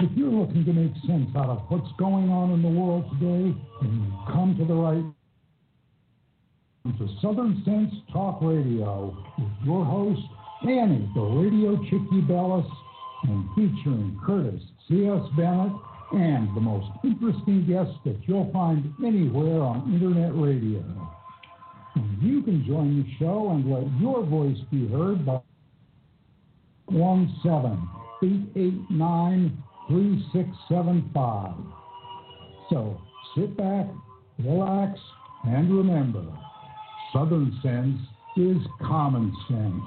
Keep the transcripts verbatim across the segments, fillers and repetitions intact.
If you're looking to make sense out of what's going on in the world today, then you come to the right. To Southern Sense Talk Radio with your host, Annie, the Radio Chickie Bellis, and featuring Curtis C S. Bennett and the most interesting guests that you'll find anywhere on internet radio. And you can join the show and let your voice be heard by one seven, eight eight nine, three six seven five. So sit back, relax, and remember, Southern sense is common sense.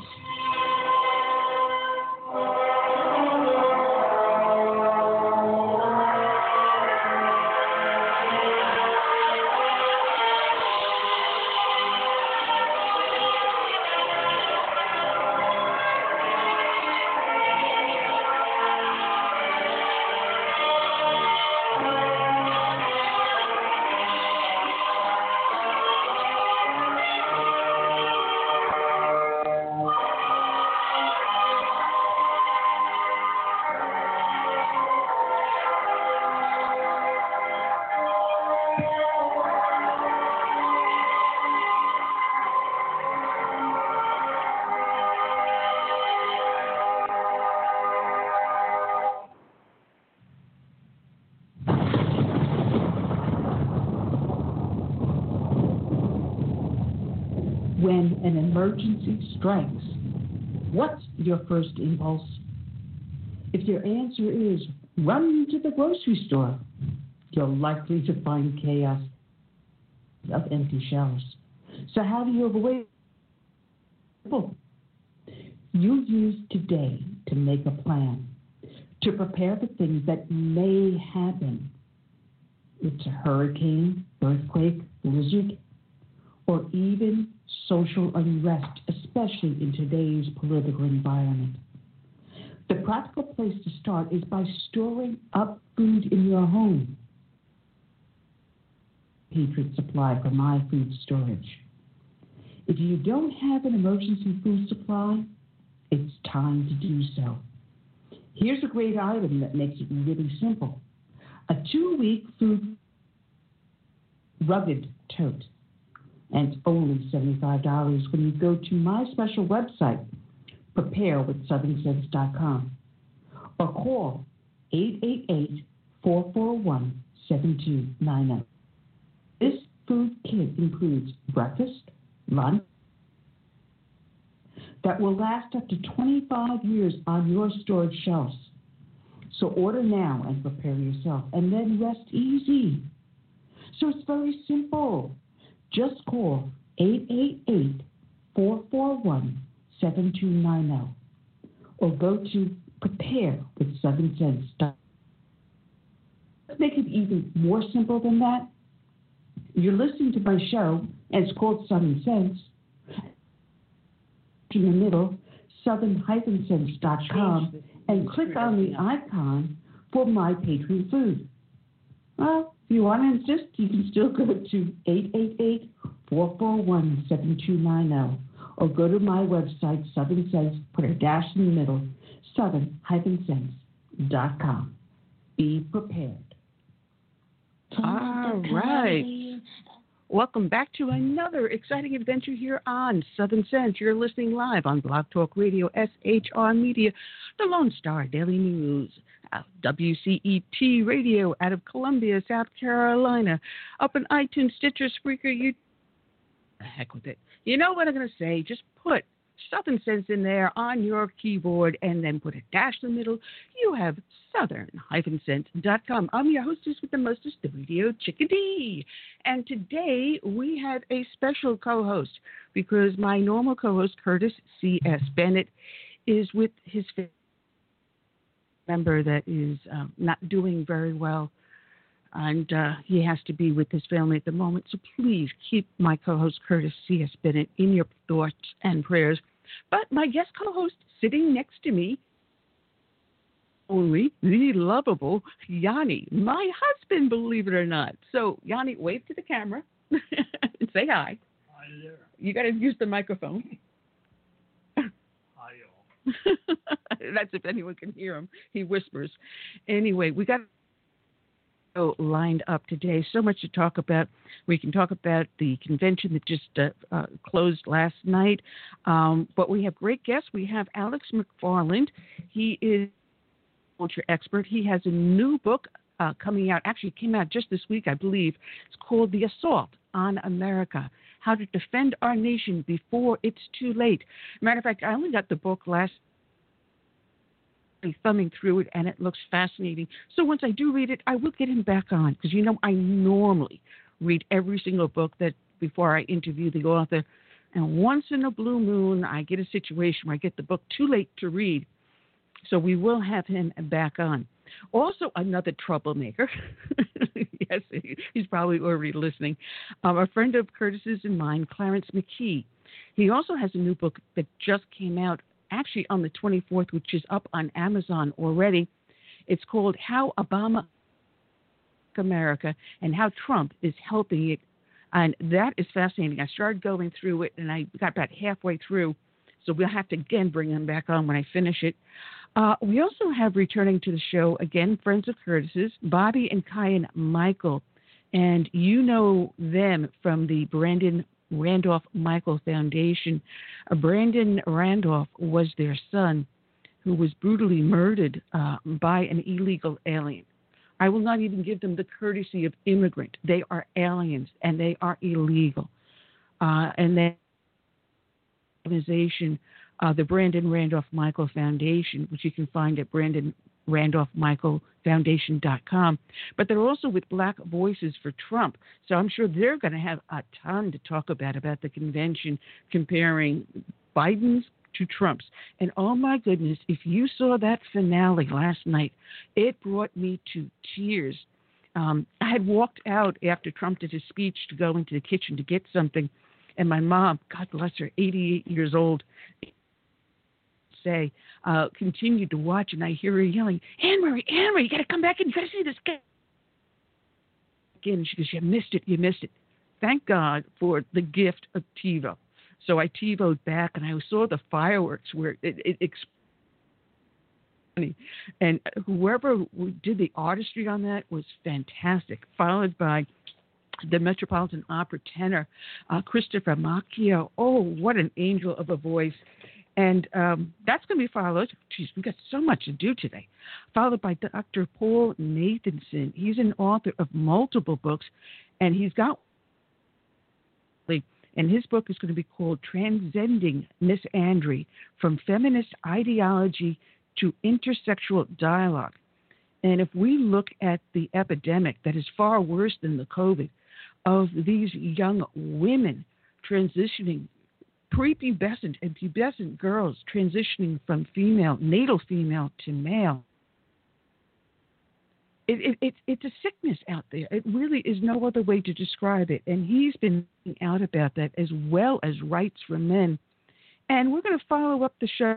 When an emergency strikes, what's your first impulse? If your answer is run to the grocery store, you're likely to find chaos of empty shelves. So how do you avoid? You use today to make a plan, to prepare for things that may happen. It's a hurricane, earthquake, blizzard, or even social unrest, especially in today's political environment. The practical place to start is by storing up food in your home. Patriot Supply for my food storage. If you don't have an emergency food supply, it's time to do so. Here's a great item that makes it really simple. A two-week food rugged tote. And it's only seventy-five dollars when you go to my special website, prepare with southern sense dot com, or call eight eight eight, four four one, seven two nine nine. This food kit includes breakfast, lunch, that will last up to twenty-five years on your storage shelves. So order now and prepare yourself, and then rest easy. So it's very simple. Just call eight eight eight, four four one, seven two nine zero or go to prepare with southern sense dot com. Make it even more simple than that. You're listening to my show, and it's called Southern Sense. In the middle, southern sense dot com, and click on the icon for My Patriot Food. Well, if you want to insist, you can still go to eight eight eight, four four one, seven two nine zero or go to my website, Southern Sense, put a dash in the middle, southern sense dot com. Be prepared. All right. Welcome back to another exciting adventure here on Southern Sense. You're listening live on Blog Talk Radio, S H R Media, the Lone Star Daily News, W C E T Radio out of Columbia, South Carolina, up in iTunes, Stitcher, Spreaker. You, the heck with it. You know what I'm going to say? Just put Southern Sense in there on your keyboard and then put a dash in the middle. You have southern sense dot com. I'm your hostess with the mostest, the Radio Chickadee. And today we have a special co-host because my normal co-host, Curtis C S. Bennett, is with his family member that is uh, not doing very well, and uh, he has to be with his family at the moment. So please keep my co-host Curtis C S. Bennett in your thoughts and prayers. But my guest co-host sitting next to me, only the lovable Yanni, my husband, believe it or not. So Yanni, wave to the camera and say hi. Hi there. You got to use the microphone. That's if anyone can hear him. He whispers. Anyway, we got lined up today. So much to talk about. We can talk about the convention that just uh, uh, closed last night. Um, but we have great guests. We have Alex McFarland. He is a culture expert. He has a new book uh, coming out. Actually, it came out just this week, I believe. It's called The Assault on America: How to Defend Our Nation Before It's Too Late. Matter of fact, I only got the book last thumbing through it, and it looks fascinating. So once I do read it, I will get him back on, because, you know, I normally read every single book that before I interview the author. And once in a blue moon, I get a situation where I get the book too late to read. So we will have him back on. Also, another troublemaker. Yes, he's probably already listening. Um, a friend of Curtis's and mine, Clarence McKee. He also has a new book that just came out, actually on the twenty-fourth, which is up on Amazon already. It's called How Obama America and How Trump is Helping It. And that is fascinating. I started going through it, and I got about halfway through. So we'll have to, again, bring him back on when I finish it. Uh, we also have returning to the show, again, friends of Curtis's, Bobby and Kyan Michael. And you know them from the Brandon Randolph Michael Foundation. Uh, Brandon Randolph was their son, who was brutally murdered uh, by an illegal alien. I will not even give them the courtesy of immigrant. They are aliens, and they are illegal. Uh, and they organization, uh, the Brandon Randolph Michael Foundation, which you can find at brandon randolph michael foundation dot com. But they're also with Black Voices for Trump. So I'm sure they're going to have a ton to talk about, about the convention, comparing Biden's to Trump's. And oh my goodness, if you saw that finale last night, it brought me to tears. Um, I had walked out after Trump did his speech to go into the kitchen to get something. And my mom, God bless her, eighty-eight years old, say, uh, continued to watch, and I hear her yelling, Anne-Marie, Anne-Marie, you got to come back in. You got to see this guy. Again, she goes, you missed it, you missed it. Thank God for the gift of TiVo. So I TiVoed back, and I saw the fireworks where it, it exploded. And whoever did the artistry on that was fantastic, followed by the Metropolitan Opera tenor, uh, Christopher Macchio. Oh, what an angel of a voice. And um, that's going to be followed. Geez, we've got so much to do today. Followed by Doctor Paul Nathanson. He's an author of multiple books, and he's got, and his book is going to be called Transcending Miss Andre: From Feminist Ideology to Intersexual Dialogue. And if we look at the epidemic that is far worse than the COVID, of these young women transitioning, prepubescent and pubescent girls transitioning from female, natal female to male. It, it, it, it's a sickness out there. It really is no other way to describe it. And he's been out about that, as well as rights for men. And we're going to follow up the show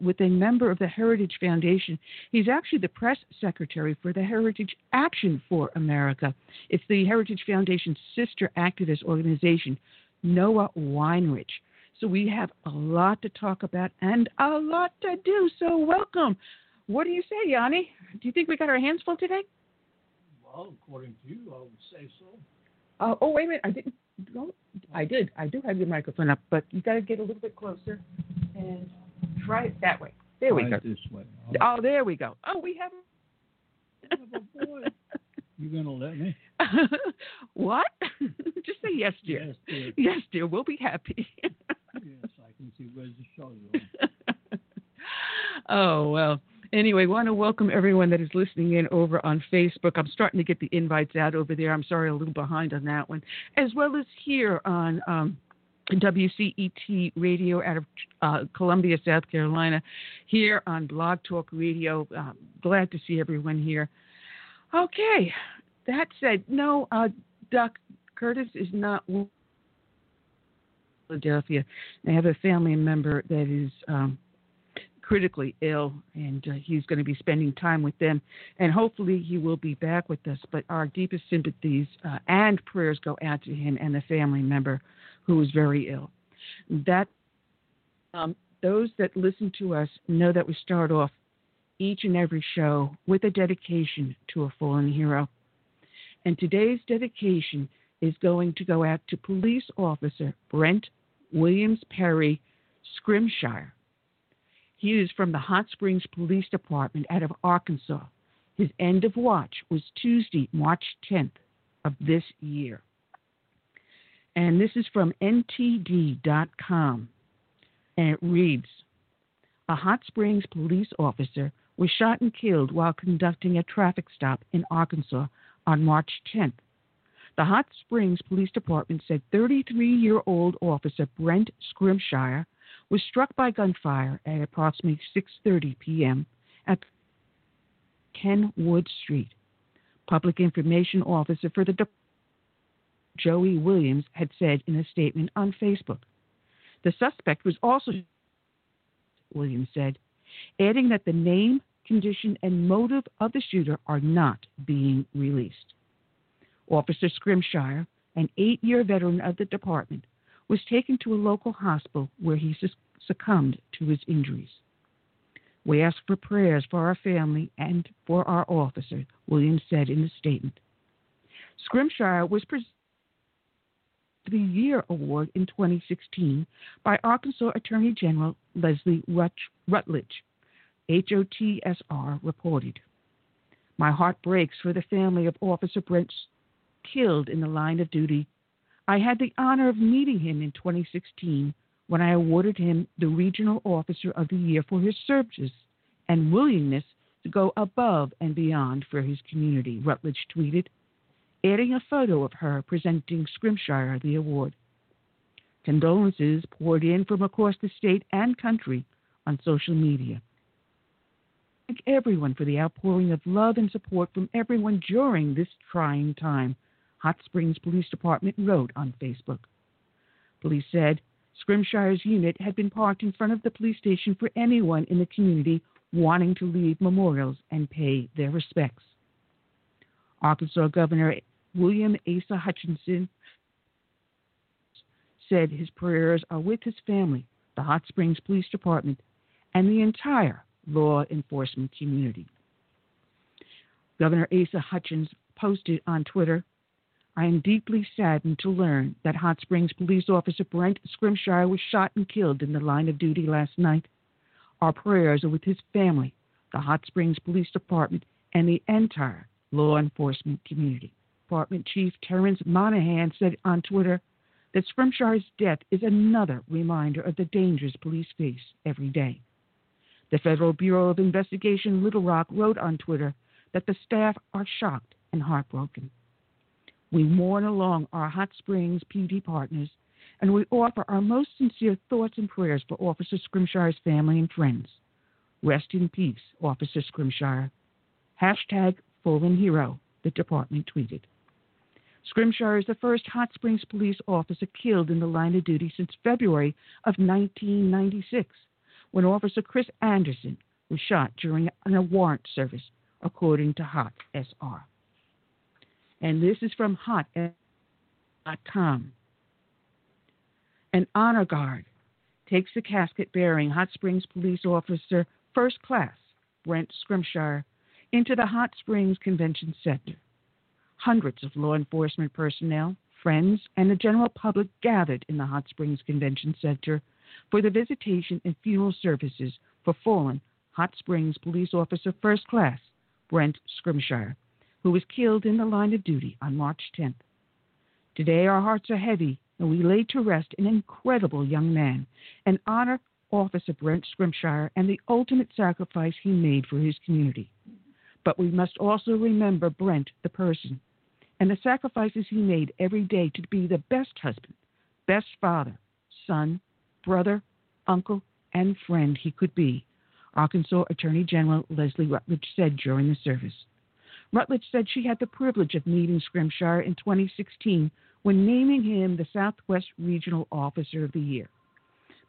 with a member of the Heritage Foundation. He's actually the press secretary for the Heritage Action for America. It's the Heritage Foundation's sister activist organization, Noah Weinrich. So we have a lot to talk about and a lot to do. So welcome. What do you say, Yanni? Do you think we got our hands full today? Well, according to you, I would say so. Uh, oh, wait a minute. I didn't. No, I did. I do have your microphone up, but you got to get a little bit closer and try it that way. There we go. This way. Oh, there we go. Oh, we have a boy. You going to let me? What? Just say yes, dear. Yes, dear. Yes, dear. We'll be happy. Yes, I can see where's the show going. Oh, well. Anyway, I want to welcome everyone that is listening in over on Facebook. I'm starting to get the invites out over there. I'm sorry, a little behind on that one. As well as here on um, W C E T Radio out of uh, Columbia, South Carolina, here on Blog Talk Radio. Uh, glad to see everyone here. Okay, that said, no, uh, Doc Curtis is not in Philadelphia. I have a family member that is um, critically ill, and uh, he's going to be spending time with them, and hopefully he will be back with us. But our deepest sympathies uh, and prayers go out to him and the family member who is very ill. That um, those that listen to us know that we start off each and every show with a dedication to a fallen hero. And today's dedication is going to go out to Police Officer Brent Williams Perry Scrimshire. He is from the Hot Springs Police Department out of Arkansas. His end of watch was Tuesday, March tenth of this year. And this is from N T D dot com. And it reads, a Hot Springs police officer was shot and killed while conducting a traffic stop in Arkansas on March tenth. The Hot Springs Police Department said thirty-three-year-old officer Brent Scrimshire was struck by gunfire at approximately six thirty p.m. at Kenwood Street. Public information officer for the department, Joey Williams, had said in a statement on Facebook. The suspect was also, Williams said, adding that the name, condition, and motive of the shooter are not being released. Officer Scrimshire, an eight-year veteran of the department, was taken to a local hospital where he succumbed to his injuries. We ask for prayers for our family and for our officer, Williams said in a statement. Scrimshire was presented the Year Award in twenty sixteen by Arkansas Attorney General Leslie Rutledge, H O T S R reported. My heart breaks for the family of Officer Brent killed in the line of duty. I had the honor of meeting him in twenty sixteen when I awarded him the Regional Officer of the Year for his services and willingness to go above and beyond for his community, Rutledge tweeted, adding a photo of her presenting Scrimshire the award. Condolences poured in from across the state and country on social media. Thank everyone for the outpouring of love and support from everyone during this trying time, Hot Springs Police Department wrote on Facebook. Police said Scrimshire's unit had been parked in front of the police station for anyone in the community wanting to leave memorials and pay their respects. Arkansas Governor William Asa Hutchinson said his prayers are with his family, the Hot Springs Police Department, and the entire law enforcement community. Governor Asa Hutchinson posted on Twitter, I am deeply saddened to learn that Hot Springs Police Officer Brent Scrimshire was shot and killed in the line of duty last night. Our prayers are with his family, the Hot Springs Police Department, and the entire law enforcement community. Department Chief Terrence Monahan said on Twitter that Scrimshire's death is another reminder of the dangers police face every day. The Federal Bureau of Investigation Little Rock wrote on Twitter that the staff are shocked and heartbroken. We mourn along our Hot Springs P D partners, and we offer our most sincere thoughts and prayers for Officer Scrimshire's family and friends. Rest in peace, Officer Scrimshire. Hashtag Fallen Hero, the department tweeted. Scrimshire is the first Hot Springs police officer killed in the line of duty since February of nineteen ninety-six, when Officer Chris Anderson was shot during a warrant service, according to Hot S R. And this is from hot s r dot com. An honor guard takes the casket bearing Hot Springs police officer first class, Brent Scrimshire, into the Hot Springs Convention Center. Hundreds of law enforcement personnel, friends, and the general public gathered in the Hot Springs Convention Center for the visitation and funeral services for fallen Hot Springs Police Officer First Class Brent Scrimshire, who was killed in the line of duty on March tenth. Today our hearts are heavy, and we lay to rest an incredible young man and honor Officer Brent Scrimshire and the ultimate sacrifice he made for his community. But we must also remember Brent, the person, and the sacrifices he made every day to be the best husband, best father, son, brother, uncle, and friend he could be, Arkansas Attorney General Leslie Rutledge said during the service. Rutledge said she had the privilege of meeting Scrimshire in twenty sixteen when naming him the Southwest Regional Officer of the Year.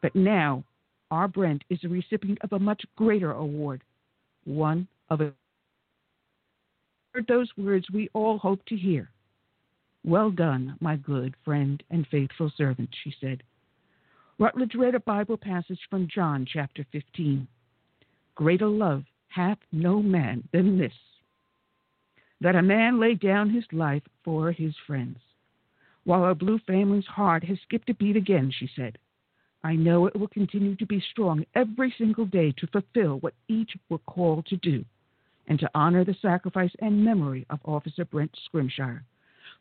But now, R. Brent is the recipient of a much greater award, one of a... heard those words we all hope to hear. Well done, my good friend and faithful servant, she said. Rutledge read a Bible passage from John chapter fifteen. Greater love hath no man than this, that a man lay down his life for his friends. While our blue family's heart has skipped a beat again, she said, I know it will continue to be strong every single day to fulfill what each were called to do and to honor the sacrifice and memory of Officer Brent Scrimshire,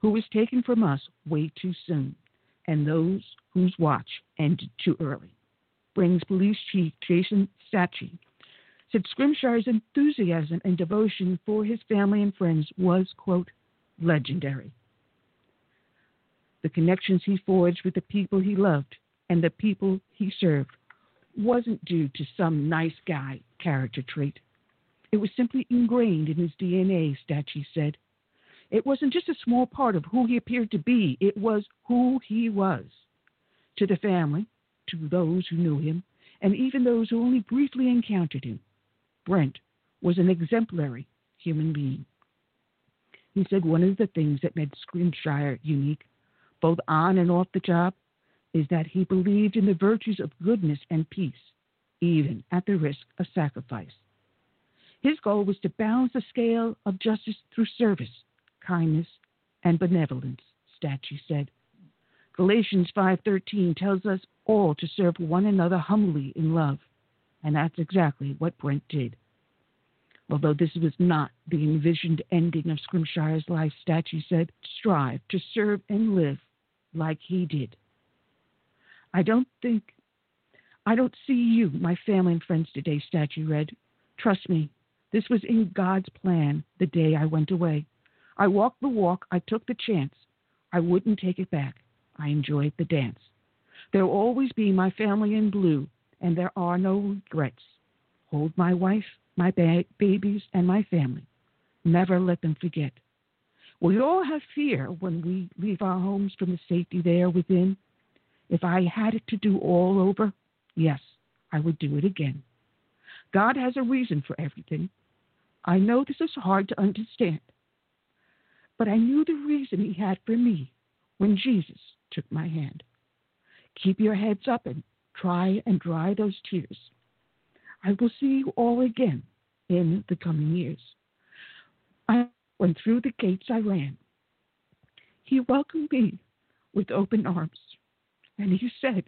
who was taken from us way too soon, and those whose watch ended too early. Brings Police Chief Jason Satche said Scrimshire's enthusiasm and devotion for his family and friends was, quote, legendary. The connections he forged with the people he loved and the people he served wasn't due to some nice guy character trait. It was simply ingrained in his D N A, Satche said. It wasn't just a small part of who he appeared to be. It was who he was. To the family, to those who knew him, and even those who only briefly encountered him, Brent was an exemplary human being. He said one of the things that made Scrimshire unique, both on and off the job, is that he believed in the virtues of goodness and peace, even at the risk of sacrifice. His goal was to balance the scale of justice through service, kindness, and benevolence, Satche said. Galatians five thirteen tells us all to serve one another humbly in love, and that's exactly what Brent did. Although this was not the envisioned ending of Scrimshire's life, Satche said, strive to serve and live like he did. I don't think, I don't see you, my family and friends today, Satche read. Trust me, this was in God's plan the day I went away. I walked the walk. I took the chance. I wouldn't take it back. I enjoyed the dance. There will always be my family in blue, and there are no regrets. Hold my wife, my ba- babies, and my family. Never let them forget. We all have fear when we leave our homes from the safety they are within. If I had it to do all over, yes, I would do it again. God has a reason for everything. I know this is hard to understand. But I knew the reason he had for me when Jesus took my hand. Keep your heads up and try and dry those tears. I will see you all again in the coming years. I went through the gates I ran. He welcomed me with open arms, and he said,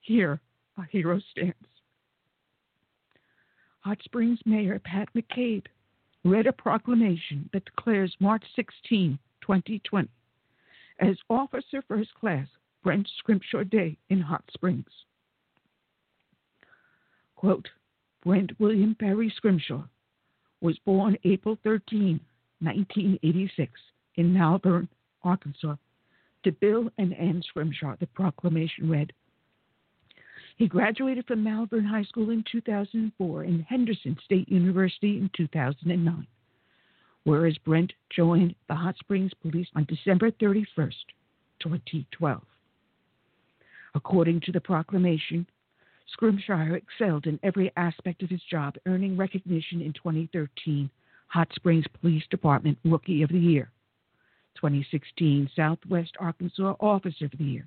here a hero stands. Hot Springs Mayor Pat McCabe read a proclamation that declares March sixteenth, twenty twenty, as Officer First Class Brent Scrimshire Day in Hot Springs. Quote, Brent William Perry Scrimshire was born April thirteenth, nineteen eighty-six, in Malvern, Arkansas, to Bill and Ann Scrimshire, the proclamation read. He graduated from Malvern High School in two thousand four and Henderson State University in two thousand nine, whereas Brent joined the Hot Springs Police on December thirty-first, twenty twelve. According to the proclamation, Scrimshire excelled in every aspect of his job, earning recognition in twenty thirteen Hot Springs Police Department Rookie of the Year, twenty sixteen Southwest Arkansas Officer of the Year,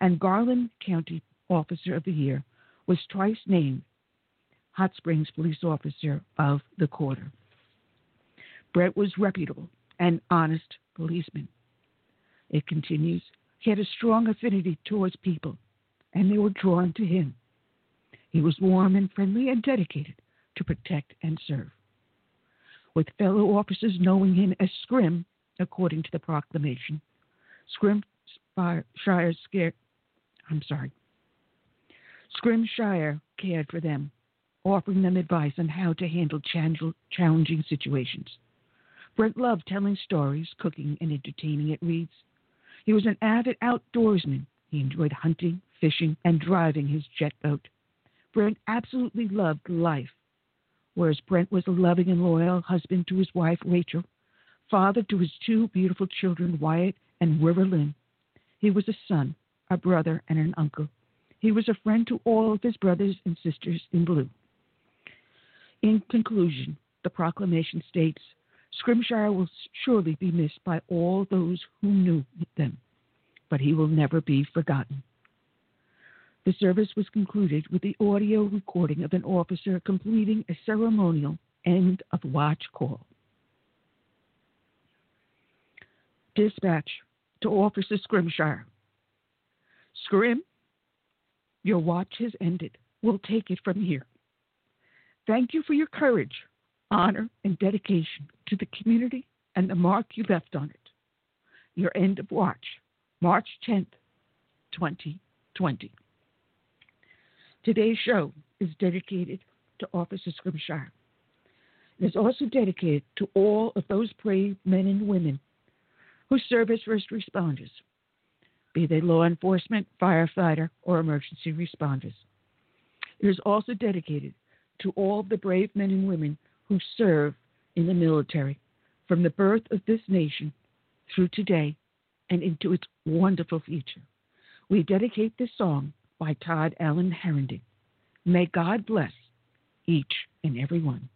and Garland County Officer of the Year, was twice named Hot Springs Police Officer of the Quarter. Brent was reputable and honest policeman. It continues, he had a strong affinity towards people, and they were drawn to him. He was warm and friendly and dedicated to protect and serve. With fellow officers knowing him as Scrim, according to the proclamation, Scrimshire scared, I'm sorry, Scrimshire cared for them, offering them advice on how to handle challenging situations. Brent loved telling stories, cooking, and entertaining, it reads. He was an avid outdoorsman. He enjoyed hunting, fishing, and driving his jet boat. Brent absolutely loved life. Whereas Brent was a loving and loyal husband to his wife, Rachel, father to his two beautiful children, Wyatt and River Lynn. He was a son, a brother, and an uncle. He was a friend to all of his brothers and sisters in blue. In conclusion, the proclamation states, Scrimshaw will surely be missed by all those who knew them, but he will never be forgotten. The service was concluded with the audio recording of an officer completing a ceremonial end of watch call. Dispatch to Officer Scrimshaw. Scrim, your watch has ended. We'll take it from here. Thank you for your courage, honor, and dedication to the community and the mark you left on it. Your end of watch, March tenth, twenty twenty. Today's show is dedicated to Officer Scrimshaw. It is also dedicated to all of those brave men and women who serve as first responders, be they law enforcement, firefighter, or emergency responders. It is also dedicated to all the brave men and women who serve in the military from the birth of this nation through today and into its wonderful future. We dedicate this song by Todd Allen Herndon. May God bless each and every one.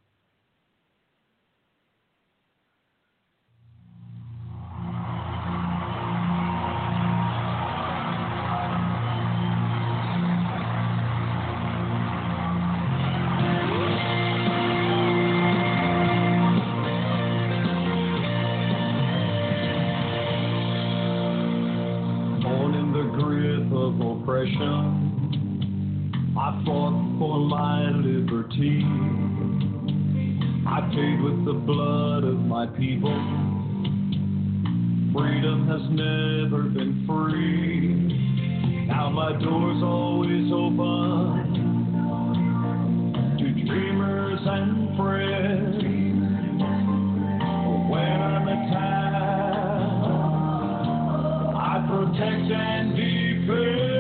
I fought for my liberty. I paid with the blood of my people. Freedom has never been free. Now my door's always open to dreamers and friends. When I'm attacked, I protect and defend.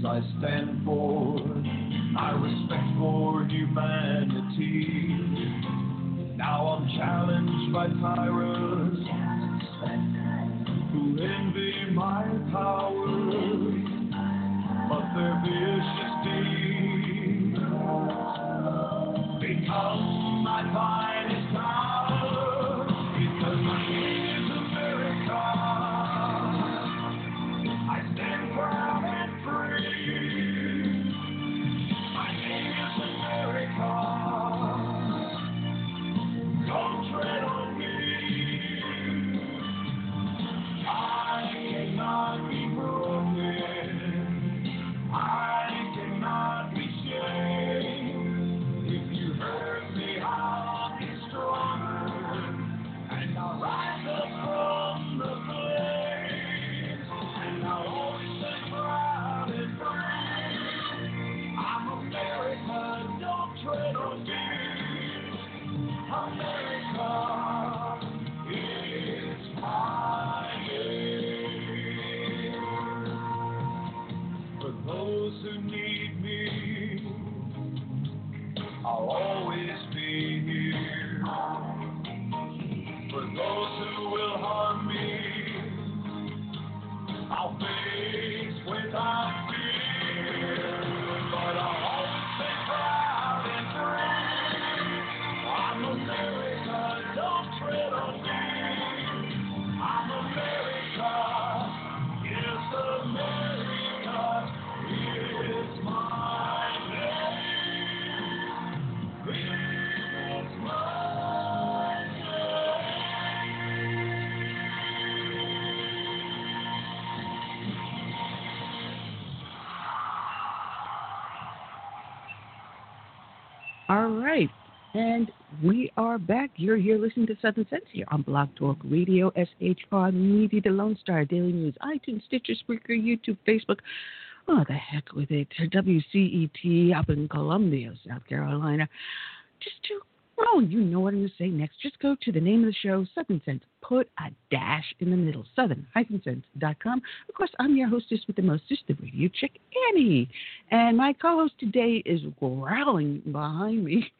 I stand for, I respect for humanity. Now I'm challenged by tyrants who envy my power, but their vicious deeds become my finest power, because my name is America. I stand for. I cannot be broken. All right. And we are back. You're here listening to Southern Sense here on Blog Talk Radio, S H R Media, The Lone Star, Daily News, iTunes, Stitcher, Spreaker, YouTube, Facebook. Oh, the heck with it. W C E T up in Columbia, South Carolina. Just to, oh, you know what I'm going to say next. Just go to the name of the show, Southern Sense. Put a dash in the middle, southern sense dot com. Of course, I'm your hostess with the most, sister radio chick, Annie. And my co-host today is growling behind me.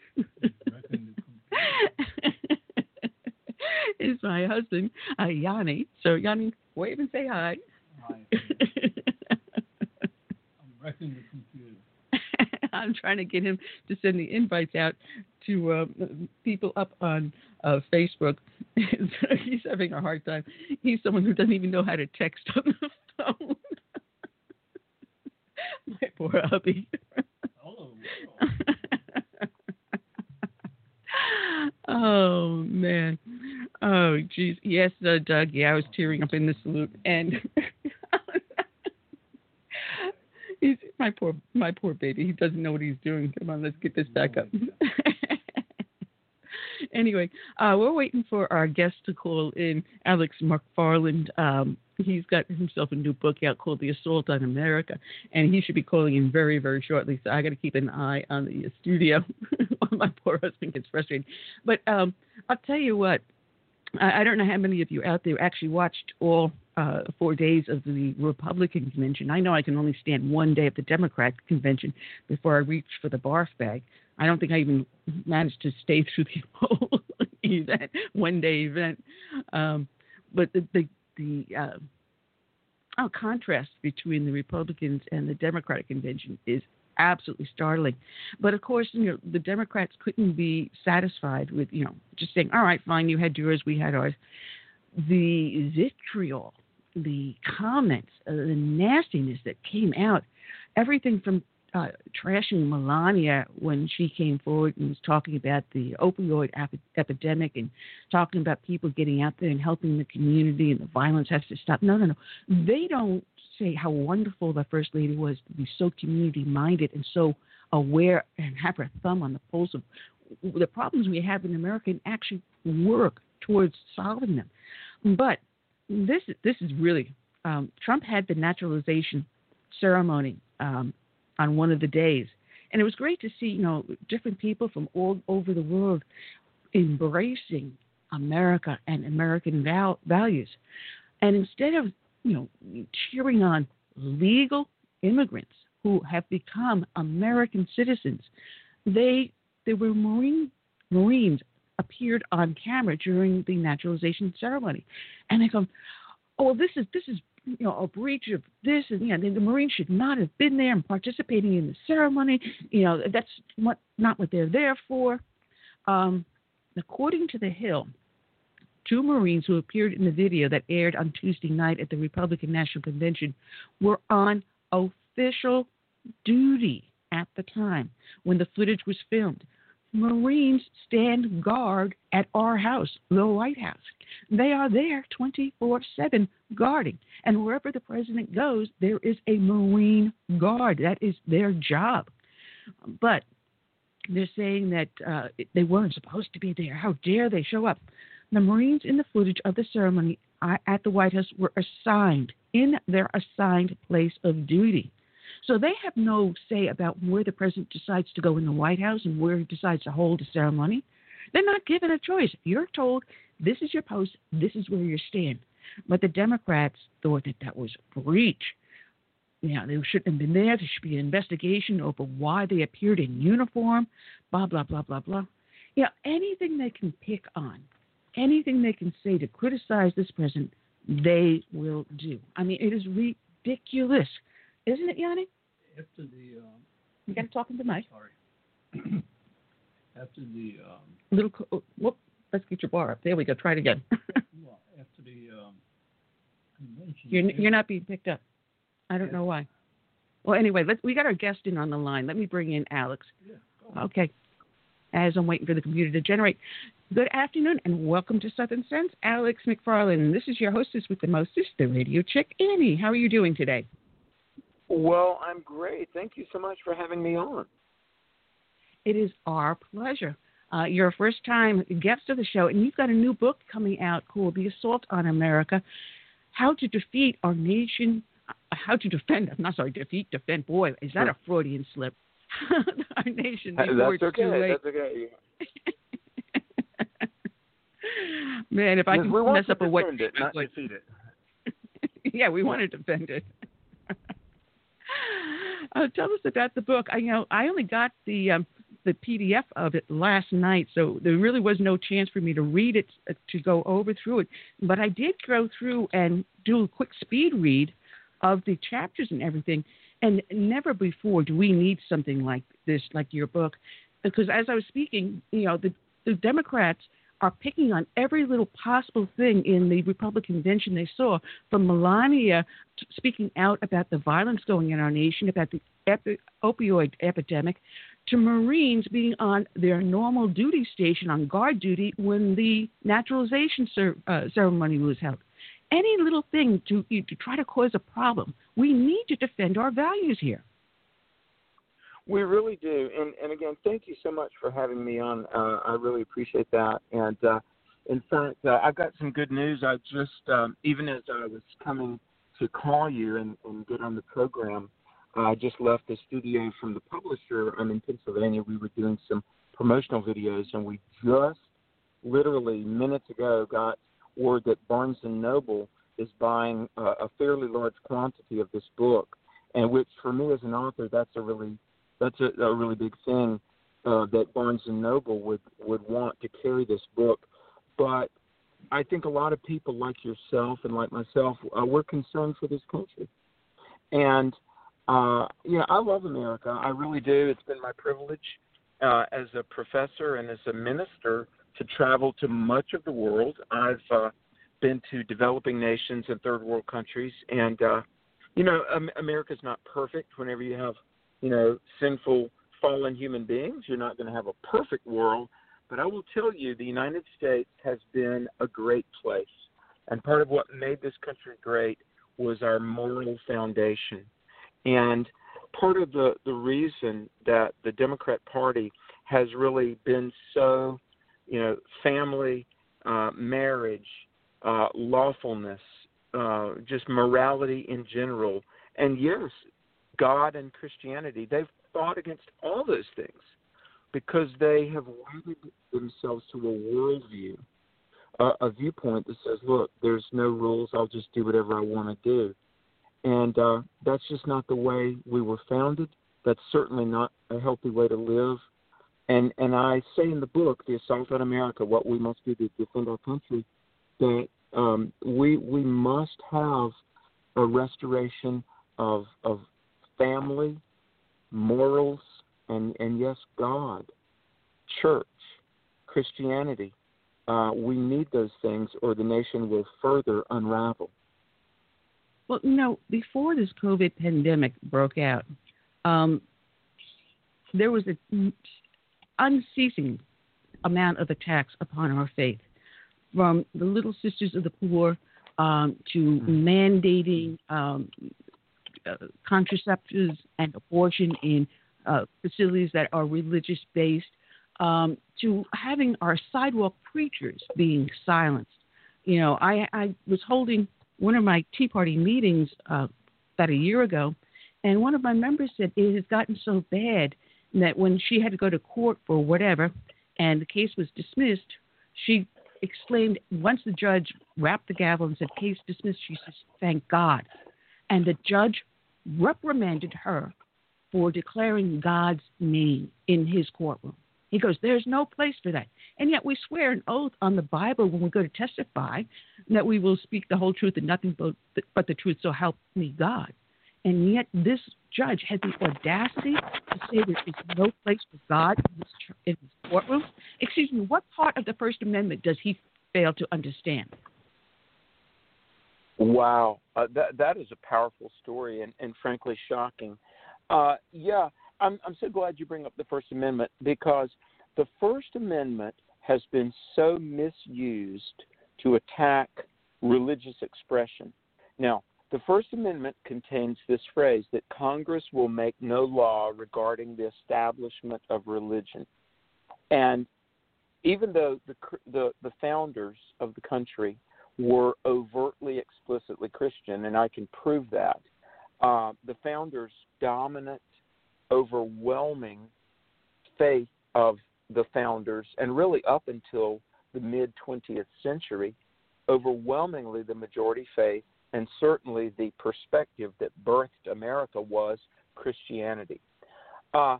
It's my husband, uh, Yanni. So, Yanni, wave and say hi. Hi. I'm wrecking the computer. I'm trying to get him to send the invites out to uh, people up on uh, Facebook. He's having a hard time. He's someone who doesn't even know how to text on the phone. My poor hubby. Oh, wow. Oh, man. Oh, geez. Yes, uh, Doug. Yeah, I was tearing up in the salute. And he's, my poor my poor baby. He doesn't know what he's doing. Come on, let's get this back up. Anyway, uh, we're waiting for our guest to call in, Alex McFarland. Um, he's got himself a new book out called The Assault on America, and he should be calling in very, very shortly. So I got to keep an eye on the studio. My poor husband gets frustrated. But um, I'll tell you what, I, I don't know how many of you out there actually watched all uh, four days of the Republican convention. I know I can only stand one day at the Democrat convention before I reach for the barf bag. I don't think I even managed to stay through the whole event, one day event. Um, but the the, the uh, oh, contrast between the Republicans and the Democratic convention is absolutely startling. But of course, you know, the Democrats couldn't be satisfied with, you know, just saying, all right, fine, you had yours, we had ours. The vitriol, the comments, uh, the nastiness that came out, everything from Uh, trashing Melania when she came forward and was talking about the opioid ap- epidemic and talking about people getting out there and helping the community and the violence has to stop. No, no, no. They don't say how wonderful the First Lady was to be so community-minded and so aware and have her thumb on the pulse of the problems we have in America and actually work towards solving them. But this, this is really um, – Trump had the naturalization ceremony um, – on one of the days. And it was great to see, you know, different people from all over the world embracing America and American val- values. And instead of, you know, cheering on legal immigrants who have become American citizens, they, there were Marine, Marines appeared on camera during the naturalization ceremony. And they go, oh, well, this is, this is, you know, a breach of this, and you know, the Marines should not have been there and participating in the ceremony. You know, that's what, not what they're there for. Um, according to The Hill, two Marines who appeared in the video that aired on Tuesday night at the Republican National Convention were on official duty at the time when the footage was filmed. Marines stand guard at our house, the White House. They are there twenty-four seven guarding. And wherever the president goes, there is a Marine guard. That is their job. But they're saying that uh, they weren't supposed to be there. How dare they show up? The Marines in the footage of the ceremony at the White House were assigned in their assigned place of duty. So they have no say about where the president decides to go in the White House and where he decides to hold the ceremony. They're not given a choice. You're told this is your post, this is where you stand. But the Democrats thought that that was a breach. You know, they shouldn't have been there. There should be an investigation over why they appeared in uniform, blah, blah, blah, blah, blah. You know, anything they can pick on, anything they can say to criticize this president, they will do. I mean, it is ridiculous. Isn't it, Yanni? After the um, you got to talk into Mike. Sorry. After the um, little oh, whoop, let's get your bar up. There we go. Try it again. Well, after the um, convention, you're, you're not being picked up. I don't yeah. know why. Well, anyway, let's. We got our guest in on the line. Let me bring in Alex. Yeah, go on. Okay. As I'm waiting for the computer to generate. Good afternoon, and welcome to Southern Sense, Alex McFarland. This is your hostess with the most, sister radio chick, Annie. How are you doing today? Well, I'm great. Thank you so much for having me on. It is our pleasure. Uh, your first time guest of the show, and you've got a new book coming out called The Assault on America, How to Defeat Our Nation, How to Defend, I'm not sorry, Defeat, Defend, boy, is that a Freudian slip? Our Nation Before It's Too Late. That's okay, that's okay. Man, if I can mess up a way. We want to defend it, not defeat it. Yeah, we want to defend it. uh, tell us about the book. I, you know, I only got the um, the P D F of it last night, so there really was no chance for me to read it, uh, to go over through it. But I did go through and do a quick speed read of the chapters and everything. And never before do we need something like this, like your book, because as I was speaking, you know, the, the Democrats are picking on every little possible thing in the Republican convention they saw, from Melania speaking out about the violence going in our nation, about the epi- opioid epidemic, to Marines being on their normal duty station, on guard duty, when the naturalization cer- uh, ceremony was held. Any little thing to, to try to cause a problem. We need to defend our values here. We really do, and and again, thank you so much for having me on. Uh, I really appreciate that. And uh, in fact, uh, I've got some good news. I just, um, even as I was coming to call you and, and get on the program, uh, I just left the studio from the publisher. I'm in Pennsylvania. We were doing some promotional videos, and we just literally minutes ago got word that Barnes and Noble is buying uh, a fairly large quantity of this book, and which for me as an author, that's a really That's a, a really big thing uh, that Barnes and Noble would, would want to carry this book. But I think a lot of people like yourself and like myself, uh, we're concerned for this country. And, uh, you know, I love America. I really do. It's been my privilege uh, as a professor and as a minister to travel to much of the world. I've uh, been to developing nations and third world countries. And, uh, you know, um, America's not perfect. Whenever you have you know, sinful, fallen human beings, you're not going to have a perfect world. But I will tell you, the United States has been a great place. And part of what made this country great was our moral foundation. And part of the, the reason that the Democrat Party has really been so, you know, family, uh, marriage, uh, lawfulness, uh, just morality in general, and yes, God and Christianity, they've fought against all those things because they have wedded themselves to a worldview, a, a viewpoint that says, look, there's no rules, I'll just do whatever I want to do. And uh, that's just not the way we were founded. That's certainly not a healthy way to live. And, and I say in the book, The Assault on America, What We Must Do to Defend Our Country, that um, we, we must have a restoration of of family, morals, and, and yes, God, church, Christianity. Uh, we need those things or the nation will further unravel. Well, you know, before this COVID pandemic broke out, um, there was an unceasing amount of attacks upon our faith, from the Little Sisters of the Poor um, to mm-hmm. mandating um Uh, contraceptives and abortion in uh, facilities that are religious based, um, to having our sidewalk preachers being silenced. You know, I, I was holding one of my Tea Party meetings uh, about a year ago, and one of my members said it has gotten so bad that when she had to go to court for whatever and the case was dismissed, she exclaimed, once the judge wrapped the gavel and said, "Case dismissed," she says, "Thank God." And the judge reprimanded her for declaring God's name in his courtroom. He goes, there's no place for that. And yet we swear an oath on the Bible when we go to testify that we will speak the whole truth and nothing but the truth, so help me God. And yet this judge had the audacity to say there is no place for God in his, tr- in his courtroom. Excuse me, what part of the First Amendment does he fail to understand? Wow, uh, that that is a powerful story and, and frankly shocking. Uh, yeah, I'm I'm so glad you bring up the First Amendment, because the First Amendment has been so misused to attack religious expression. Now, The First Amendment contains this phrase that Congress will make no law regarding the establishment of religion. And even though the, the, the founders of the country were overtly, explicitly Christian, and I can prove that, uh, the founders' dominant, overwhelming faith of the founders, and really up until the mid-twentieth century, overwhelmingly the majority faith, and certainly the perspective that birthed America was Christianity. Uh,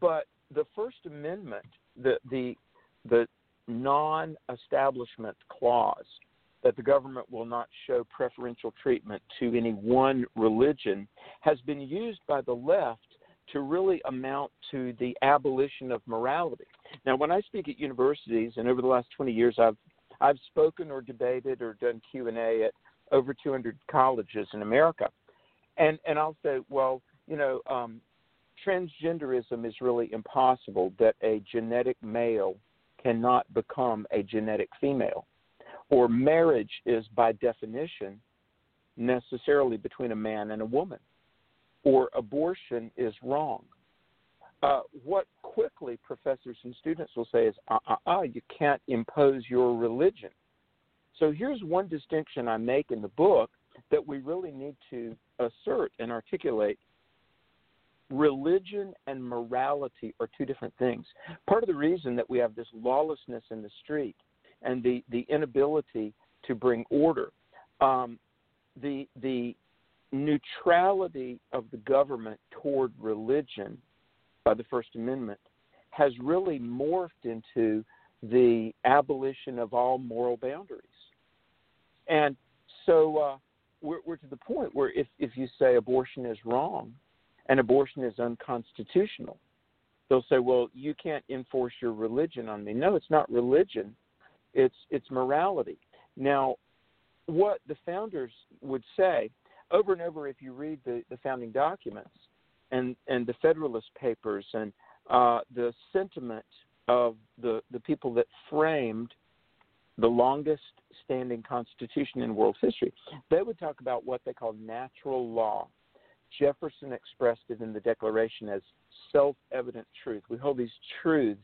but the First Amendment, the, the, the non-establishment clause, that the government will not show preferential treatment to any one religion, has been used by the left to really amount to the abolition of morality. Now, when I speak at universities, and over the last twenty years, I've I've spoken or debated or done Q and A at over two hundred colleges in America. And and I'll say, well, you know, um, transgenderism is really impossible, that a genetic male cannot become a genetic female. Or marriage is, by definition, necessarily between a man and a woman. Or abortion is wrong. Uh, what quickly professors and students will say is, uh-uh-uh, you can't impose your religion. So here's one distinction I make in the book that we really need to assert and articulate. Religion and morality are two different things. Part of the reason that we have this lawlessness in the street and the, the inability to bring order, um, the, the neutrality of the government toward religion by the First Amendment has really morphed into the abolition of all moral boundaries. And so uh, we're, we're to the point where if, if you say abortion is wrong and abortion is unconstitutional, they'll say, well, you can't enforce your religion on me. No, it's not religion. It's, it's morality. Now, what the founders would say over and over, if you read the, the founding documents and, and the Federalist Papers and uh, the sentiment of the, the people that framed the longest-standing constitution in world history, they would talk about what they call natural law. Jefferson expressed it in the Declaration as self-evident truth. We hold these truths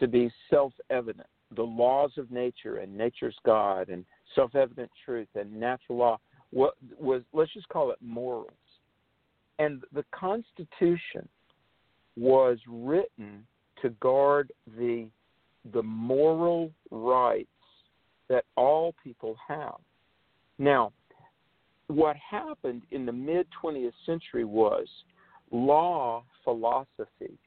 to be self-evident, the laws of nature and nature's God and self-evident truth and natural law. What was, let's just call it morals. And the Constitution was written to guard the the moral rights that all people have. Now, what happened in the mid-twentieth century was law philosophy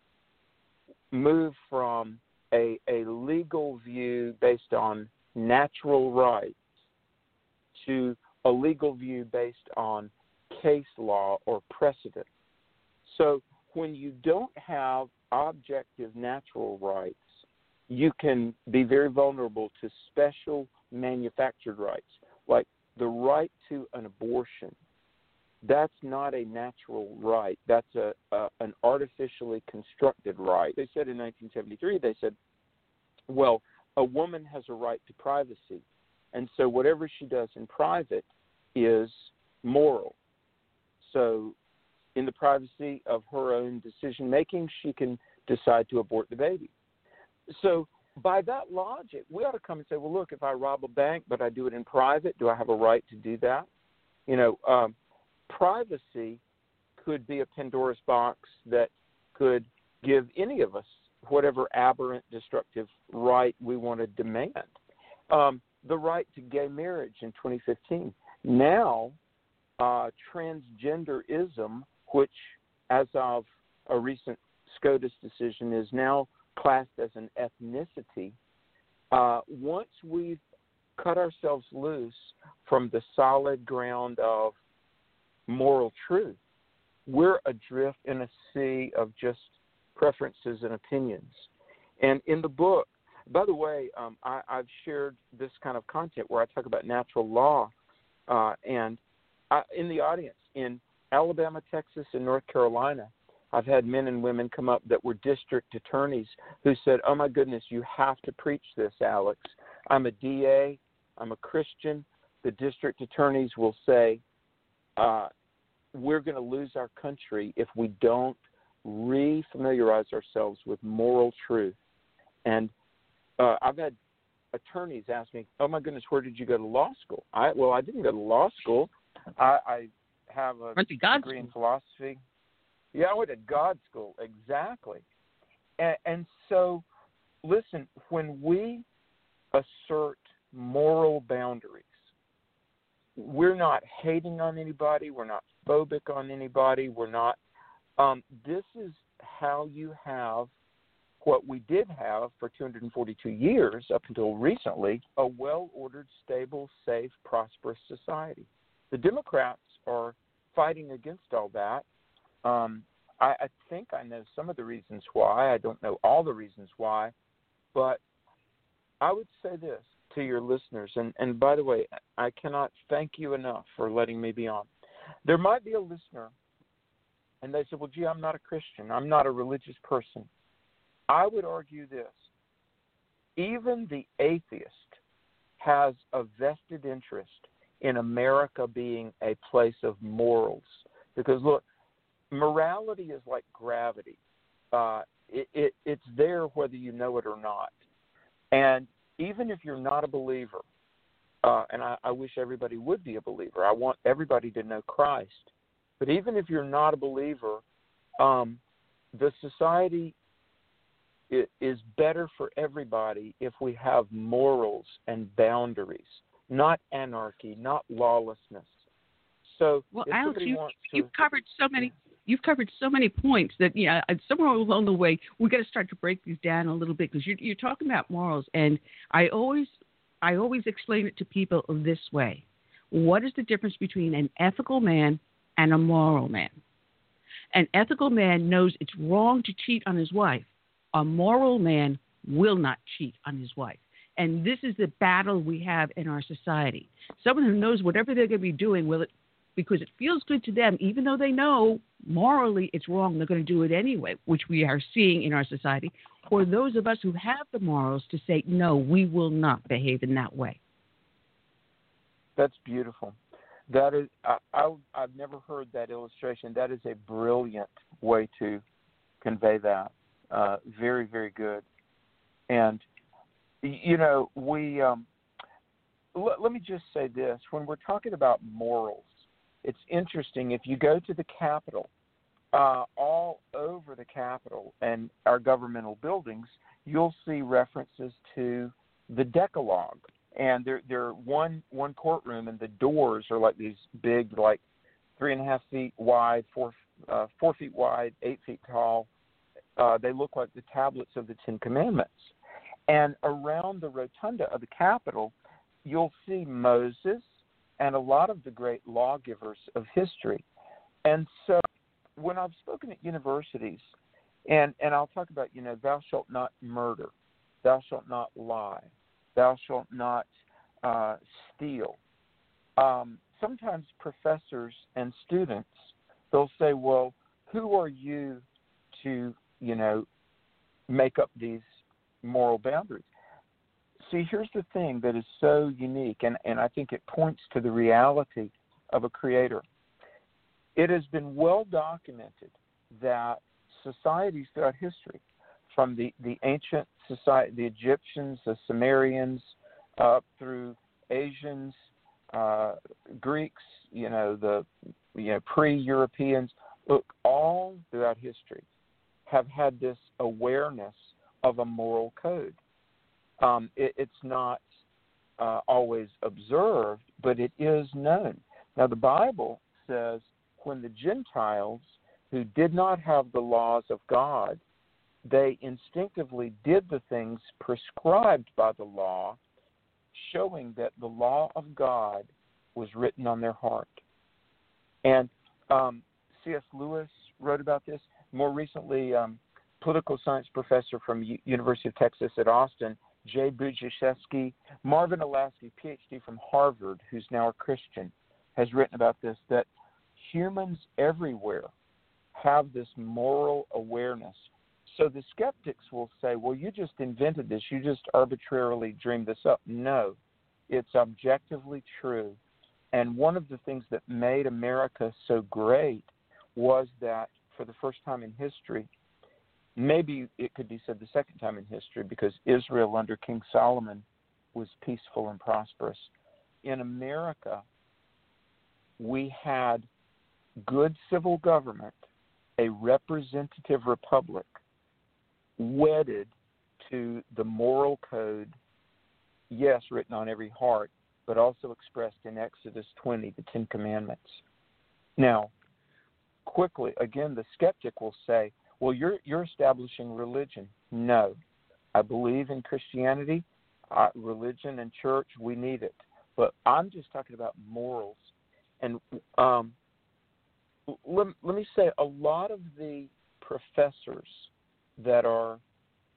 moved from a, a legal view based on natural rights to a legal view based on case law or precedent. So when you don't have objective natural rights, you can be very vulnerable to special manufactured rights, like the right to an abortion. That's not a natural right. That's a, a an artificially constructed right. They said in nineteen seventy-three, they said, well, a woman has a right to privacy, and so whatever she does in private is moral. So in the privacy of her own decision-making, she can decide to abort the baby. So by that logic, we ought to come and say, well, look, if I rob a bank but I do it in private, do I have a right to do that? You know, um, privacy could be a Pandora's box that could give any of us whatever aberrant, destructive right we want to demand. Um, the right to gay marriage in twenty fifteen. Now, uh, transgenderism, which as of a recent SCOTUS decision is now classed as an ethnicity, uh, once we've cut ourselves loose from the solid ground of moral truth, we're adrift in a sea of just preferences and opinions. And in the book, by the way, um, I, I've shared this kind of content where I talk about natural law, uh, and I, in the audience, in Alabama, Texas, and North Carolina, I've had men and women come up that were district attorneys who said, oh, my goodness, you have to preach this, Alex. I'm a D A. I'm a Christian. The district attorneys will say, uh, we're going to lose our country if we don't re-familiarize ourselves with moral truth. And uh, I've had attorneys ask me, oh, my goodness, where did you go to law school? I Well, I didn't go to law school. I, I have a degree God in school? philosophy. Yeah, I went to God school, exactly. And, and so, listen, when we assert moral boundaries, we're not hating on anybody. We're not phobic on anybody. We're not. Um, this is how you have what we did have for two hundred forty-two years up until recently, a well-ordered, stable, safe, prosperous society. The Democrats are fighting against all that. Um, I, I think I know some of the reasons why. I don't know all the reasons why, but I would say this to your listeners, and, and by the way, I cannot thank you enough for letting me be on. There might be a listener, and they said, well, gee, I'm not a Christian. I'm not a religious person. I would argue this. Even the atheist has a vested interest in America being a place of morals. Because, look, morality is like gravity. Uh, it, it, it's there whether you know it or not. And even if you're not a believer, uh, and I, I wish everybody would be a believer. I want everybody to know Christ. But even if you're not a believer, um, the society is better for everybody if we have morals and boundaries, not anarchy, not lawlessness. So, well, Alex, you, you've to, covered so many. You've covered so many points that, yeah, somewhere along the way, we've got to start to break these down a little bit because you're, you're talking about morals. And I always, I always explain it to people this way. What is the difference between an ethical man and a moral man? An ethical man knows it's wrong to cheat on his wife. A moral man will not cheat on his wife. And this is the battle we have in our society. Someone who knows whatever they're going to be doing will it, because it feels good to them, even though they know morally it's wrong, they're going to do it anyway, which we are seeing in our society, or those of us who have the morals to say, no, we will not behave in that way. That's beautiful. That is, I, I, I've never heard that illustration. That is a brilliant way to convey that. Uh, very, very good. And, you know, we, um, l- let me just say this. When we're talking about morals, it's interesting. If you go to the Capitol, uh, all over the Capitol and our governmental buildings, you'll see references to the Decalogue. And they're, they're one, one courtroom, and the doors are like these big, like three and a half feet wide, four, uh, four feet wide, eight feet tall. Uh, they look like the tablets of the Ten Commandments. And around the rotunda of the Capitol, you'll see Moses and a lot of the great lawgivers of history. And so when I've spoken at universities, and, and I'll talk about, you know, thou shalt not murder, thou shalt not lie, thou shalt not uh, steal. Um, sometimes professors and students, they'll say, well, who are you to, you know, make up these moral boundaries? See, here's the thing that is so unique, and, and I think it points to the reality of a creator. It has been well documented that societies throughout history, from the, the ancient society, the Egyptians, the Sumerians, up through Asians, uh, Greeks, you know, the you know, pre-Europeans, look, all throughout history have had this awareness of a moral code. Um, it, it's not uh, always observed, but it is known. Now, the Bible says when the Gentiles who did not have the laws of God, they instinctively did the things prescribed by the law, showing that the law of God was written on their heart. And um, C S Lewis wrote about this. More recently, um, political science professor from U- University of Texas at Austin, Jay Budziszewski, Marvin Alasky, P H D from Harvard, who's now a Christian, has written about this, that humans everywhere have this moral awareness. So the skeptics will say, well, you just invented this. You just arbitrarily dreamed this up. No, it's objectively true. And one of the things that made America so great was that for the first time in history, maybe it could be said the second time in history, because Israel under King Solomon was peaceful and prosperous. In America, we had good civil government, a representative republic, wedded to the moral code, yes, written on every heart, but also expressed in Exodus twenty, the Ten Commandments. Now, quickly, again, the skeptic will say, well, you're you're establishing religion. No, I believe in Christianity, uh, religion and church, we need it. But I'm just talking about morals. And um, let, let me say, a lot of the professors that are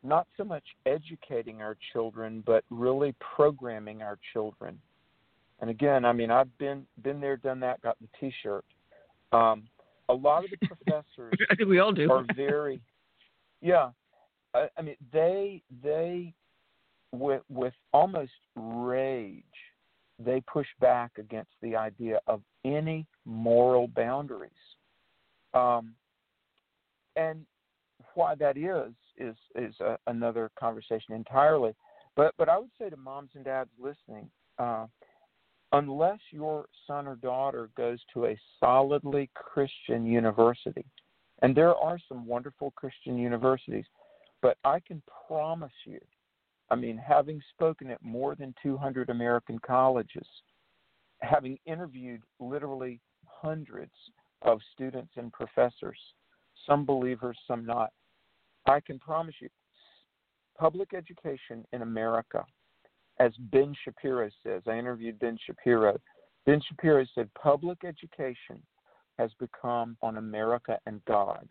not so much educating our children, but really programming our children. And again, I mean, I've been been there, done that, got the T-shirt. Um, a lot of the professors I think we all do. are very, yeah. I, I mean, they they with with almost rage, they push back against the idea of any moral boundaries. Um, and why that is is is a, another conversation entirely. But but I would say to moms and dads listening, uh, unless your son or daughter goes to a solidly Christian university, and there are some wonderful Christian universities, but I can promise you, I mean, having spoken at more than two hundred American colleges, having interviewed literally hundreds of students and professors, some believers, some not, I can promise you, public education in America, as Ben Shapiro says, I interviewed Ben Shapiro. Ben Shapiro said public education has become on America and God.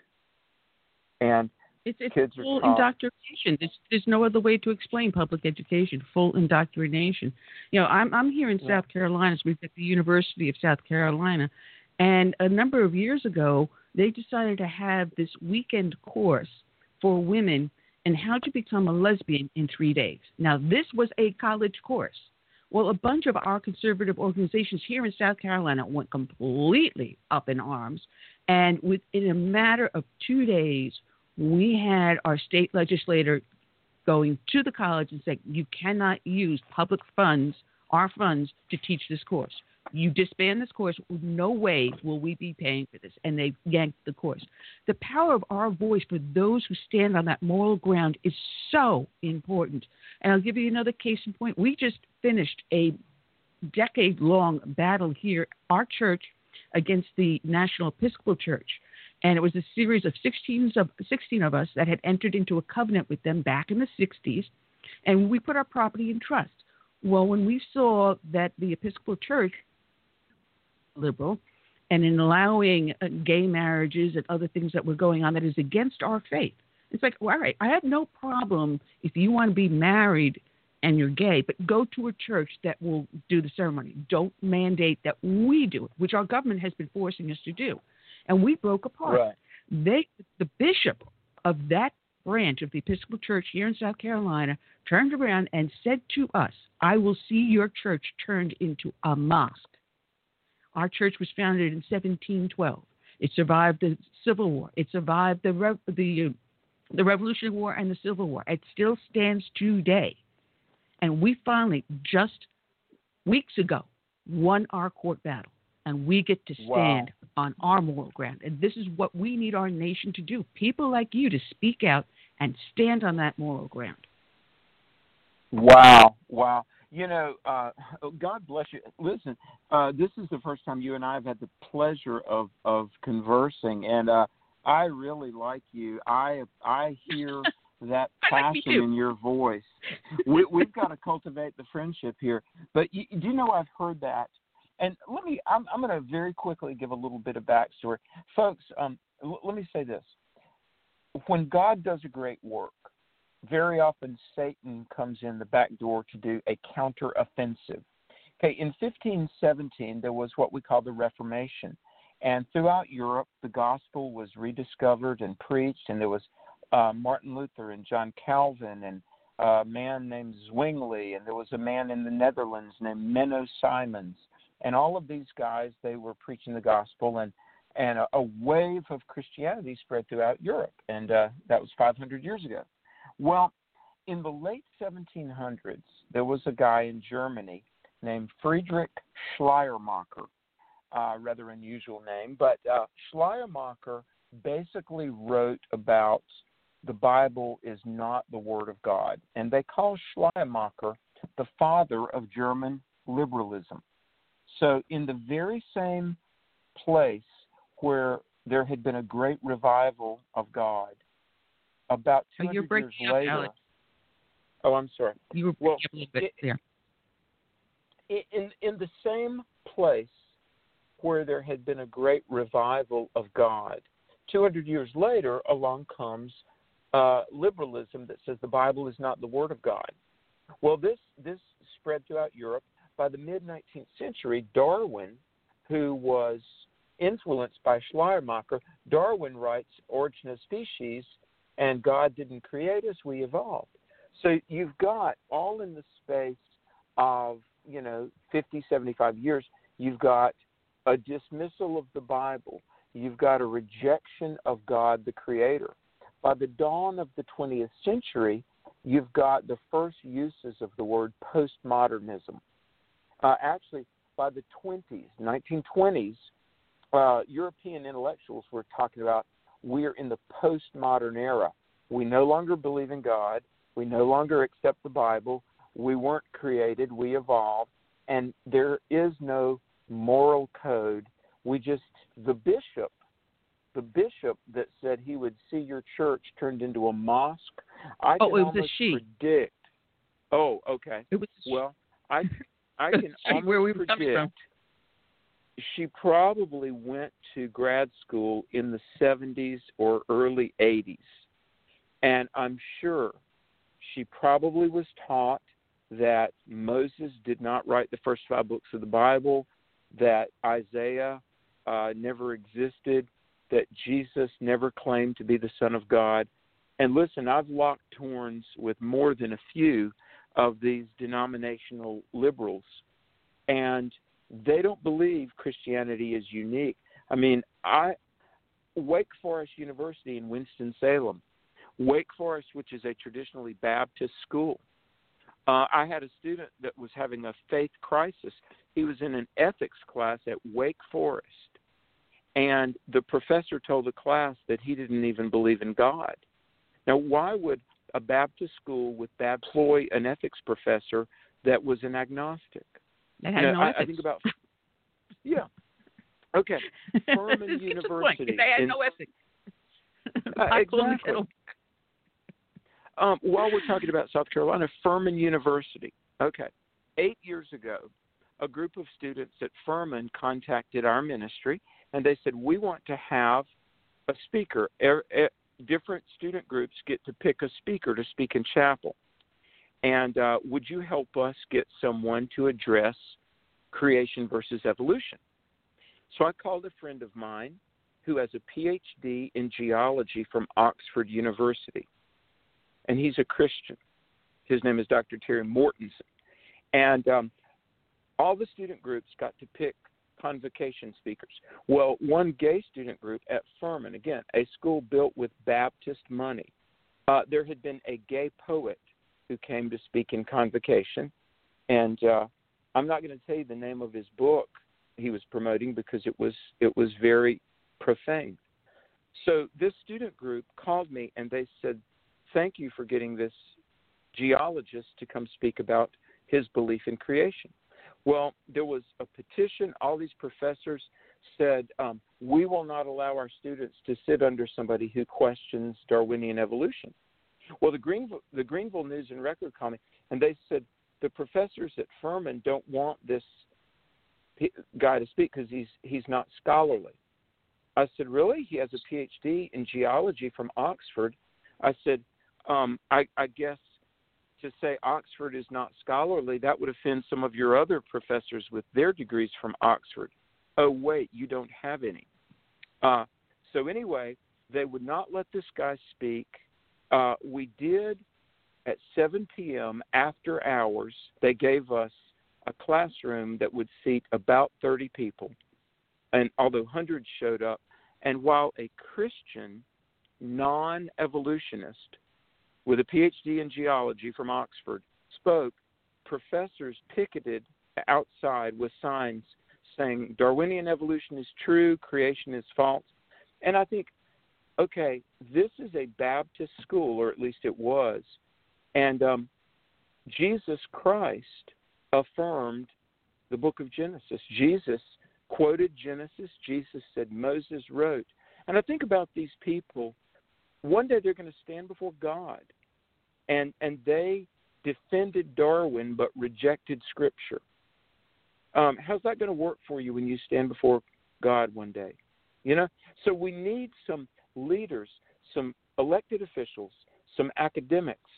And it's, it's kids full are full indoctrination. There's, there's no other way to explain public education, full indoctrination. You know, I'm, I'm here in yeah. South Carolina, so we've got the University of South Carolina, and a number of years ago, they decided to have this weekend course for women and how to become a lesbian in three days. Now, this was a college course. Well, a bunch of our conservative organizations here in South Carolina went completely up in arms. And within a matter of two days, we had our state legislator going to the college and saying, you cannot use public funds, our funds, to teach this course. You disband this course, no way will we be paying for this. And they yanked the course. The power of our voice for those who stand on that moral ground is so important. And I'll give you another case in point. We just finished a decade-long battle here, our church, against the National Episcopal Church. And it was a series of sixteen of, sixteen of us that had entered into a covenant with them back in the sixties. And we put our property in trust. Well, when we saw that the Episcopal Church liberal, and in allowing uh, gay marriages and other things that were going on that is against our faith. It's like, well, all right, I have no problem if you want to be married and you're gay, but go to a church that will do the ceremony. Don't mandate that we do it, which our government has been forcing us to do. And we broke apart. Right. They, the bishop of that branch of the Episcopal Church here in South Carolina turned around and said to us, I will see your church turned into a mosque. Our church was founded in seventeen twelve. It survived the Civil War. It survived the Re- the, uh, the Revolutionary War and the Civil War. It still stands today. And we finally, just weeks ago, won our court battle. And we get to stand wow. on our moral ground. And this is what we need our nation to do. People like you to speak out and stand on that moral ground. Wow, wow. You know, uh, God bless you. Listen, uh, this is the first time you and I have had the pleasure of, of conversing, and uh, I really like you. I I hear that passion like you in your voice. We, we've got to cultivate the friendship here. But you, do you know I've heard that? And let me, I'm, I'm going to very quickly give a little bit of backstory. Folks, um, l- let me say this. When God does a great work, very often Satan comes in the back door to do a counter-offensive. Okay, in fifteen seventeen, there was what we call the Reformation. And throughout Europe, the gospel was rediscovered and preached, and there was uh, Martin Luther and John Calvin and a man named Zwingli, and there was a man in the Netherlands named Menno Simons. And all of these guys, they were preaching the gospel, and and a, a wave of Christianity spread throughout Europe, and uh, that was five hundred years ago. Well, in the late seventeen hundreds, there was a guy in Germany named Friedrich Schleiermacher, uh, rather unusual name, but uh, Schleiermacher basically wrote about the Bible is not the Word of God, and they call Schleiermacher the father of German liberalism. So in the very same place where there had been a great revival of God, about two hundred years later... Alex. Oh, I'm sorry. You were breaking well, up a little bit there. Yeah. In, in the same place where there had been a great revival of God, two hundred years later, along comes uh, liberalism that says the Bible is not the Word of God. Well, this, this spread throughout Europe. By the mid-nineteenth century, Darwin, who was influenced by Schleiermacher, Darwin writes Origin of Species, and God didn't create us, we evolved. So you've got all in the space of, you know, fifty, seventy-five years, you've got a dismissal of the Bible. You've got a rejection of God the Creator. By the dawn of the twentieth century, you've got the first uses of the word postmodernism. Uh, actually, by the twenties, nineteen twenties, uh, European intellectuals were talking about we're in the postmodern era. We no longer believe in God. We no longer accept the Bible. We weren't created. We evolved. And there is no moral code. We just, the bishop, the bishop that said he would see your church turned into a mosque. I oh, can it was almost a she. predict. Oh, okay. It was a she. Well, I... I can almost where we predict from. She probably went to grad school in the seventies or early eighties, and I'm sure she probably was taught that Moses did not write the first five books of the Bible, that Isaiah uh, never existed, that Jesus never claimed to be the Son of God. And listen, I've locked horns with more than a few of these denominational liberals, and they don't believe Christianity is unique. I mean, I Wake Forest University in Winston-Salem, Wake Forest, which is a traditionally Baptist school, uh, I had a student that was having a faith crisis. He was in an ethics class at Wake Forest, and the professor told the class that he didn't even believe in God. Now, why would a Baptist school with that ploy, an ethics professor that was an agnostic? That had no, no ethics. I, I think about, yeah. Okay. Furman University. They had in, no ethics. Uh, exactly. Um, while we're talking about South Carolina, Furman University. Okay. Eight years ago, a group of students at Furman contacted our ministry, and they said, we want to have a speaker. Er, er, Different student groups get to pick a speaker to speak in chapel. And uh, would you help us get someone to address creation versus evolution? So I called a friend of mine who has a P H D in geology from Oxford University. And he's a Christian. His name is Doctor Terry Mortensen. And um, all the student groups got to pick convocation speakers. Well, one gay student group at Furman, again, a school built with Baptist money, uh, there had been a gay poet who came to speak in convocation, and uh, I'm not going to tell you the name of his book he was promoting because it was it was very profane. So this student group called me, and they said, thank you for getting this geologist to come speak about his belief in creation. Well, there was a petition. All these professors said, um, we will not allow our students to sit under somebody who questions Darwinian evolution. Well, the Greenville, the Greenville News and Record comment, and they said the professors at Furman don't want this guy to speak because he's, he's not scholarly. I said, really? He has a P H D in geology from Oxford. I said, um, I, I guess to say Oxford is not scholarly, that would offend some of your other professors with their degrees from Oxford. Oh, wait, you don't have any. Uh, so anyway, they would not let this guy speak. Uh, we did at seven p.m. after hours, they gave us a classroom that would seat about thirty people, and although hundreds showed up. And while a Christian non-evolutionist with a P H D in geology from Oxford spoke, professors picketed outside with signs saying Darwinian evolution is true, creation is false. And I think, okay, this is a Baptist school, or at least it was, and um, Jesus Christ affirmed the book of Genesis. Jesus quoted Genesis. Jesus said Moses wrote. And I think about these people, one day they're going to stand before God, and and they defended Darwin but rejected Scripture. Um, how's that going to work for you when you stand before God one day? You know, so we need some leaders, some elected officials, some academics,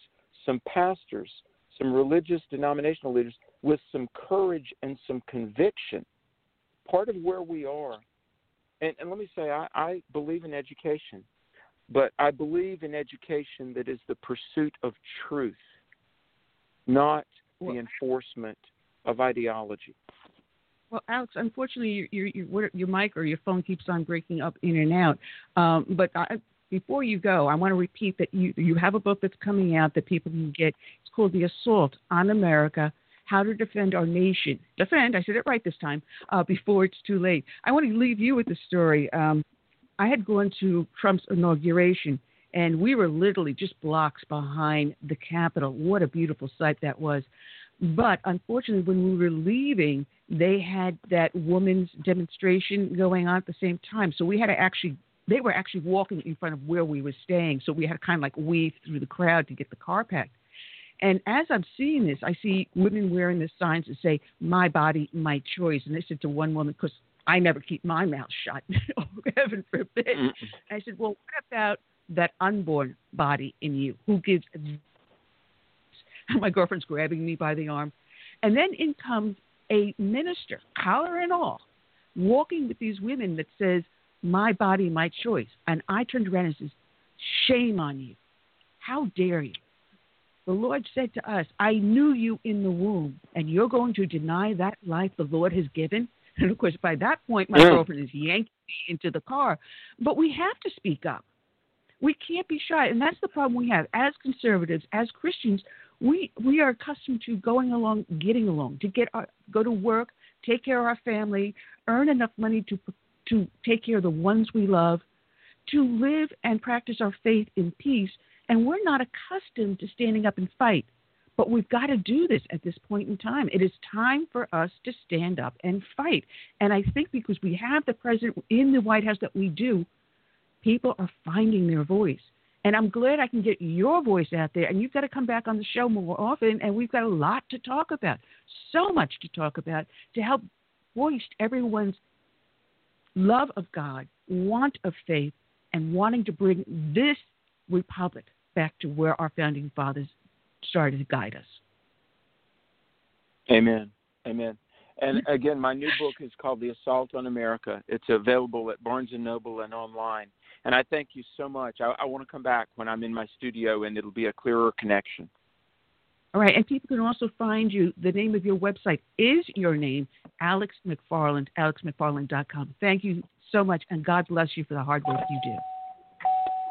some pastors, some religious denominational leaders with some courage and some conviction. Part of where we are, and, and let me say, I, I believe in education, but I believe in education that is the pursuit of truth, not the well, enforcement of ideology. Well, Alex, unfortunately, your, your, your mic or your phone keeps on breaking up in and out. Um, but I, before you go, I want to repeat that you, you have a book that's coming out that people can get. It's called The Assault on America: How to Defend Our Nation. Defend, I said it right this time, uh, before it's too late. I want to leave you with the story. Um, I had gone to Trump's inauguration, and we were literally just blocks behind the Capitol. What a beautiful sight that was. But unfortunately, when we were leaving, they had that woman's demonstration going on at the same time. So we had to actually, they were actually walking in front of where we were staying. So we had to kind of like weave through the crowd to get the car packed. And as I'm seeing this, I see women wearing the signs that say, "My body, my choice." And I said to one woman, because I never keep my mouth shut, oh, heaven forbid. And I said, well, what about that unborn body in you? Who gives? My girlfriend's grabbing me by the arm. And then in comes a minister, collar and all, walking with these women that says, "My body, my choice." And I turned around and says, "Shame on you. How dare you? The Lord said to us, I knew you in the womb, and you're going to deny that life the Lord has given." And, of course, by that point, my yeah. girlfriend is yanking me into the car. But we have to speak up. We can't be shy. And that's the problem we have. As conservatives, as Christians, we, we are accustomed to going along, getting along, to get our, go to work, take care of our family, earn enough money to to take care of the ones we love, to live and practice our faith in peace. And we're not accustomed to standing up and fight, but we've got to do this at this point in time. It is time for us to stand up and fight. And I think because we have the president in the White House that we do, people are finding their voice. And I'm glad I can get your voice out there. And you've got to come back on the show more often. And we've got a lot to talk about, so much to talk about, to help voice everyone's love of God, want of faith, and wanting to bring this republic back to where our founding fathers started to guide us. Amen. Amen. And again, my new book is called The Assault on America. It's available at Barnes and Noble and online. And I thank you so much. I, I want to come back when I'm in my studio, and it'll be a clearer connection. All right. And people can also find you. The name of your website is your name, Alex McFarland, alex mcfarland dot com. Thank you so much. And God bless you for the hard work you do.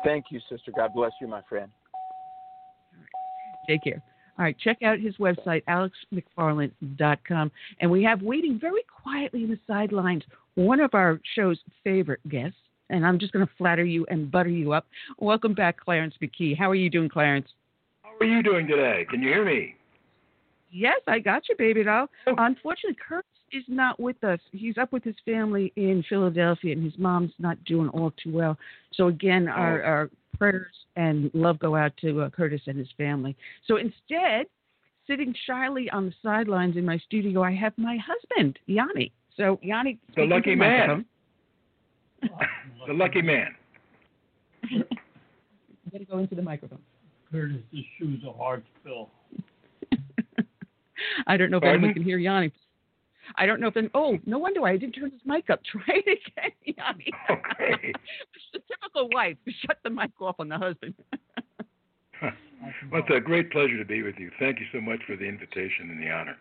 Thank you, sister. God bless you, my friend. All right. Take care. All right. Check out his website, alex mcfarland dot com. And we have waiting very quietly in the sidelines one of our show's favorite guests. And I'm just going to flatter you and butter you up. Welcome back, Clarence McKee. How are you doing, Clarence? How are you doing today? Can you hear me? Yes, I got you, baby doll. Unfortunately, Curtis is not with us. He's up with his family in Philadelphia, and his mom's not doing all too well. So, again, our, our prayers and love go out to uh, Curtis and his family. So, instead, sitting shyly on the sidelines in my studio, I have my husband, Yanni. So, Yanni. The lucky man. The lucky man. You got to go into the microphone. Curtis, this shoe's a hard fill. I don't know if Pardon? anyone can hear Yanni. I don't know if... Any, oh, no wonder why I didn't turn this mic up. Try it again, Yanni. Okay. The typical wife. Shut the mic off on the husband. Well, it's a great pleasure to be with you. Thank you so much for the invitation and the honor.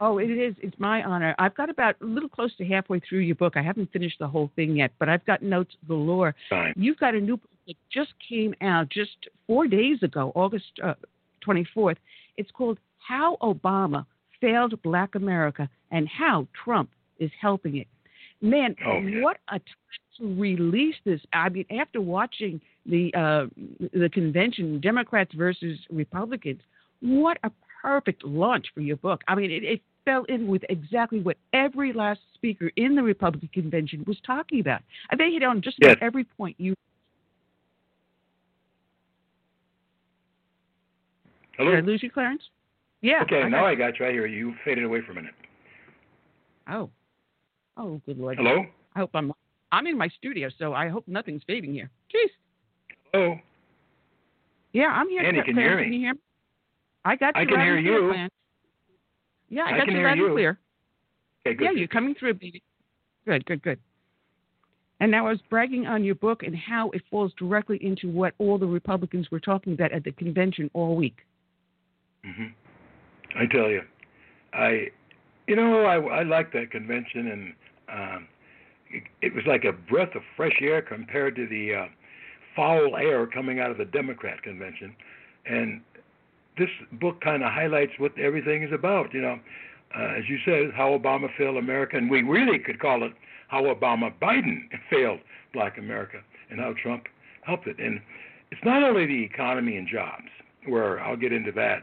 Oh, it is. It's my honor. I've got about a little close to halfway through your book. I haven't finished the whole thing yet, but I've got notes galore. Fine. You've got a new book that just came out just four days ago, August uh, twenty-fourth. It's called How Obama Failed Black America and How Trump is Helping It. Man, oh, yeah. What a time to release this. I mean, after watching the uh, the convention, Democrats versus Republicans, what a perfect launch for your book. I mean, it, it fell in with exactly what every last speaker in the Republican convention was talking about. I think hit on just about yes. every point you. Hello? Did I lose you, Clarence? Yeah. Okay, I now got I got you. I hear you. You faded away for a minute. Oh. Oh, good Lord. Hello? I hope I'm I'm in my studio, so I hope nothing's fading here. Jeez. Hello? Yeah, I'm here. Andy, can you hear me? Can you hear me? I got you. I can hear you. Clear, yeah, I, I got you loud and clear. Okay, good. Yeah, you're coming through, baby. Good, good, good. And now I was bragging on your book and how it falls directly into what all the Republicans were talking about at the convention all week. Mm-hmm. I tell you, I, you know, I, I liked that convention, and Um, it, it was like a breath of fresh air compared to the uh, foul air coming out of the Democrat convention. And this book kind of highlights what everything is about. You know, uh, as you said, how Obama failed America, and we really could call it how Obama Biden failed Black America and how Trump helped it. And it's not only the economy and jobs, where I'll get into that,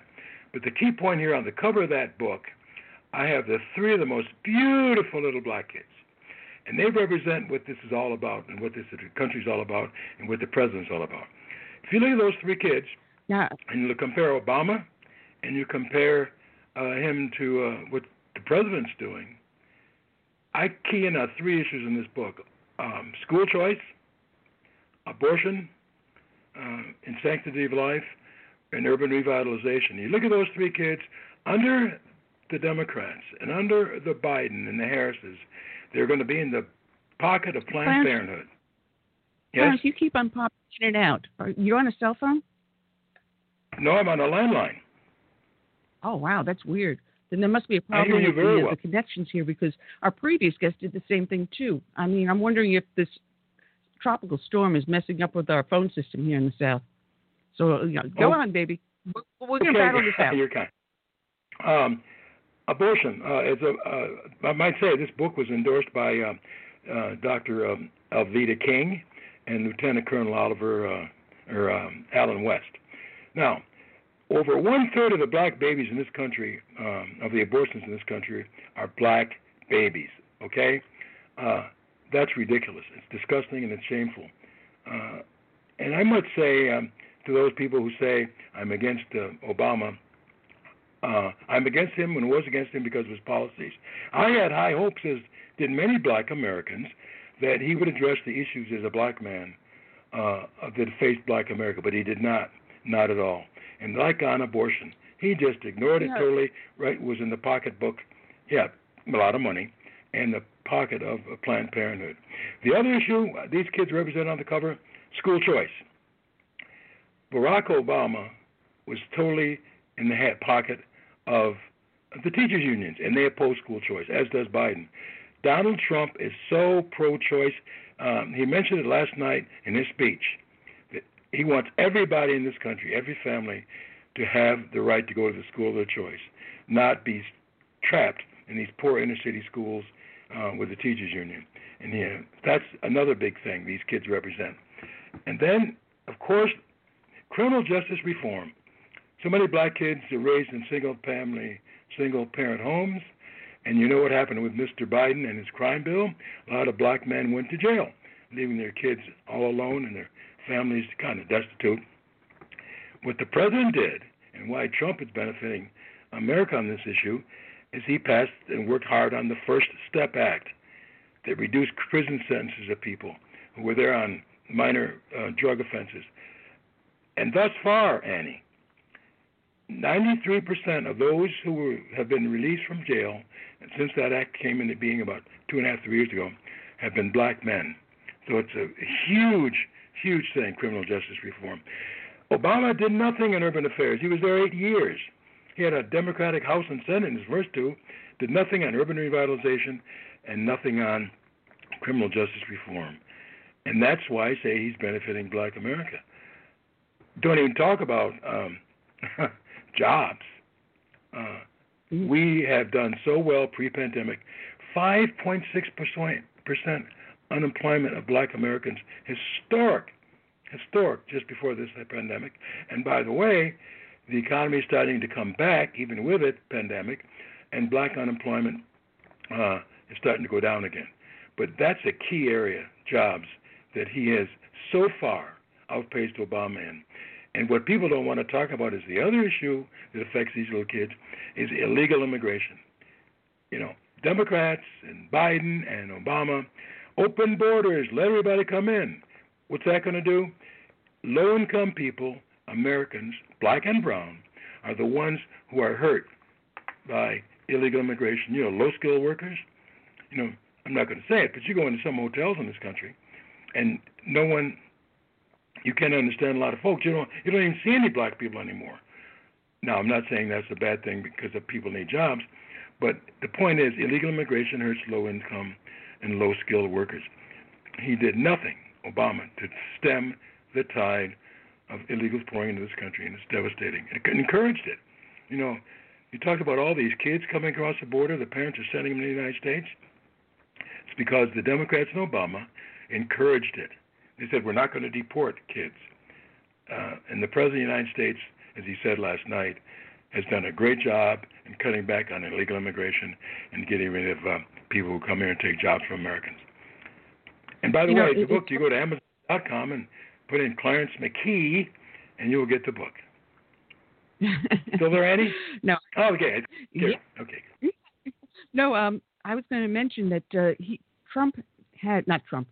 but the key point here on the cover of that book, I have the three of the most beautiful little black kids. And they represent what this is all about and what this country is all about and what the president's all about. If you look at those three kids, yeah. and you compare Obama and you compare uh, him to uh, what the president's doing, I key in on three issues in this book. Um, school choice, abortion, uh, and sanctity of life, and urban revitalization. You look at those three kids under the Democrats and under the Biden and the Harrises, they're going to be in the pocket of Planned Clarence, Parenthood. Yes? Clarence, you keep on popping in and out. Are you on a cell phone? No, I'm on a landline. Oh, wow, that's weird. Then there must be a problem with the, well. the connections here, because our previous guest did the same thing, too. I mean, I'm wondering if this tropical storm is messing up with our phone system here in the South. So, you know, go oh. on, baby. We're, we're going to okay. battle this out. You're kind. Um, Abortion, uh, as a, uh, I might say, this book was endorsed by uh, uh, Doctor Um, Alveda King and Lieutenant Colonel Oliver uh, or um, Alan West. Now, over one third of the black babies in this country, um, of the abortions in this country, are black babies. Okay, uh, that's ridiculous. It's disgusting and it's shameful. Uh, and I must say um, to those people who say I'm against uh, Obama. Uh, I'm against him and was against him because of his policies. I had high hopes, as did many black Americans, that he would address the issues as a black man uh, that faced black America, but he did not, not at all. And like on abortion, he just ignored it yeah. totally, right, was in the pocketbook, yeah, a lot of money, and the pocket of Planned Parenthood. The other issue these kids represent on the cover, school choice. Barack Obama was totally in the hat pocket of the teachers' unions, and they oppose school choice, as does Biden. Donald Trump is so pro-choice. Um, he mentioned it last night in his speech that he wants everybody in this country, every family, to have the right to go to the school of their choice, not be trapped in these poor inner-city schools uh, with the teachers' union. And yeah, that's another big thing these kids represent. And then, of course, criminal justice reform. So many black kids are raised in single-family, single-parent homes, and you know what happened with Mister Biden and his crime bill? A lot of black men went to jail, leaving their kids all alone and their families kind of destitute. What the president did, and why Trump is benefiting America on this issue, is he passed and worked hard on the First Step Act that reduced prison sentences of people who were there on minor uh, drug offenses. And thus far, Annie, ninety-three percent of those who were, have been released from jail, and since that act came into being about two and a half, three years ago, have been black men. So it's a huge, huge thing, criminal justice reform. Obama did nothing in urban affairs. He was there eight years. He had a Democratic House and Senate in his first two, did nothing on urban revitalization and nothing on criminal justice reform. And that's why I say he's benefiting black America. Don't even talk about um, jobs. Uh, we have done so well pre-pandemic. five point six percent unemployment of black Americans, historic, historic just before this pandemic. And by the way, the economy is starting to come back, even with it, pandemic, and black unemployment uh, is starting to go down again. But that's a key area, jobs, that he has so far outpaced Obama in. And what people don't want to talk about is the other issue that affects these little kids is illegal immigration. You know, Democrats and Biden and Obama, open borders, let everybody come in. What's that going to do? Low-income people, Americans, black and brown, are the ones who are hurt by illegal immigration. You know, low-skilled workers. You know, I'm not going to say it, but you go into some hotels in this country, and no one, you can't understand a lot of folks. You don't, you don't even see any black people anymore. Now, I'm not saying that's a bad thing because the people need jobs, but the point is illegal immigration hurts low-income and low-skilled workers. He did nothing, Obama, to stem the tide of illegals pouring into this country, and it's devastating. It encouraged it. You know, you talk about all these kids coming across the border, the parents are sending them to the United States. It's because the Democrats and Obama encouraged it. They said, we're not going to deport kids. Uh, and the President of the United States, as he said last night, has done a great job in cutting back on illegal immigration and getting rid of uh, people who come here and take jobs from Americans. And by the you way, know, the book, you go to Amazon dot com and put in Clarence McKee, and you will get the book. Still there, Annie? No. Oh, okay. Yeah. Okay. No, um, I was going to mention that uh, he, Trump had, not Trump,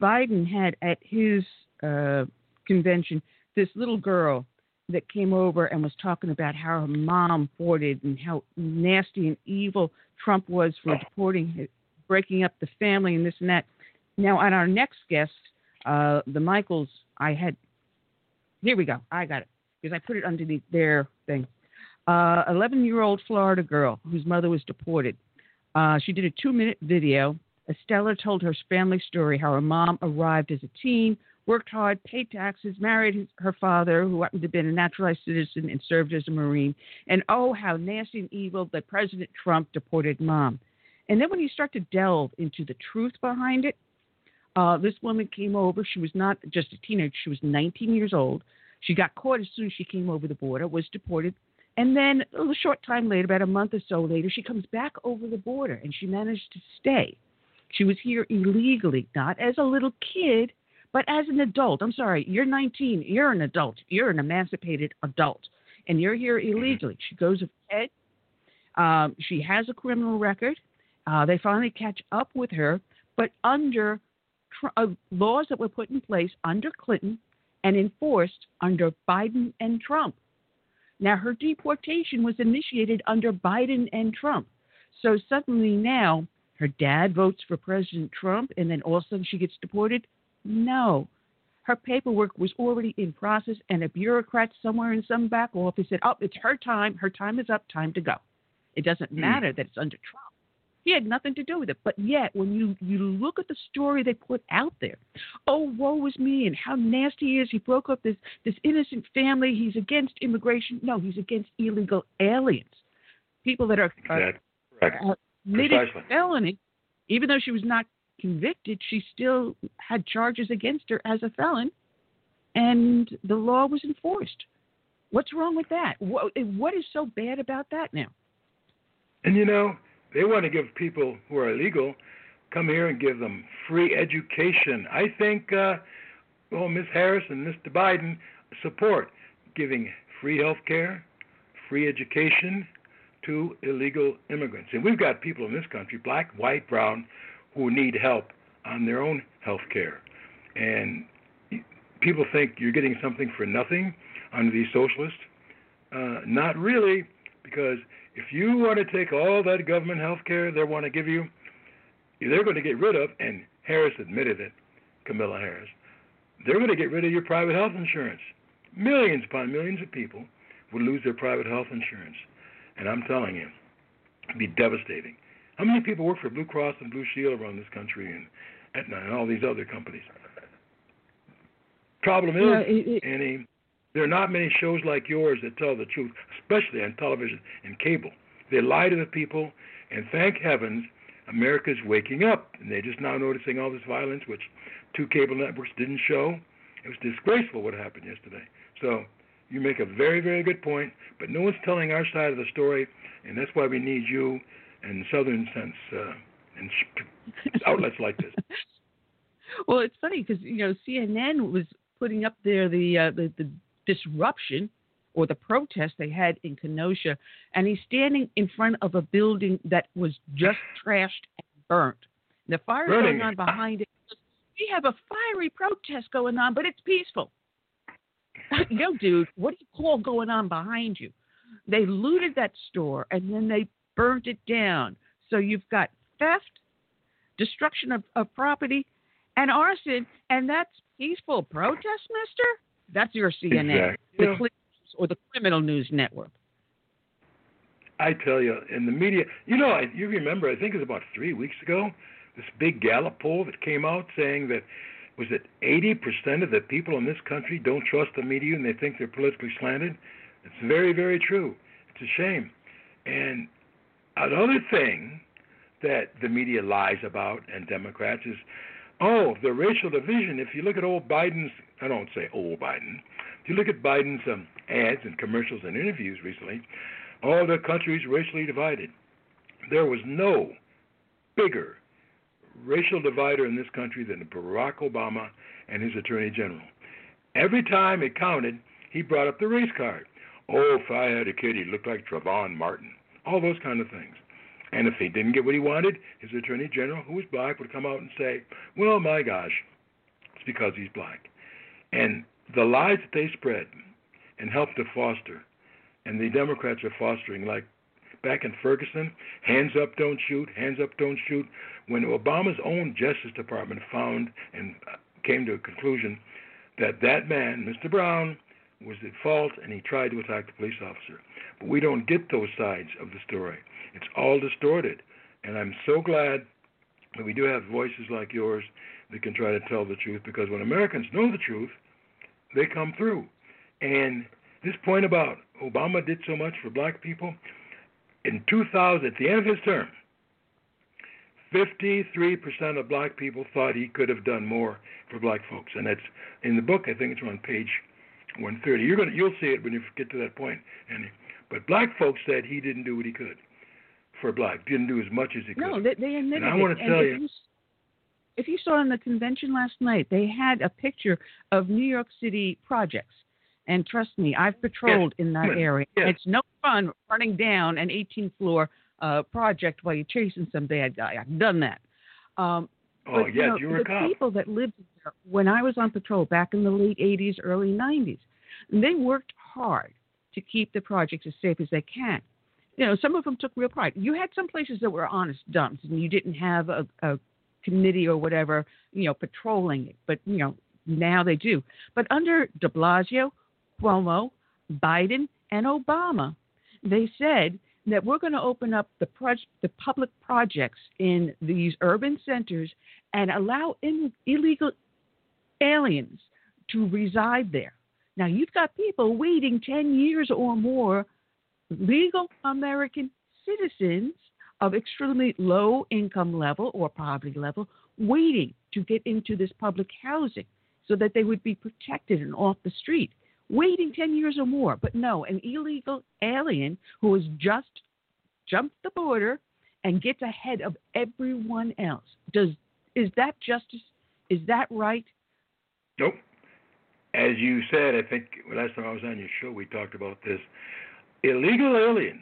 Biden had at his uh, convention this little girl that came over and was talking about how her mom boarded and how nasty and evil Trump was for oh. deporting, breaking up the family and this and that. Now, on our next guest, uh, the Michaels, I had, here we go. I got it because I put it underneath their thing. Uh, eleven-year-old Florida girl whose mother was deported. Uh, she did a two-minute video. Estella told her family story, how her mom arrived as a teen, worked hard, paid taxes, married his, her father, who happened to have been a naturalized citizen and served as a Marine. And oh, how nasty and evil that President Trump deported mom. And then when you start to delve into the truth behind it, uh, this woman came over. She was not just a teenager. She was nineteen years old. She got caught as soon as she came over the border, was deported. And then a short time later, about a month or so later, she comes back over the border and she managed to stay. She was here illegally, not as a little kid, but as an adult. I'm sorry, you're nineteen. You're an adult. You're an emancipated adult, and you're here illegally. She goes ahead. Um, she has a criminal record. Uh, they finally catch up with her, but under tr- uh, laws that were put in place under Clinton and enforced under Biden and Trump. Now, her deportation was initiated under Biden and Trump. So suddenly now, her dad votes for President Trump, and then all of a sudden she gets deported? No. Her paperwork was already in process, and a bureaucrat somewhere in some back office said, oh, it's her time. Her time is up. Time to go. It doesn't matter that it's under Trump. He had nothing to do with it. But yet, when you, you look at the story they put out there, oh, woe is me, and how nasty he is. He broke up this, this innocent family. He's against immigration. No, he's against illegal aliens, people that are exactly. uh, committed felony. Even though she was not convicted, she still had charges against her as a felon, and the law was enforced. What's wrong with that? What, what is so bad about that now? And, you know, they want to give people who are illegal, come here and give them free education. I think, uh, well, Miz Harris and Mister Biden support giving free health care, free education to illegal immigrants. And we've got people in this country, black, white, brown, who need help on their own health care. And people think you're getting something for nothing under these socialists. Uh, not really, because if you want to take all that government health care they want to give you, they're going to get rid of, and Harris admitted it, Kamala Harris, they're going to get rid of your private health insurance. Millions upon millions of people will lose their private health insurance. and I'm telling you, it'd be devastating. How many people work for Blue Cross and Blue Shield around this country and Aetna and all these other companies? Problem is, yeah, it, it, Annie, there are not many shows like yours that tell the truth, especially on television and cable. They lie to the people, and thank heavens, America's waking up, and they're just now noticing all this violence, which two cable networks didn't show. It was disgraceful what happened yesterday. So you make a very, very good point, but no one's telling our side of the story, and that's why we need you and Southern Sense uh, and outlets like this. Well, it's funny because, you know, C N N was putting up there the, uh, the the disruption or the protest they had in Kenosha, and he's standing in front of a building that was just trashed and burnt. The fire is going on behind it. We have a fiery protest going on, but it's peaceful. No, dude, what do you call going on behind you? They looted that store, and then they burnt it down. So you've got theft, destruction of, of property, and arson, and that's peaceful protest, mister? That's your C N N, exactly. the yeah. or the criminal news network. I tell you, in the media, you know, I, you remember, I think it was about three weeks ago, this big Gallup poll that came out saying that, was it eighty percent of the people in this country don't trust the media and they think they're politically slanted? It's very, very true. It's a shame. And another thing that the media lies about, and Democrats, is, oh, the racial division. If you look at old Biden's, I don't say old Biden, if you look at Biden's um, ads and commercials and interviews recently, oh, the country's racially divided. There was no bigger racial divider in this country than Barack Obama and his attorney general. Every time it counted, he brought up the race card. Oh, if I had a kid, he'd look like Trayvon Martin. All those kind of things. And if he didn't get what he wanted, his attorney general, who was black, would come out and say, well, my gosh, it's because he's black. And the lies that they spread and helped to foster, and the Democrats are fostering, like back in Ferguson, hands up, don't shoot, hands up, don't shoot. When Obama's own Justice Department found and came to a conclusion that that man, Mister Brown, was at fault and he tried to attack the police officer. But we don't get those sides of the story. It's all distorted. And I'm so glad that we do have voices like yours that can try to tell the truth, because when Americans know the truth, they come through. And this point about Obama did so much for black people, in two thousand, at the end of his term, fifty-three percent of black people thought he could have done more for black folks. And that's in the book, I think it's on page one thirty. You're gonna, you'll see it when you get to that point, Andy. But black folks said he didn't do what he could for black, didn't do as much as he could. No, they, they admitted it. And I want to tell you, if you saw in the convention last night, they had a picture of New York City projects. And trust me, I've patrolled yes. in that area. Yes. It's no fun running down an eighteenth floor uh, project while you're chasing some bad guy. I've done that. Um, oh, but, yes, you know, you were the a cop. People that lived there, when I was on patrol back in the late eighties, early nineties, they worked hard to keep the projects as safe as they can. You know, some of them took real pride. You had some places that were honest dumps, and you didn't have a, a committee or whatever, you know, patrolling it. But, you know, now they do. But under de Blasio, Cuomo, Biden, and Obama, they said that we're going to open up the pro- the public projects in these urban centers and allow in- illegal aliens to reside there. Now, you've got people waiting ten years or more, legal American citizens of extremely low income level or poverty level, waiting to get into this public housing so that they would be protected and off the street. Waiting ten years or more. But no, an illegal alien who has just jumped the border and gets ahead of everyone else. Does Is that justice? Is that right? Nope. As you said, I think last time I was on your show, we talked about this. Illegal aliens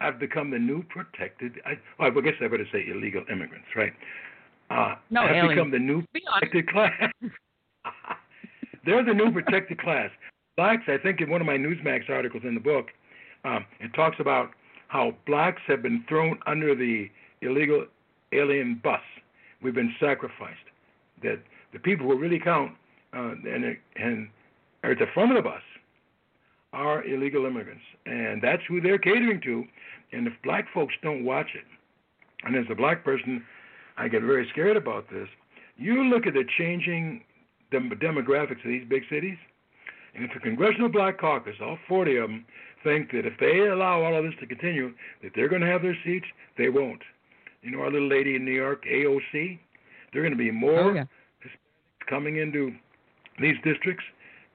have become the new protected... I, well, I guess I better say illegal immigrants, right? Uh, no, have aliens. Become the new protected class. They're the new protected class. Blacks, I think in one of my Newsmax articles in the book, um, it talks about how blacks have been thrown under the illegal alien bus. We've been sacrificed. That the people who really count uh, and, and are at the front of the bus are illegal immigrants, and that's who they're catering to. And if black folks don't watch it, and as a black person, I get very scared about this. You look at the changing dem- demographics of these big cities, and if the Congressional Black Caucus, all forty of them, think that if they allow all of this to continue, that they're going to have their seats, they won't. You know our little lady in New York, A O C? There are going to be more oh, yeah. Hispanics coming into these districts,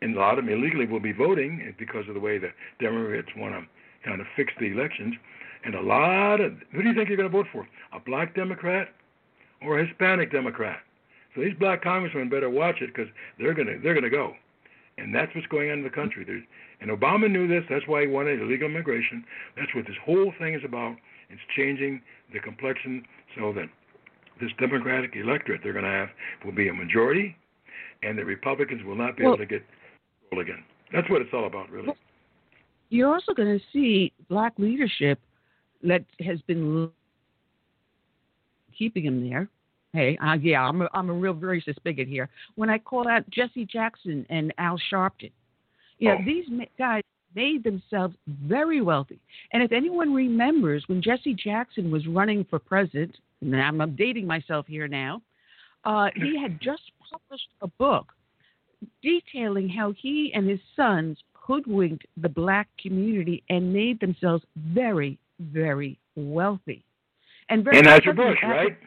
and a lot of them illegally will be voting because of the way the Democrats want to kind of fix the elections. And a lot of, who do you think you're going to vote for? A black Democrat or a Hispanic Democrat? So these black congressmen better watch it, because they're going to they're going to go. And that's what's going on in the country. There's, and Obama knew this. That's why he wanted illegal immigration. That's what this whole thing is about. It's changing the complexion so that this Democratic electorate they're going to have will be a majority, and the Republicans will not be well, able to get control again. That's what it's all about, really. Well, you're also going to see black leadership that has been keeping him there. Hey, uh, yeah, I'm a, I'm a real voracious bigot here. When I call out Jesse Jackson and Al Sharpton, yeah, oh. these guys made themselves very wealthy. And if anyone remembers when Jesse Jackson was running for president, and I'm updating myself here now, uh, he had just published a book detailing how he and his sons hoodwinked the black community and made themselves very, very wealthy. And very. And that's your book, right?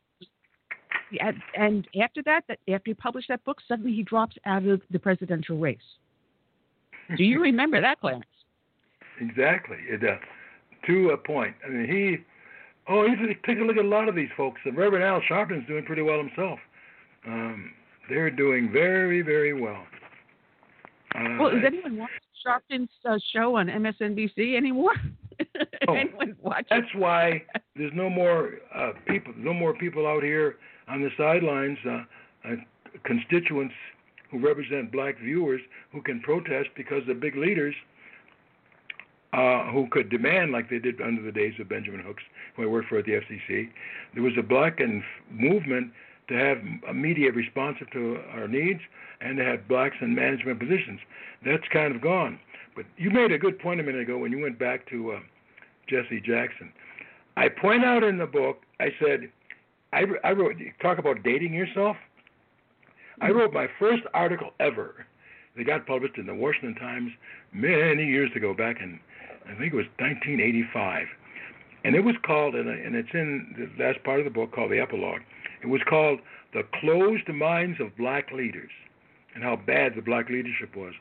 And after that, after he published that book, suddenly he drops out of the presidential race. Do you remember that, Clarence? Exactly. It, uh, to a point. I mean, he, oh, he's, take a look at a lot of these folks. And Reverend Al Sharpton's doing pretty well himself. Um, they're doing very, very well. Uh, well, is anyone watching Sharpton's uh, show on M S N B C anymore? Oh, anyone's watching? That's why there's no more uh, people, no more people out here on the sidelines, uh, uh, constituents who represent black viewers who can protest, because the big leaders uh, who could demand, like they did under the days of Benjamin Hooks, who I worked for at the F C C, there was a black and movement to have a media responsive to our needs and to have blacks in management positions. That's kind of gone. But you made a good point a minute ago when you went back to uh, Jesse Jackson. I point out in the book, I said, I, I wrote, talk about dating yourself. I wrote my first article ever. They got published in the Washington Times many years ago, back in, I think it was nineteen eighty-five. And it was called, and it's in the last part of the book called The Epilogue, it was called The Closed Minds of Black Leaders, and how bad the black leadership was.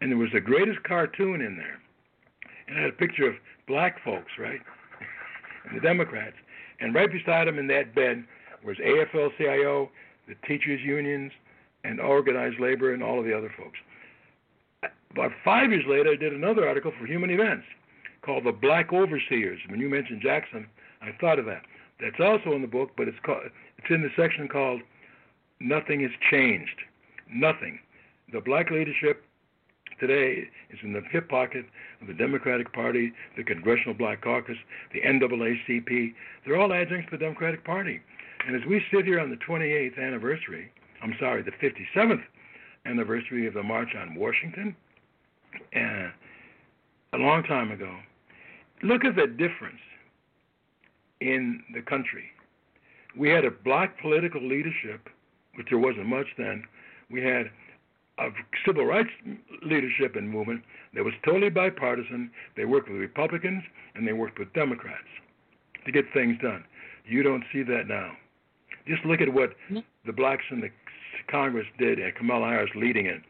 And there was the greatest cartoon in there. And it had a picture of black folks, right? And the Democrats. And right beside them in that bed was A F L C I O, the teachers' unions, and organized labor, and all of the other folks. About five years later, I did another article for Human Events called The Black Overseers. When you mentioned Jackson, I thought of that. That's also in the book, but it's called, it's in the section called Nothing Has Changed. Nothing. The black leadership today is in the hip pocket of the Democratic Party, the Congressional Black Caucus, the N double A C P. They're all adjuncts to the Democratic Party. And as we sit here on the twenty-eighth anniversary, I'm sorry, the fifty-seventh anniversary of the March on Washington, uh, a long time ago, look at the difference in the country. We had a black political leadership, which there wasn't much then. We had a civil rights leadership and movement that was totally bipartisan. They worked with Republicans and they worked with Democrats to get things done. You don't see that now. Just look at what the blacks in the Congress did, and Kamala Harris leading it,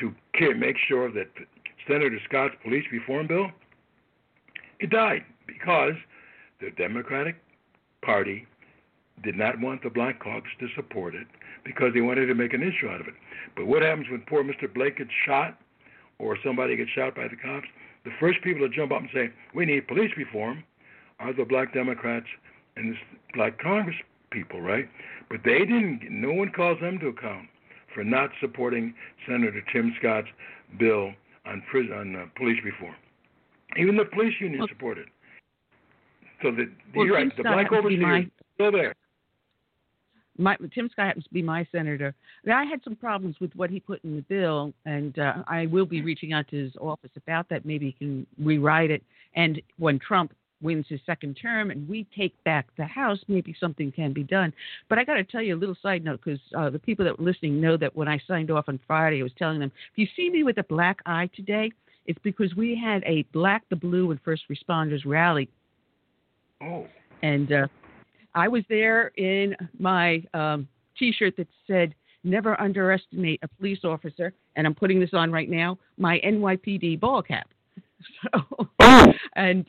to make sure that Senator Scott's police reform bill, it died because the Democratic Party did not want the Black Caucus to support it because they wanted to make an issue out of it. But what happens when poor Mister Blake gets shot or somebody gets shot by the cops? The first people to jump up and say, we need police reform, are the black Democrats and this black Congress people, right? But they didn't, no one calls them to account for not supporting Senator Tim Scott's bill on prison, on uh, police reform. Even the police union well, supported. So the, well, you're right, the black overseers are still there. My, Tim Scott happens to be my senator. I had some problems with what he put in the bill, and uh, I will be reaching out to his office about that. Maybe he can rewrite it. And when Trump wins his second term and we take back the House, maybe something can be done. But I got to tell you a little side note, because uh, the people that were listening know that when I signed off on Friday, I was telling them, if you see me with a black eye today, it's because we had a Black, the Blue, and First Responders rally. Oh. And uh, I was there in my um, T-shirt that said, never underestimate a police officer, and I'm putting this on right now, my N Y P D ball cap. So, and...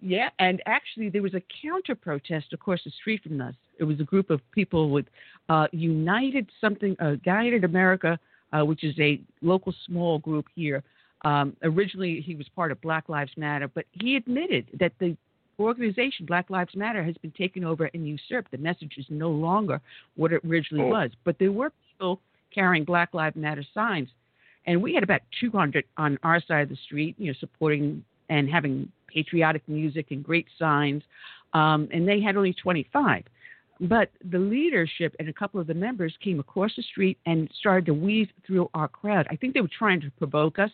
Yeah, and actually there was a counter-protest across the street from us. It was a group of people with uh, United something, uh, Guided America, uh, which is a local small group here. Um, originally he was part of Black Lives Matter, but he admitted that the organization Black Lives Matter has been taken over and usurped. The message is no longer what it originally oh. was. But there were people carrying Black Lives Matter signs, and we had about two hundred on our side of the street, you know, supporting and having patriotic music and great signs, um, and they had only twenty-five. But the leadership and a couple of the members came across the street and started to weave through our crowd. I think they were trying to provoke us,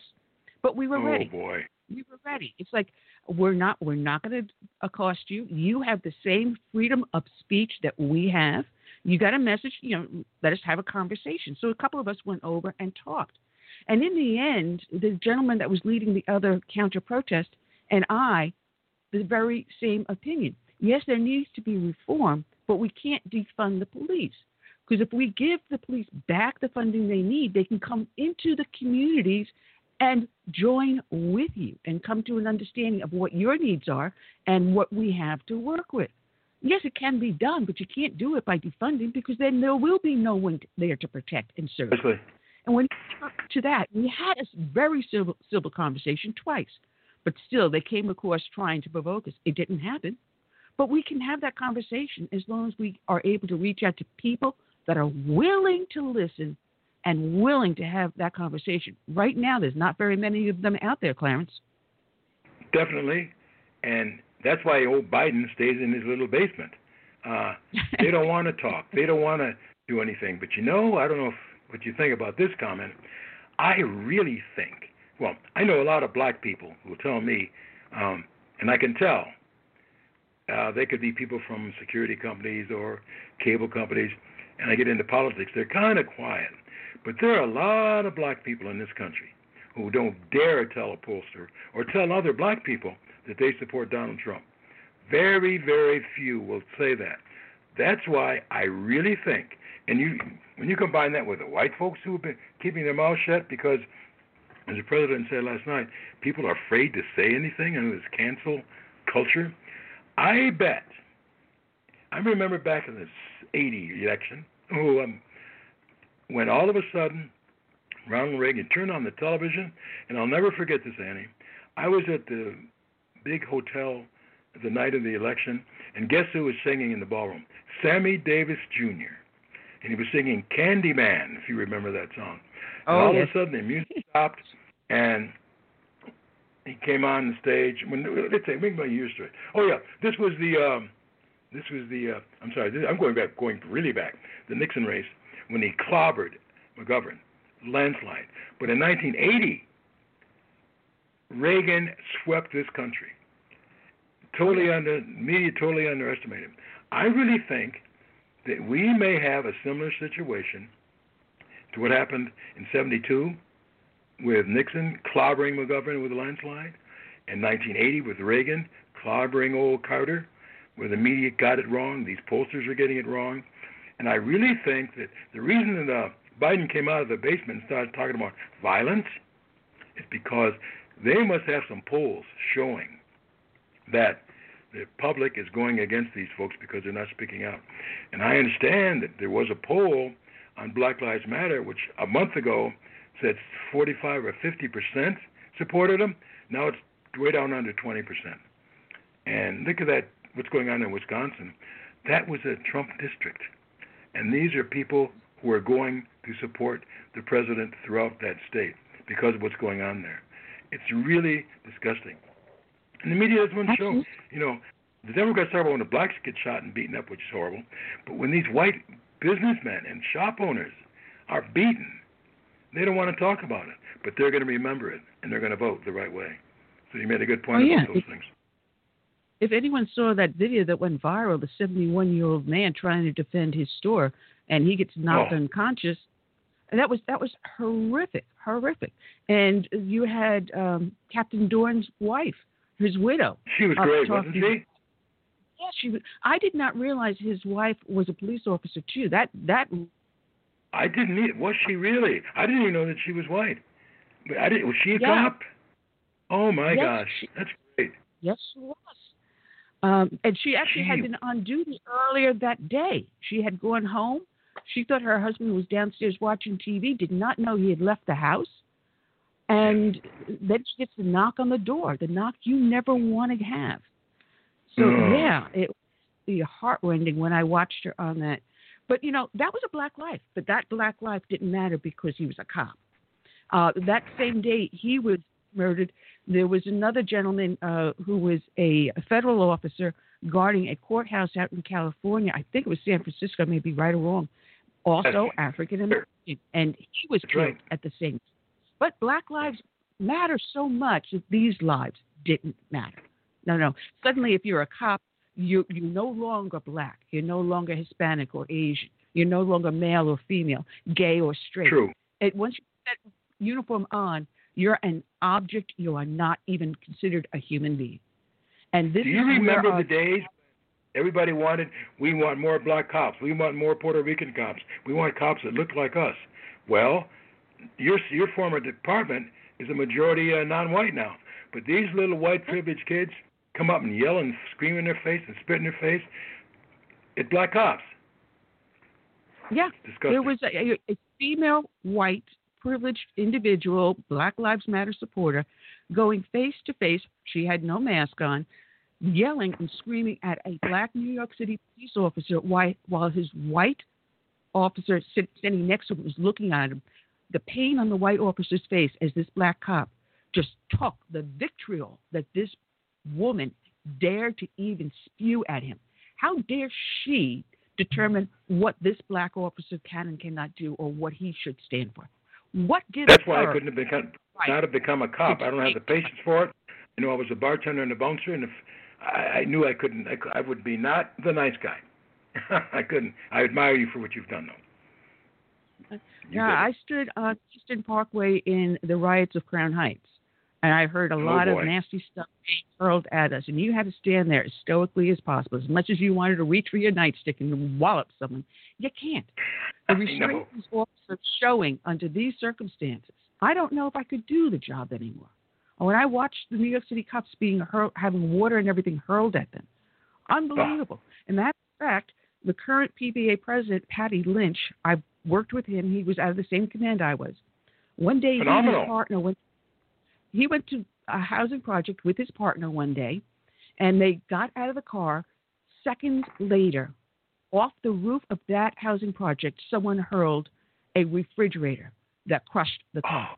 but we were oh, ready. Oh, boy. We were ready. It's like, we're not we're not going to accost you. You have the same freedom of speech that we have. You got a message, you know, let us have a conversation. So a couple of us went over and talked. And in the end, the gentleman that was leading the other counter-protest and I, the very same opinion. Yes, there needs to be reform, but we can't defund the police. Because if we give the police back the funding they need, they can come into the communities and join with you and come to an understanding of what your needs are and what we have to work with. Yes, it can be done, but you can't do it by defunding, because then there will be no one there to protect and serve. Absolutely. And when it comes to that, we had a very civil, civil conversation twice. But still, they came across trying to provoke us. It didn't happen. But we can have that conversation as long as we are able to reach out to people that are willing to listen and willing to have that conversation. Right now, there's not very many of them out there, Clarence. Definitely. And that's why old Biden stays in his little basement. Uh, they don't want to talk. They don't want to do anything. But, you know, I don't know if, what you think about this comment. I really think. Well, I know a lot of black people who tell me, um, and I can tell, uh, they could be people from security companies or cable companies, and I get into politics. They're kind of quiet. But there are a lot of black people in this country who don't dare tell a pollster or tell other black people that they support Donald Trump. Very, very few will say that. That's why I really think, and you, when you combine that with the white folks who have been keeping their mouths shut because, as the president said last night, people are afraid to say anything under this cancel culture. I bet. I remember back in the eighty election, oh, um, when all of a sudden Ronald Reagan turned on the television, and I'll never forget this, Annie. I was at the big hotel the night of the election, and guess who was singing in the ballroom? Sammy Davis Junior And he was singing Candyman, if you remember that song. And all oh, yes. of a sudden, the music stopped, and he came on the stage. When, let's say, make my years straight. Oh yeah, this was the, um, this was the. Uh, I'm sorry, this, I'm going back, going really back. The Nixon race when he clobbered McGovern, landslide. But in nineteen eighty, Reagan swept this country. Totally under media, totally underestimated. I really think that we may have a similar situation to what happened in seventy-two with Nixon clobbering McGovern with a landslide, and nineteen eighty with Reagan clobbering old Carter, where the media got it wrong, these pollsters are getting it wrong. And I really think that the reason that uh, Biden came out of the basement and started talking about violence is because they must have some polls showing that the public is going against these folks because they're not speaking out. And I understand that there was a poll on Black Lives Matter, which a month ago said forty-five or fifty percent supported them. Now it's way down under twenty percent. And look at that, what's going on in Wisconsin. That was a Trump district. And these are people who are going to support the president throughout that state because of what's going on there. It's really disgusting. And the media doesn't show, you know, The Democrats are when the blacks get shot and beaten up, which is horrible. But when these white businessmen and shop owners are beaten, they don't want to talk about it. But they're going to remember it, and they're going to vote the right way. So you made a good point oh, about yeah. those if, things. If anyone saw that video that went viral, the seventy-one-year-old man trying to defend his store, and he gets knocked oh. unconscious, and that was that was horrific, horrific. And you had um, Captain Dorn's wife, his widow. She was great, wasn't she? Yes, yeah, she was. I did not realize his wife was a police officer too. That that. I didn't either. Was she really? I didn't even know that she was white. But I didn't. Was she a yeah. cop? Oh my yes, gosh, she, that's great. Yes, she was. Um, and she actually she, had been on duty earlier that day. She had gone home. She thought her husband was downstairs watching T V, did not know he had left the house. And then she gets the knock on the door, the knock you never want to have. So, oh. yeah, it was heartrending when I watched her on that. But, you know, that was a black life. But that black life didn't matter because he was a cop. Uh, that same day he was murdered, there was another gentleman uh, who was a federal officer guarding a courthouse out in California. I think it was San Francisco, maybe right or wrong. Also African American, and he was That's killed right. at the same time. But black lives matter so much that these lives didn't matter. No, no. Suddenly, if you're a cop, you you're no longer black. You're no longer Hispanic or Asian. You're no longer male or female, gay or straight. True. It, once you put that uniform on, you're an object. You are not even considered a human being. And this. Do you remember our- the days? Everybody wanted, we want more black cops. We want more Puerto Rican cops. We want cops that look like us. Well, your your former department is a majority uh, non-white now. But these little white privileged kids come up and yell and scream in their face and spit in their face at black cops. Yeah. There was a, a female white privileged individual, Black Lives Matter supporter, going face to face. She had no mask on, yelling and screaming at a black New York City police officer while his white officer sitting next to him was looking at him. The pain on the white officer's face as this black cop just took the vitriol that this woman dared to even spew at him. How dare she determine what this black officer can and cannot do or what he should stand for? What gives That's why I couldn't have become, right. not have become a cop. I don't have the patience for it. You know, I was a bartender and a bouncer, and if I knew I couldn't. I, I would be not the nice guy. I couldn't. I admire you for what you've done, though. You yeah, I stood on Eastern Parkway in the riots of Crown Heights, and I heard a oh, lot boy. of nasty stuff being hurled at us, and you had to stand there as stoically as possible. As much as you wanted to reach for your nightstick and wallop someone, you can't. The restraint is also showing under these circumstances. I don't know if I could do the job anymore. When I watched the New York City cops being hurl- having water and everything hurled at them, unbelievable. And that's in fact, the current P B A president, Patty Lynch, I worked with him. He was out of the same command I was. One day, he and his partner went. He went to a housing project with his partner one day, and they got out of the car. Seconds later, off the roof of that housing project, someone hurled a refrigerator that crushed the car. Oh.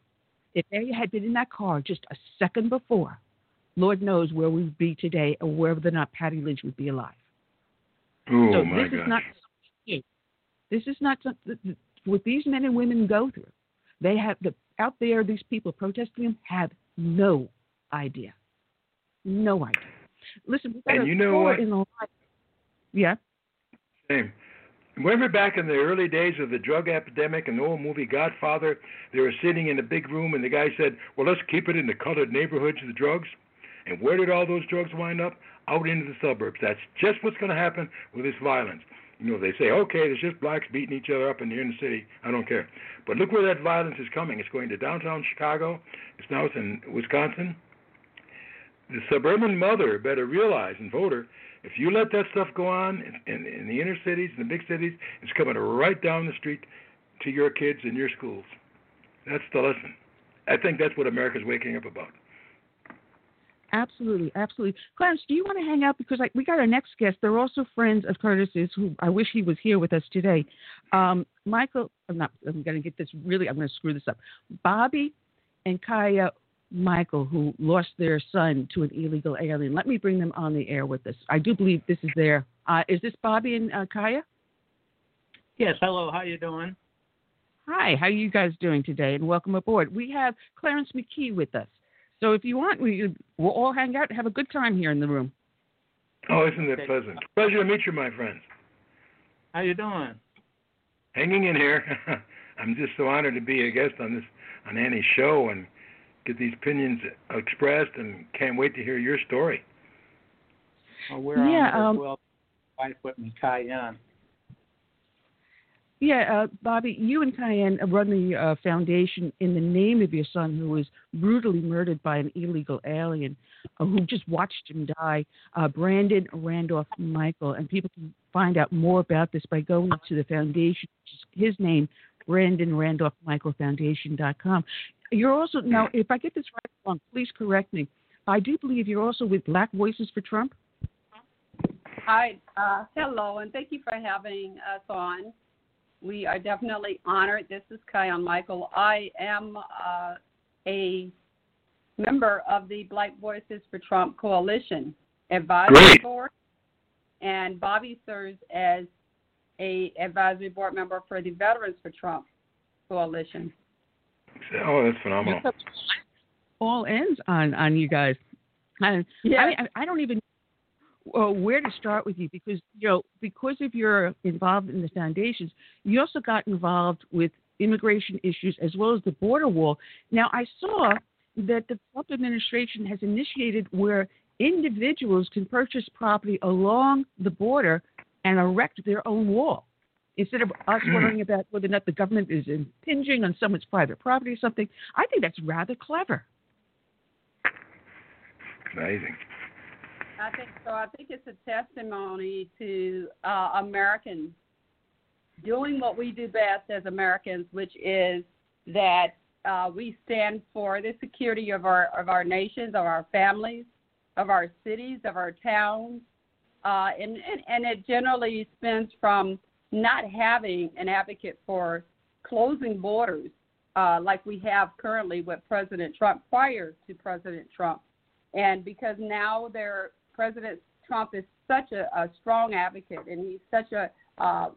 If they had been in that car just a second before, Lord knows where we'd be today or whether or not Patty Lynch would be alive. Oh, so my this gosh. Is not something This is not something what these men and women go through. They have the out there, these people protesting them have no idea. No idea. Listen, we've got and you know what? In the yeah. Same. Remember back in the early days of the drug epidemic and the old movie Godfather, they were sitting in a big room and the guy said, well, let's keep it in the colored neighborhoods of the drugs. And where did all those drugs wind up? Out into the suburbs. That's just what's going to happen with this violence. You know, they say, okay, there's just blacks beating each other up in the inner city. I don't care. But look where that violence is coming. It's going to downtown Chicago. It's now in Wisconsin. The suburban mother better realize and voter, if you let that stuff go on in, in, in the inner cities, in the big cities, it's coming right down the street to your kids and your schools. That's the lesson. I think that's what America's waking up about. Absolutely, absolutely. Clarence, do you want to hang out? Because I, we got our next guest. They're also friends of Curtis's, who I wish he was here with us today. Um, Michael, I'm not, I'm going to get this really, I'm going to screw this up. Bobby and Kaya Michael, who lost their son to an illegal alien. Let me bring them on the air with us. I do believe this is there. Uh, is this Bobby and uh, Kaya? Yes. Hello. How you doing? Hi. How are you guys doing today? And welcome aboard. We have Clarence McKee with us. So if you want, we, we'll all hang out and have a good time here in the room. Oh, isn't that pleasant? Pleasure to meet you, my friend. How you doing? Hanging in here. I'm just so honored to be a guest on this on Annie's show and get these opinions expressed, and can't wait to hear your story. Well, we're yeah, on um, as well. Wife Whitman Cayenne. Yeah, uh, Bobby, you and Cayenne run the uh, foundation in the name of your son, who was brutally murdered by an illegal alien, uh, who just watched him die, uh, Brandon Randolph Michael. And people can find out more about this by going to the foundation, which is his name, Brandon Randolph Michael Foundation dot com. You're also, now, if I get this right wrong, please correct me. I do believe you're also with Black Voices for Trump. Hi, uh, hello, and thank you for having us on. We are definitely honored. This is Kyon Michael. I am uh, a member of the Black Voices for Trump Coalition Advisory Board, and Bobby serves as a advisory board member for the Veterans for Trump Coalition. Oh, that's phenomenal. All ends on, on you guys. I, yeah. I, I, I don't even know where to start with you because, you know, because of your involvement in the foundations, you also got involved with immigration issues as well as the border wall. Now, I saw that the Trump administration has initiated where individuals can purchase property along the border and erect their own wall. Instead of us worrying about whether or not the government is impinging on someone's private property or something, I think that's rather clever. Amazing. I think so. I think it's a testimony to uh, Americans doing what we do best as Americans, which is that uh, we stand for the security of our of our nations, of our families, of our cities, of our towns, uh, and, and and it generally spins from not having an advocate for closing borders uh, like we have currently with President Trump, prior to President Trump. And because now their President Trump is such a, a strong advocate, and he's such a, uh,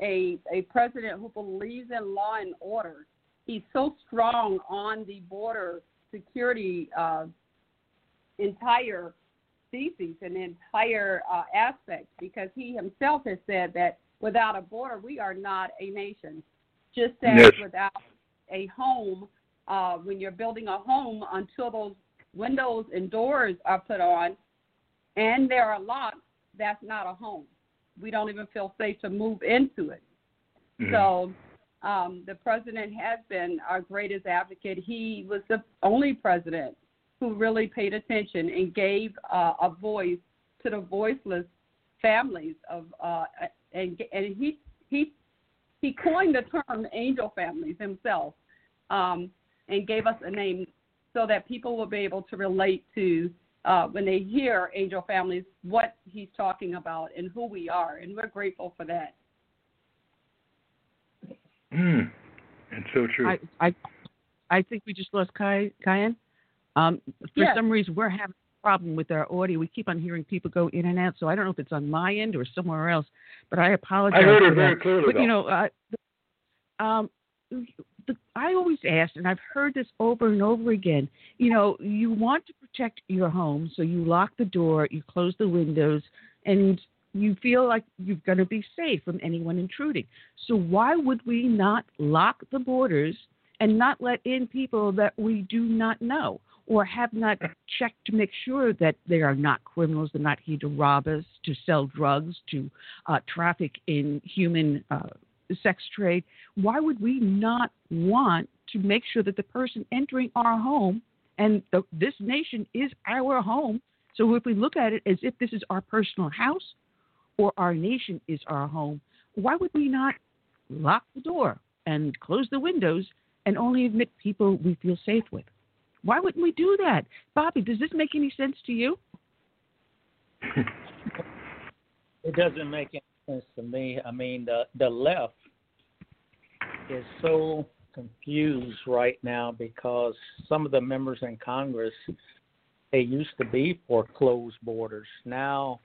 a a president who believes in law and order, he's so strong on the border security uh, entire thesis and entire uh, aspect, because he himself has said that without a border, we are not a nation. Just as yes. without a home, uh, when you're building a home, until those windows and doors are put on and there are locks, that's not a home. We don't even feel safe to move into it. Mm-hmm. So um, the president has been our greatest advocate. He was the only president who really paid attention and gave uh, a voice to the voiceless families of uh And, and he he he coined the term angel families himself, um, and gave us a name so that people will be able to relate to uh, when they hear angel families what he's talking about and who we are, and we're grateful for that. Mm. That's so true. I, I I think we just lost Ky, Kyan. Um, for yes. some reason, we're having problem with our audio. We keep on hearing people go in and out, so I don't know if it's on my end or somewhere else, but I apologize. I heard it very clearly. But, you know, uh, um, the, I always ask, and I've heard this over and over again, you know, you want to protect your home, so you lock the door, you close the windows, and you feel like you're going to be safe from anyone intruding. So why would we not lock the borders and not let in people that we do not know, or have not checked to make sure that they are not criminals, they're not here to rob us, to sell drugs, to uh, traffic in human uh, sex trade? Why would we not want to make sure that the person entering our home, and the, this nation is our home, so if we look at it as if this is our personal house or our nation is our home, why would we not lock the door and close the windows and only admit people we feel safe with? Why wouldn't we do that? Bobby, does this make any sense to you? It doesn't make any sense to me. I mean, the, the left is so confused right now because some of the members in Congress, they used to be for closed borders. Now,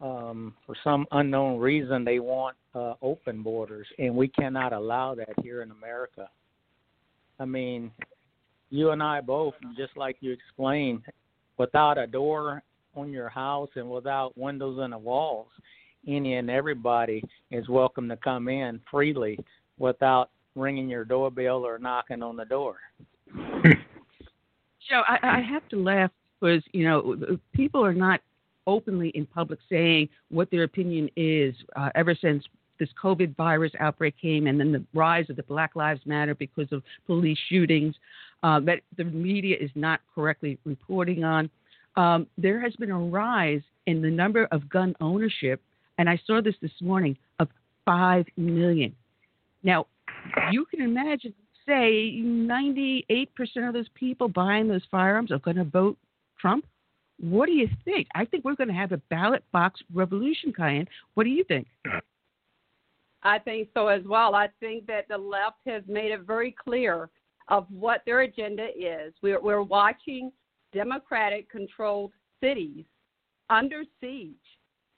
um, for some unknown reason, they want uh, open borders, and we cannot allow that here in America. I mean, you and I both, just like you explained, without a door on your house and without windows on the walls, any and everybody is welcome to come in freely without ringing your doorbell or knocking on the door. Joe, I, I have to laugh because, you know, people are not openly in public saying what their opinion is uh, ever since this COVID virus outbreak came and then the rise of the Black Lives Matter because of police shootings uh, that the media is not correctly reporting on. Um, there has been a rise in the number of gun ownership, and I saw this this morning, of five million. Now, you can imagine, say, ninety-eight percent of those people buying those firearms are going to vote Trump. What do you think? I think we're going to have a ballot box revolution, Cayenne. What do you think? I think so as well. I think that the left has made it very clear of what their agenda is. We're, we're watching Democratic-controlled cities under siege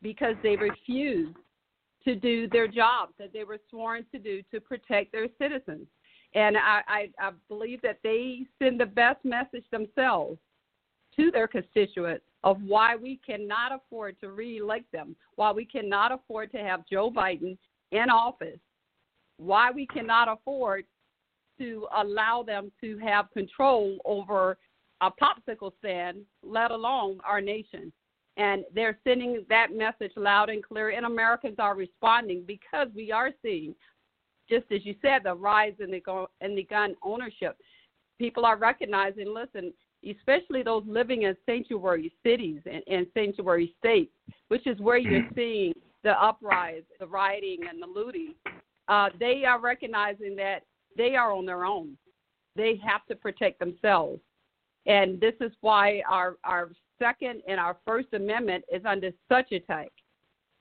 because they refuse to do their job that they were sworn to do to protect their citizens. And I, I, I believe that they send the best message themselves to their constituents of why we cannot afford to reelect them, why we cannot afford to have Joe Biden in office, why we cannot afford to allow them to have control over a popsicle stand, let alone our nation. And they're sending that message loud and clear, and Americans are responding because we are seeing, just as you said, the rise in the, go- in the gun ownership. People are recognizing, listen, especially those living in sanctuary cities and, and sanctuary states, which is where you're seeing the uprise, the rioting, and the looting. Uh, they are recognizing that they are on their own. They have to protect themselves. And this is why our, our Second and our First Amendment is under such attack,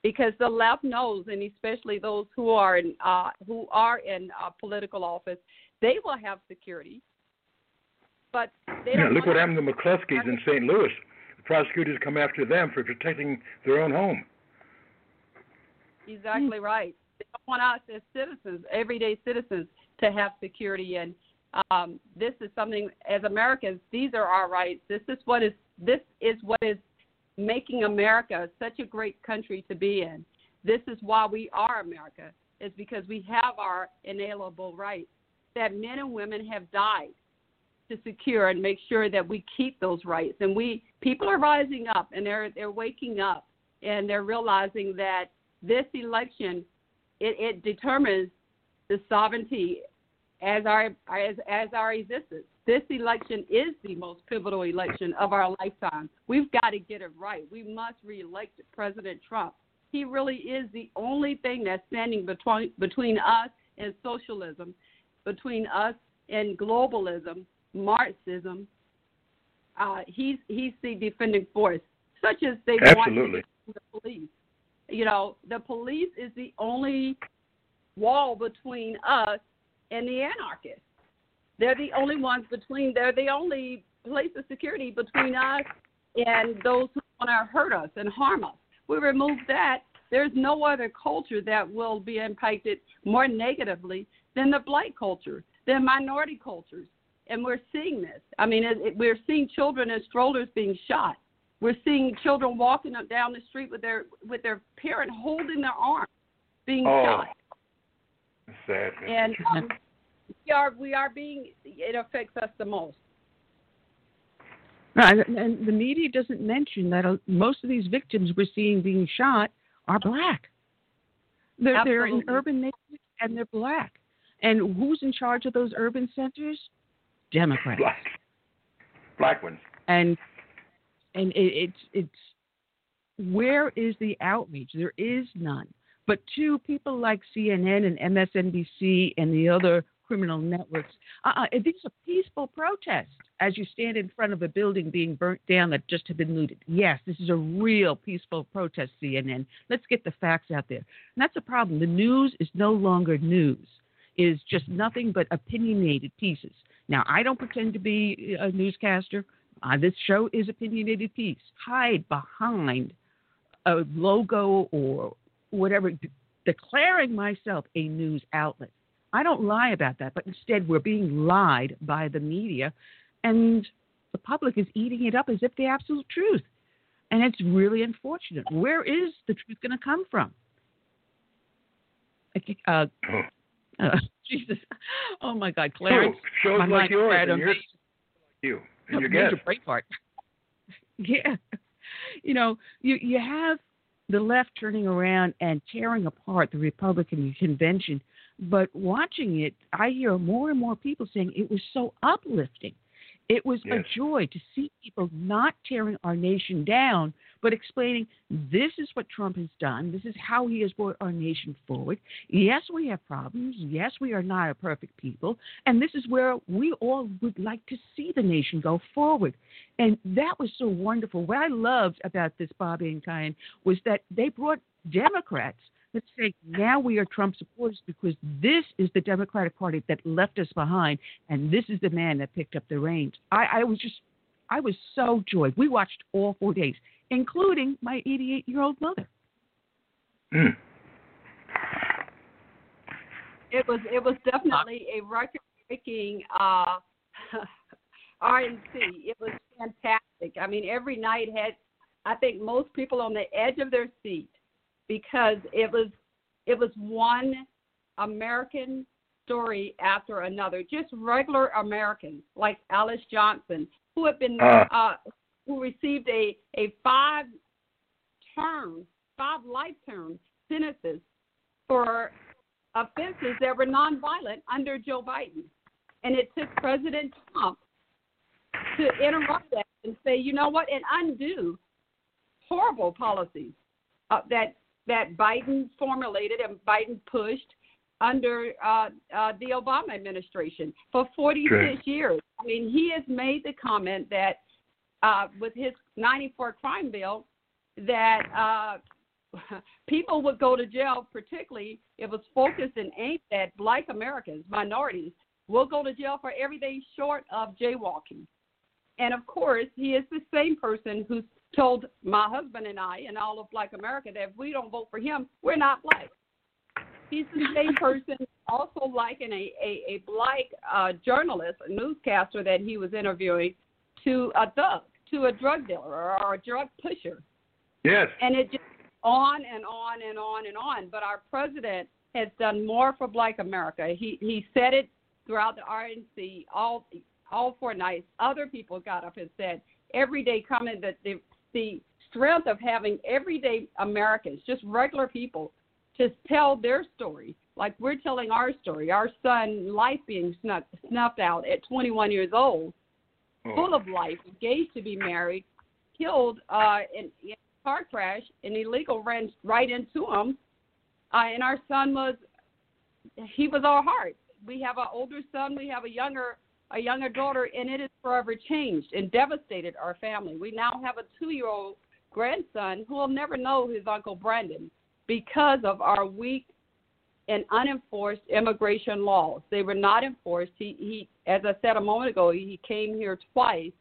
because the left knows, and especially those who are in uh, who are in uh, political office, they will have security. But they yeah, don't look what happened to McCluskey's in Saint Louis. The prosecutors come after them for protecting their own home. Exactly mm-hmm. right. They don't want us as citizens, everyday citizens, to have security and. Um, this is something, as Americans, these are our rights. This is what is this is what is making America such a great country to be in. This is why we are America, is because we have our inalienable rights that men and women have died to secure and make sure that we keep those rights. And we people are rising up, and they're they're waking up, and they're realizing that this election it, it determines the sovereignty As our as, as our existence. This election is the most pivotal election of our lifetime. We've got to get it right. We must reelect President Trump. He really is the only thing that's standing between between us and socialism, between us and globalism, Marxism. Uh, he's he's the defending force, such as they Absolutely. Want to the police. You know, the police is the only wall between us and the anarchists. They're the only ones between, they're the only place of security between us and those who want to hurt us and harm us. We remove that, there's no other culture that will be impacted more negatively than the black culture, than minority cultures. And we're seeing this. I mean, it, it, we're seeing children in strollers being shot. We're seeing children walking up down the street with their with their parent holding their arm, being oh. shot. Sad. And um, we are we are being it affects us the most. Right, and the media doesn't mention that most of these victims we're seeing being shot are black. They're Absolutely. They're in urban neighborhoods and they're black. And who's in charge of those urban centers? Democrats. Black, black ones. And and it, it's it's where is the outreach? There is none. But, two, people like C N N and M S N B C and the other criminal networks, uh, these are peaceful protests as you stand in front of a building being burnt down that just had been looted. Yes, this is a real peaceful protest, C N N. Let's get the facts out there. And that's a problem. The news is no longer news. is just nothing but opinionated pieces. Now, I don't pretend to be a newscaster. Uh, this show is opinionated piece. Hide behind a logo or whatever, de- declaring myself a news outlet. I don't lie about that, but instead we're being lied by the media, and the public is eating it up as if the absolute truth. And it's really unfortunate. Where is the truth going to come from? Uh, uh, Jesus. Oh, my God, Clarence. Shows my like yours and yours like you. And your guest. Yeah. You know, you, you have the left turning around and tearing apart the Republican convention. But watching it, I hear more and more people saying it was so uplifting. It was yes. a joy to see people not tearing our nation down, but explaining this is what Trump has done. This is how he has brought our nation forward. Yes, we have problems. Yes, we are not a perfect people. And this is where we all would like to see the nation go forward. And that was so wonderful. What I loved about this Bobby and Kyan was that they brought Democrats. Let's say now we are Trump supporters because this is the Democratic Party that left us behind, and this is the man that picked up the reins. I, I was just, I was so joyed. We watched all four days, including my eighty-eight-year-old mother. Mm. It was, it was definitely a record-breaking uh, R and C. It was fantastic. I mean, every night had, I think, most people on the edge of their seat. Because it was it was one American story after another, just regular Americans like Alice Johnson, who had been uh, uh, who received a, a five term, five life term sentences for offenses that were nonviolent under Joe Biden, and it took President Trump to interrupt that and say, you know what, and undo horrible policies uh, that. that Biden formulated and Biden pushed under uh, uh, the Obama administration for forty-six okay. years. I mean, he has made the comment that uh, with his ninety-four crime bill that uh, people would go to jail, particularly it was focused and aimed at black Americans, minorities, will go to jail for everything short of jaywalking. And, of course, he is the same person who's told my husband and I and all of Black America that if we don't vote for him, we're not Black. He's the same person also like an, a, a, a Black uh, journalist, a newscaster that he was interviewing to a thug, to a drug dealer or, or a drug pusher. Yes. And it just on and on and on and on. But our president has done more for Black America. He he said it throughout the R N C all, all four nights. Other people got up and said every day comment that the the strength of having everyday Americans, just regular people, to tell their story, like we're telling our story, our son, life being snuffed, snuffed out at twenty-one years old, oh. full of life, engaged to be married, killed uh, in, in a car crash, an illegal ran right into him, uh, and our son was, he was all heart. We have an older son, we have a younger a younger daughter, and it has forever changed and devastated our family. We now have a two-year-old grandson who will never know his Uncle Brandon because of our weak and unenforced immigration laws. They were not enforced. He, he as I said a moment ago, he came here twice,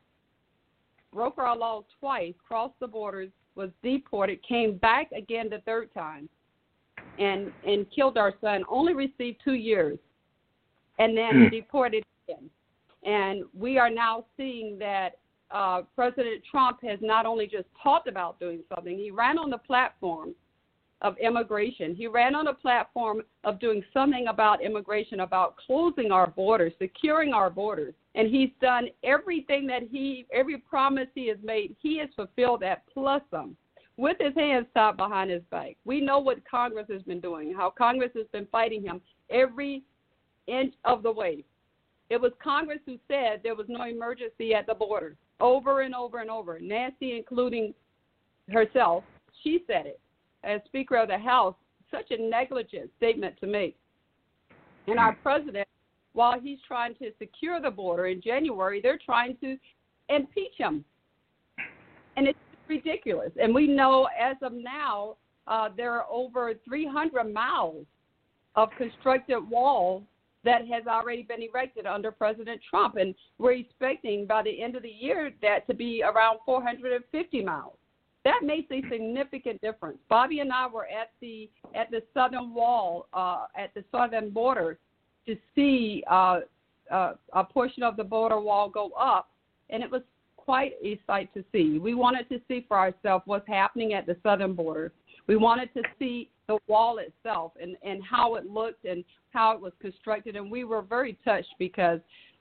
broke our laws twice, crossed the borders, was deported, came back again the third time, and, and killed our son, only received two years, and then deported again. And we are now seeing that uh, President Trump has not only just talked about doing something, he ran on the platform of immigration. He ran on a platform of doing something about immigration, about closing our borders, securing our borders. And he's done everything that he, every promise he has made, he has fulfilled that plus some, with his hands tied behind his back. We know what Congress has been doing, how Congress has been fighting him every inch of the way. It was Congress who said there was no emergency at the border over and over and over. Nancy, including herself, she said it as Speaker of the House, such a negligent statement to make. And our president, while he's trying to secure the border in January, they're trying to impeach him. And it's ridiculous. And we know as of now uh, there are over three hundred miles of constructed walls that has already been erected under President Trump. And we're expecting by the end of the year that to be around four hundred fifty miles. That makes a significant difference. Bobby and I were at the at the southern wall, uh, at the southern border, to see uh, uh, a portion of the border wall go up, and it was quite a sight to see. We wanted to see for ourselves what's happening at the southern border. We wanted to see the wall itself and, and how it looked and how it was constructed, and we were very touched because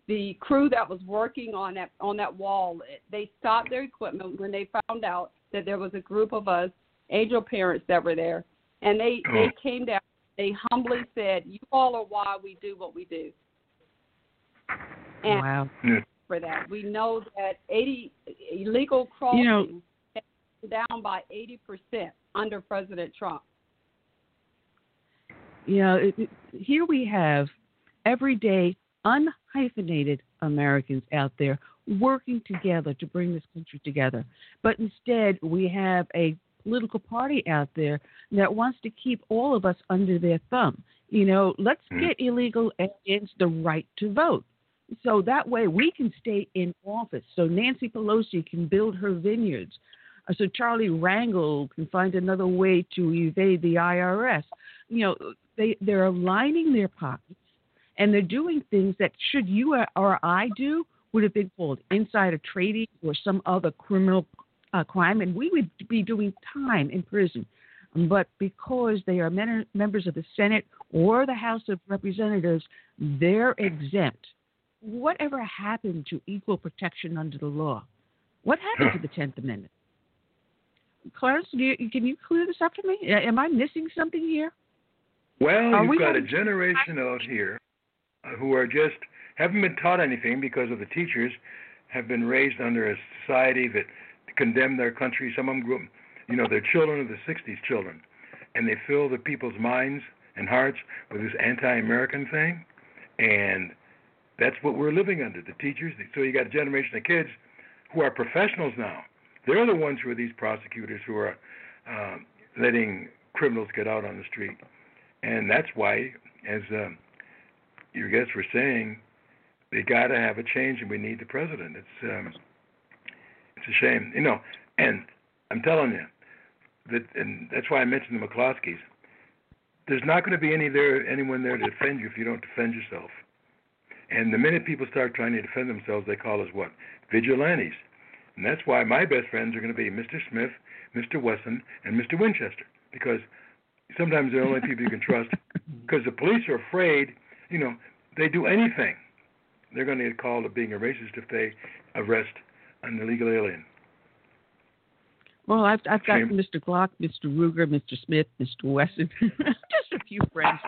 the crew that was working on that, on that wall, they stopped their equipment when they found out that there was a group of us, angel parents, that were there, and they, they came down. They humbly said, you all are why we do what we do. And wow. For that, we know that eighty illegal crossing you know, has been down by eighty percent under President Trump. You know, it, it, here we have everyday unhyphenated Americans out there working together to bring this country together. But instead, we have a political party out there that wants to keep all of us under their thumb. You know, let's get illegal aliens the right to vote. So that way we can stay in office. So Nancy Pelosi can build her vineyards. So Charlie Rangel can find another way to evade the I R S. You know, they, they're aligning their pockets. And they're doing things that, should you or I do, would have been called insider trading or some other criminal uh, crime, and we would be doing time in prison. But because they are men- members of the Senate or the House of Representatives, they're exempt. Whatever happened to equal protection under the law? What happened to the Tenth Amendment? Clarence, do you, can you clear this up for me? Am I missing something here? Well, are you've we got a generation I- out here who are just, haven't been taught anything because of the teachers, have been raised under a society that condemned their country. Some of them grew up, you know, their children are the sixties children, and they fill the people's minds and hearts with this anti-American thing, and that's what we're living under, the teachers. So you got a generation of kids who are professionals now. They're the ones who are these prosecutors who are uh, letting criminals get out on the street, and that's why, as um, you guys were saying, they got to have a change, and we need the president. It's um, it's a shame, you know. And I'm telling you that, and that's why I mentioned the McCloskeys. There's not going to be any there, anyone there to defend you if you don't defend yourself. And the minute people start trying to defend themselves, they call us what? Vigilantes. And that's why my best friends are going to be Mister Smith, Mister Wesson, and Mister Winchester, because sometimes they're the only people you can trust. Because the police are afraid. You know, they do anything. They're going to get called of being a racist if they arrest an illegal alien. Well, I've, I've got Mister Glock, Mister Ruger, Mister Smith, Mister Wesson, just a few friends.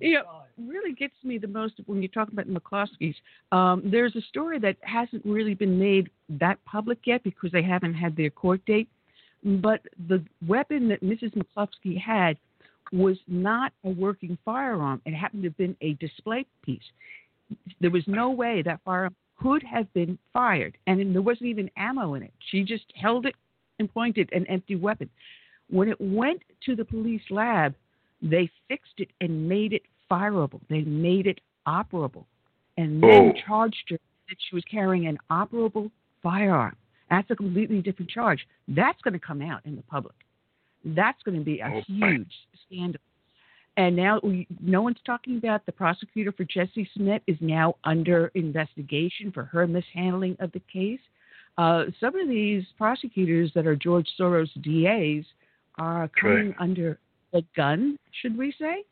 You know, really gets me the most when you talk about the McCloskeys. Um, there's a story that hasn't really been made that public yet because they haven't had their court date. But the weapon that Missus McCloskey had was not a working firearm. It happened to have been a display piece. There was no way that firearm could have been fired, and there wasn't even ammo in it. She just held it and pointed an empty weapon. When it went to the police lab, they fixed it and made it fireable. They made it operable, and then oh. charged her that she was carrying an operable firearm. That's a completely different charge. That's going to come out in the public. That's going to be a huge scandal. And now we, no one's talking about the prosecutor for Jesse Smith is now under investigation for her mishandling of the case. Uh, some of these prosecutors that are George Soros D As are coming right. under the gun, should we say?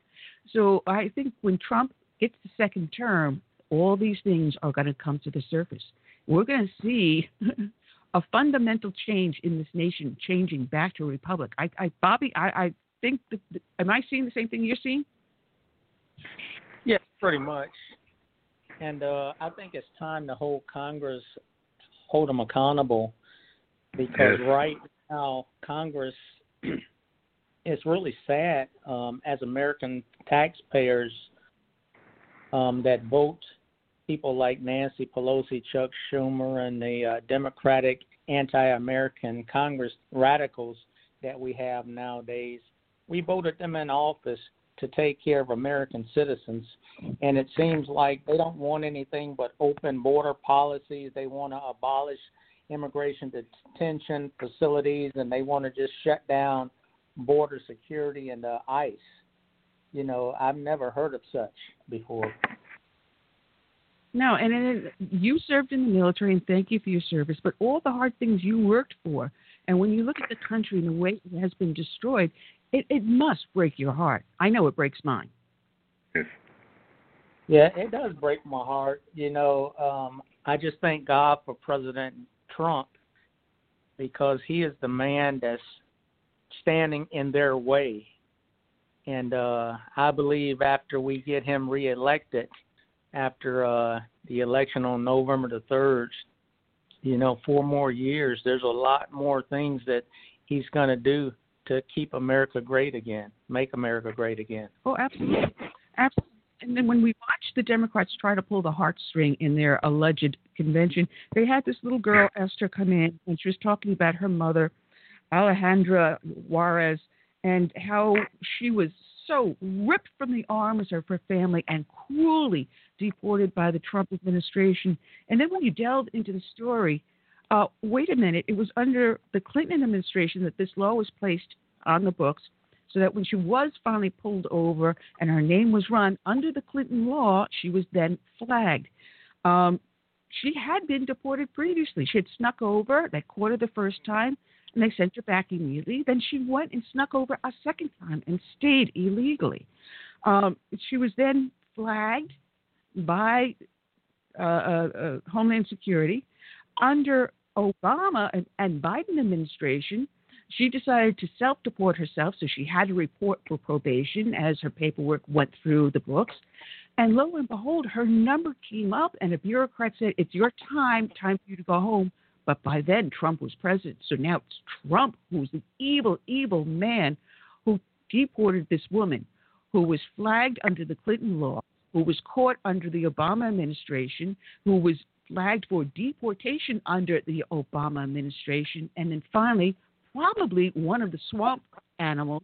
So I think when Trump gets the second term, all these things are going to come to the surface. We're going to see a fundamental change in this nation, changing back to a republic. I, I Bobby, I, I think, that, that, am I seeing the same thing you're seeing? Yes, pretty much. And uh, I think it's time to hold Congress, hold them accountable, because yes. right now Congress, it's really sad um, as American taxpayers um, that vote people like Nancy Pelosi, Chuck Schumer, and the uh, Democratic anti-American Congress radicals that we have nowadays. We voted them in office to take care of American citizens, and it seems like they don't want anything but open border policies. They want to abolish immigration detention facilities, and they want to just shut down border security and uh, ICE. You know, I've never heard of such before. No, and it is, you served in the military, and thank you for your service, but all the hard things you worked for, and when you look at the country and the way it has been destroyed, it, it must break your heart. I know it breaks mine. Yes. Yeah, it does break my heart. You know, um, I just thank God for President Trump, because he is the man that's standing in their way. And uh, I believe after we get him reelected, after uh, the election on November the third, you know, four more years, there's a lot more things that he's going to do to keep America great again, make America great again. Oh, absolutely. Absolutely. And then when we watched the Democrats try to pull the heartstring in their alleged convention, they had this little girl, Esther, come in, and she was talking about her mother, Alejandra Juarez, and how she was so ripped from the arms of her family and cruelly deported by the Trump administration. And then when you delve into the story, uh, wait a minute, it was under the Clinton administration that this law was placed on the books, so that when she was finally pulled over and her name was run under the Clinton law, she was then flagged. Um, she had been deported previously. She had snuck over. They caught her the first time, and they sent her back immediately. Then she went and snuck over a second time and stayed illegally. Um, she was then flagged by uh, uh, uh, Homeland Security. Under Obama and, and Biden administration, she decided to self-deport herself, so she had to report for probation as her paperwork went through the books. And lo and behold, her number came up, and a bureaucrat said, it's your time, time for you to go home. But by then, Trump was president. So now it's Trump, who's the evil, evil man who deported this woman, who was flagged under the Clinton law, who was caught under the Obama administration, who was flagged for deportation under the Obama administration, and then finally, probably one of the swamp animals,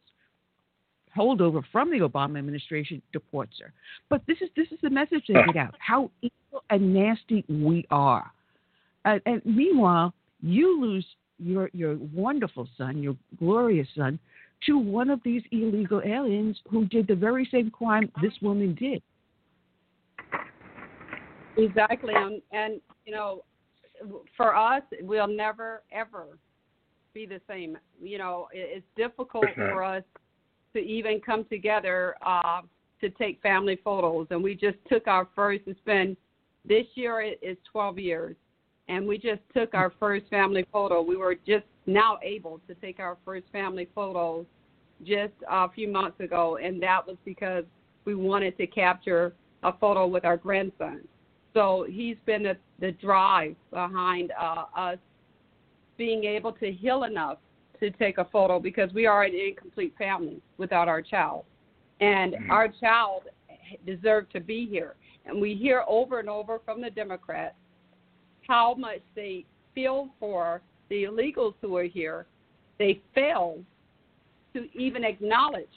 holdover from the Obama administration, deports her. But this is this is the message they get out, how evil and nasty we are. Uh, and meanwhile, you lose your your wonderful son, your glorious son, to one of these illegal aliens who did the very same crime this woman did. Exactly. And, and you know, for us, we'll never, ever be the same. You know, it's difficult for us to even come together uh, to take family photos. And we just took our first, it's been, this year is twelve years. And we just took our first family photo. We were just now able to take our first family photos just a few months ago, and that was because we wanted to capture a photo with our grandson. So he's been the, the drive behind uh, us being able to heal enough to take a photo, because we are an incomplete family without our child. And mm-hmm. our child deserved to be here. And we hear over and over from the Democrats how much they feel for the illegals who are here. They fail to even acknowledge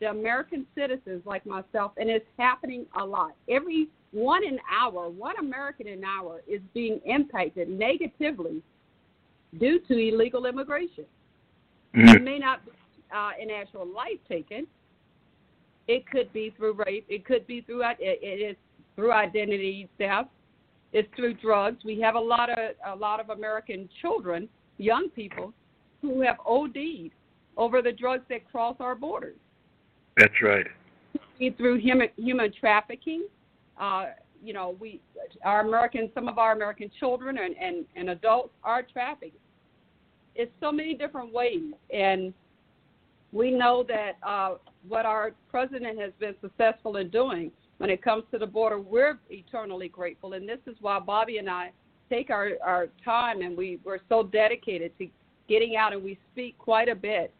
the American citizens like myself, and it's happening a lot. Every one an hour, one American an hour is being impacted negatively due to illegal immigration. Mm-hmm. It may not be uh, an actual life taken. It could be through rape. It could be through it, it is through identity theft. It's through drugs. We have a lot of a lot of American children, young people, who have OD'd over the drugs that cross our borders. That's right. Through human human trafficking, uh, you know, we our American some of our American children and, and, and adults are trafficked. It's so many different ways, and we know that uh, what our president has been successful in doing. When it comes to the border, we're eternally grateful, and this is why Bobby and I take our, our time, and we, we're so dedicated to getting out, and we speak quite a bit,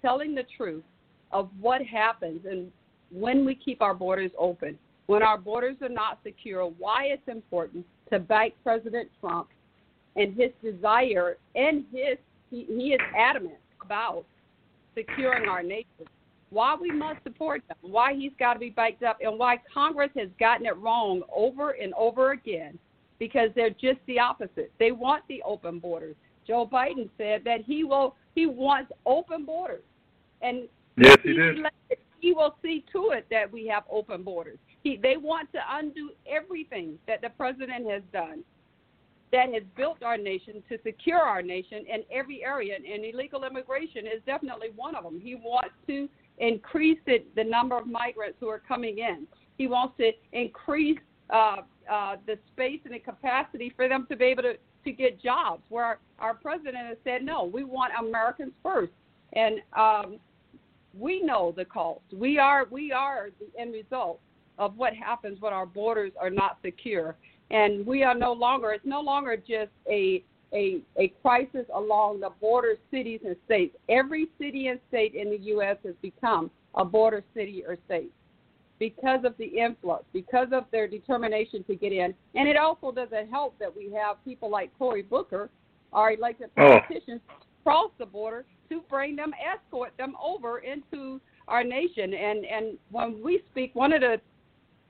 telling the truth of what happens and when we keep our borders open, when our borders are not secure, why it's important to back President Trump and his desire, and his he, he is adamant about securing our nation. why we must support him, why he's got to be backed up, and why Congress has gotten it wrong over and over again, because they're just the opposite. They want the open borders. Joe Biden said that he will. He wants open borders. And yes, he, he did. Elected, he will see to it that we have open borders. He, they want to undo everything that the president has done that has built our nation to secure our nation in every area, and illegal immigration is definitely one of them. He wants to increase it, the number of migrants who are coming in. He wants to increase uh, uh, the space and the capacity for them to be able to, to get jobs, where our, our president has said, no, we want Americans first. And um, we know the cost. We are, we are the end result of what happens when our borders are not secure. And we are no longer, it's no longer just a, a a crisis along the border cities and states. Every city and state in the U S has become a border city or state because of the influx, because of their determination to get in. And it also doesn't help that we have people like Cory Booker, our elected politicians, oh. cross the border to bring them, escort them over into our nation. And, and when we speak, one of the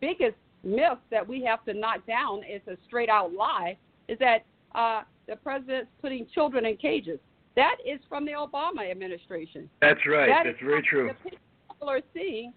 biggest myth that we have to knock down is a straight-out lie, is that uh, the president's putting children in cages. That is from the Obama administration. That's right. That That's very true. The pictures people are seeing,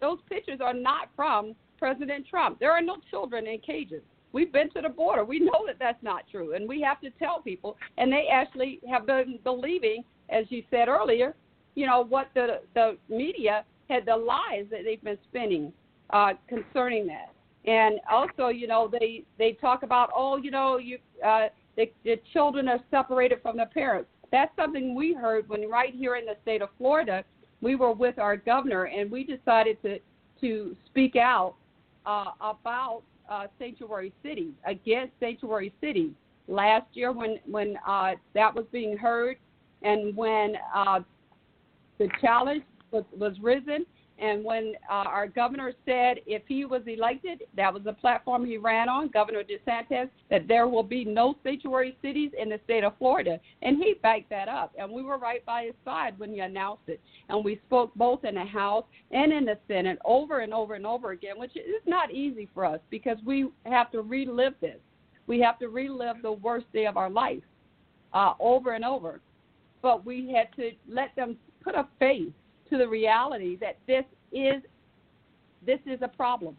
those pictures are not from President Trump. There are no children in cages. We've been to the border. We know that that's not true, and we have to tell people. And they actually have been believing, as you said earlier, you know, what the, the media had, the lies that they've been spinning uh, concerning that. And also, you know, they, they talk about, oh, you know, you uh, the, the children are separated from their parents. That's something we heard when right here in the state of Florida, we were with our governor, and we decided to, to speak out uh, about uh, sanctuary cities, against sanctuary cities. Last year when, when uh, that was being heard, and when uh, the challenge was, was risen, and when uh, our governor said if he was elected, that was the platform he ran on, Governor DeSantis, that there will be no sanctuary cities in the state of Florida. And he backed that up. And we were right by his side when he announced it. And we spoke both in the House and in the Senate over and over and over again, which is not easy for us because we have to relive this. We have to relive the worst day of our life uh, over and over. But we had to let them put a face to the reality that this is this is a problem,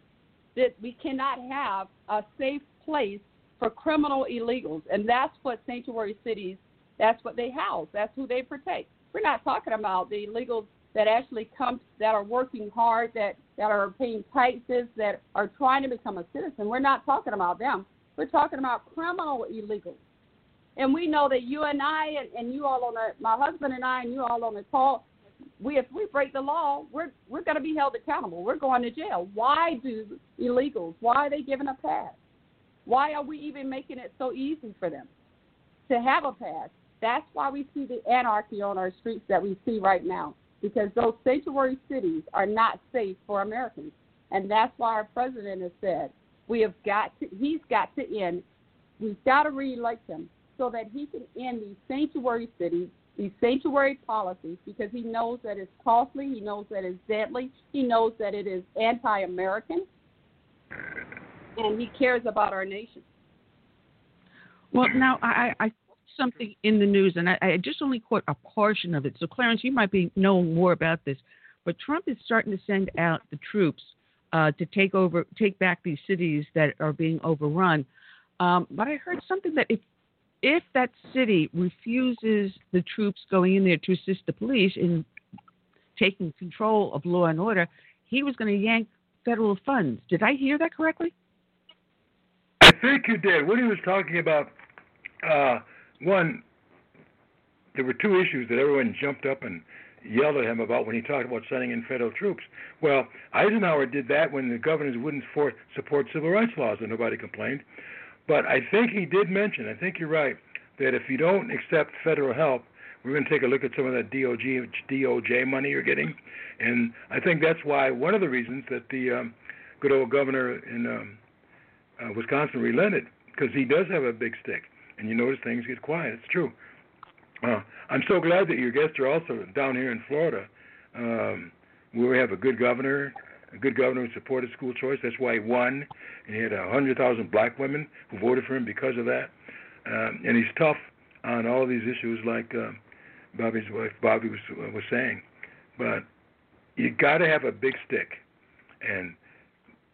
that we cannot have a safe place for criminal illegals, and that's what sanctuary cities, that's what they house, that's who they protect. We're not talking about the illegals that actually come, that are working hard, that, that are paying taxes, that are trying to become a citizen. We're not talking about them. We're talking about criminal illegals. And we know that you and I and, and you all on the, my husband and I and you all on the call, We, if we break the law, we're we're going to be held accountable. We're going to jail. Why do illegals, why are they giving a pass? Why are we even making it so easy for them to have a pass? That's why we see the anarchy on our streets that we see right now, because those sanctuary cities are not safe for Americans. And that's why our president has said we have got to, he's got to end, we've got to reelect him so that he can end these sanctuary cities, these sanctuary policies, because he knows that it's costly, he knows that it's deadly, he knows that it is anti-American, and he cares about our nation. Well, now, I, I something in the news, and I, I just only caught a portion of it. So, Clarence, you might be knowing more about this, but Trump is starting to send out the troops uh, to take over, take back these cities that are being overrun. Um, but I heard something that if If that city refuses the troops going in there to assist the police in taking control of law and order, he was going to yank federal funds. Did I hear that correctly? I think you did. What he was talking about, uh, one, there were two issues that everyone jumped up and yelled at him about when he talked about sending in federal troops. Well, Eisenhower did that when the governors wouldn't for, support civil rights laws and nobody complained. But I think he did mention, I think you're right, that if you don't accept federal help, we're going to take a look at some of that D O J money you're getting. And I think that's why one of the reasons that the um, good old governor in um, uh, Wisconsin relented, because he does have a big stick. And you notice things get quiet. It's true. Uh, I'm so glad that your guests are also down here in Florida. Um, We have a good governor, a good governor who supported school choice. That's why he won. And he had one hundred thousand black women who voted for him because of that. Um, and he's tough on all these issues, like um, Bobby's wife, Bobby was uh, was saying. But you got to have a big stick. And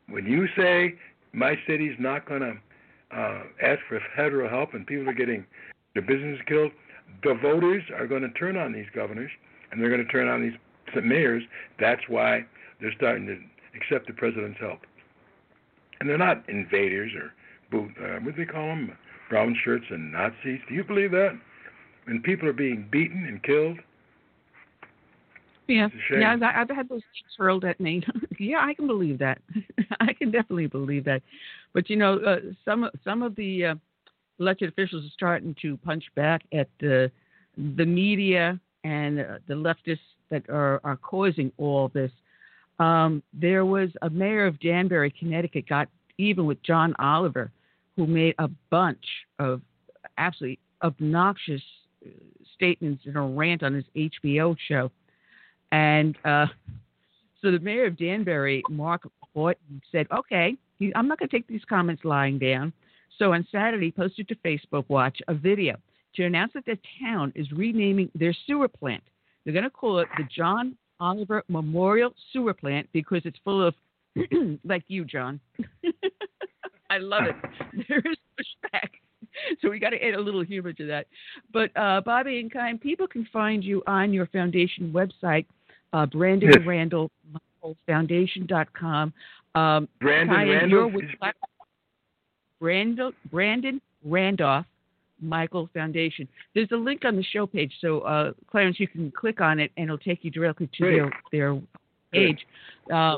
when you say my city's not going to uh, ask for federal help and people are getting their businesses killed, the voters are going to turn on these governors and they're going to turn on these mayors. That's why they're starting to accept the president's help. And they're not invaders or boot, uh, what do they call them, brown shirts and Nazis. Do you believe that? And people are being beaten and killed. Yeah, yeah. I've had those things hurled at me. Yeah, I can believe that. I can definitely believe that. But you know, uh, some some of the uh, elected officials are starting to punch back at the the media and uh, the leftists that are, are causing all this. Um, there was a mayor of Danbury, Connecticut, got even with John Oliver, who made a bunch of absolutely obnoxious statements in a rant on his H B O show. And uh, so the mayor of Danbury, Mark Boynton, said, okay, I'm not going to take these comments lying down. So on Saturday, posted to Facebook Watch a video to announce that the town is renaming their sewer plant. They're going to call it the John Oliver Memorial Sewer Plant because it's full of, like you, John. I love it. There is pushback. So we got to add a little humor to that. But uh, Bobby and Chaim, people can find you on your foundation website, Uh, Brandon yes. Randall, foundation dot com. Um, Brandon Chaim, Randall. With, Brandon, Brandon Randolph, Michael Foundation. There's a link on the show page, so uh, Clarence, you can click on it, and it'll take you directly to Great. their their page. Uh,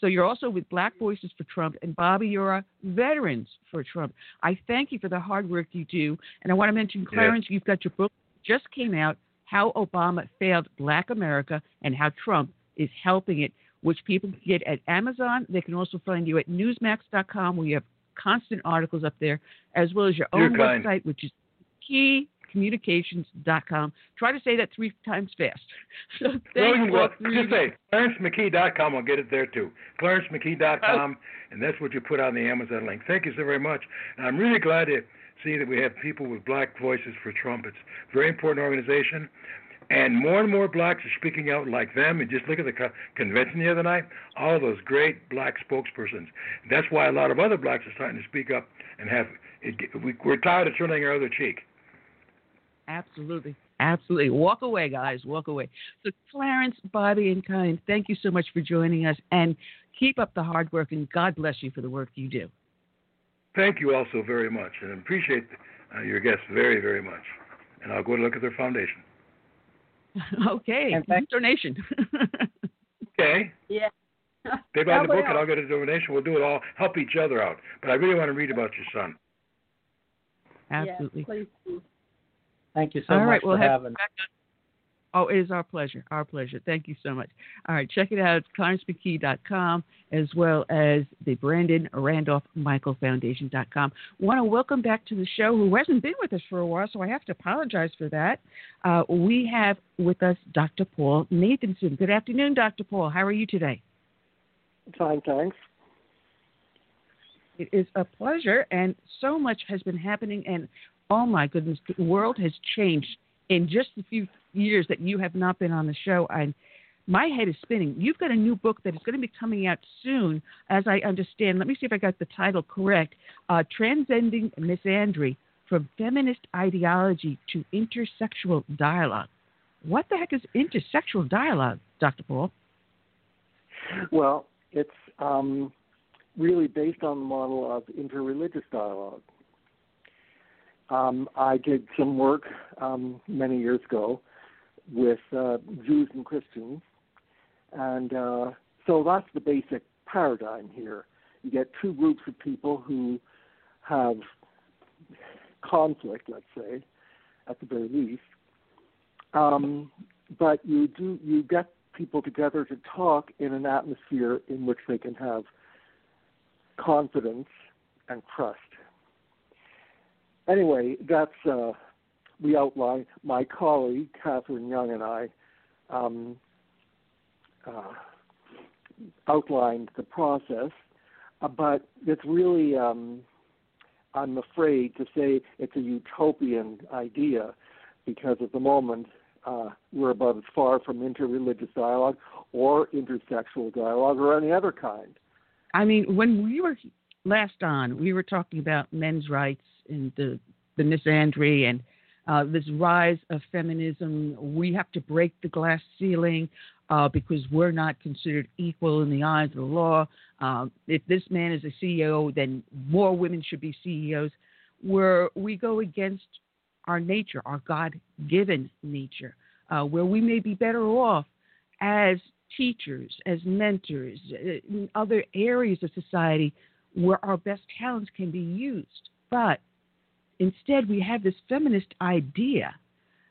so you're also with Black Voices for Trump, and Bobby, you're a Veterans for Trump. I thank you for the hard work you do, and I want to mention, Clarence, yes. you've got your book just came out, How Obama Failed Black America and How Trump is Helping It, which people can get at Amazon. They can also find you at newsmax dot com, where you have constant articles up there, as well as your own You're website, kind. which is key communications dot com. Try to say that three times fast. So thank well, you. Just say Clarence McKee dot com. I'll get it there, too. Clarence McKee dot com, oh. and that's what you put on the Amazon link. Thank you so very much. And I'm really glad to see that we have people with Black Voices for Trump. It's a very important organization. And more and more blacks are speaking out like them. And just look at the co- convention the other night, all those great black spokespersons. That's why a lot of other blacks are starting to speak up and have it, we, we're tired of turning our other cheek. Absolutely. Absolutely. Walk away, guys. Walk away. So Clarence, Bobby, and Chaim, thank you so much for joining us. And keep up the hard work, and God bless you for the work you do. Thank you also very much, and appreciate uh, your guests very, very much. And I'll go to look at their foundation. Okay, fact, donation. Okay. Yeah. They buy the book, and I'll get a donation. We'll do it all. Help each other out. But I really want to read about your son. Absolutely. Yeah, please. Thank you so all much right, we'll for having me. Oh, it is our pleasure. Our pleasure. Thank you so much. All right, check it out. Clarence McKee dot com, as well as the Brandon Randolph Michael Foundation dot com. Want to welcome back to the show who hasn't been with us for a while, so I have to apologize for that. Uh, we have with us Doctor Paul Nathanson. Good afternoon, Doctor Paul. How are you today? Fine, thanks. It is a pleasure, and so much has been happening, and oh my goodness, the world has changed in just a few years that you have not been on the show. And my head is spinning. You've got a new book that is going to be coming out soon, as I understand. Let me see if I got the title correct. Uh, Transcending Misandry, From Feminist Ideology to Intersexual Dialogue. What the heck is intersexual dialogue, Doctor Paul? Well, it's um, really based on the model of interreligious dialogue. Um, I did some work um, many years ago with uh, Jews and Christians, and uh, so that's the basic paradigm here. You get two groups of people who have conflict, let's say, at the very least, um, but you do you get people together to talk in an atmosphere in which they can have confidence and trust. Anyway, that's uh, we outline. My colleague Catherine Young and I um, uh, outlined the process, uh, but it's really, um, I'm afraid to say it's a utopian idea, because at the moment uh, we're about as far from interreligious dialogue or intersexual dialogue or any other kind. I mean, when we were last on, we were talking about men's rights and the, the misandry and uh, this rise of feminism. We have to break the glass ceiling uh, because we're not considered equal in the eyes of the law. Uh, if this man is a C E O, then more women should be C E Os. Where we go against our nature, our God-given nature, uh, where we may be better off as teachers, as mentors, in other areas of society where our best talents can be used. But instead, we have this feminist idea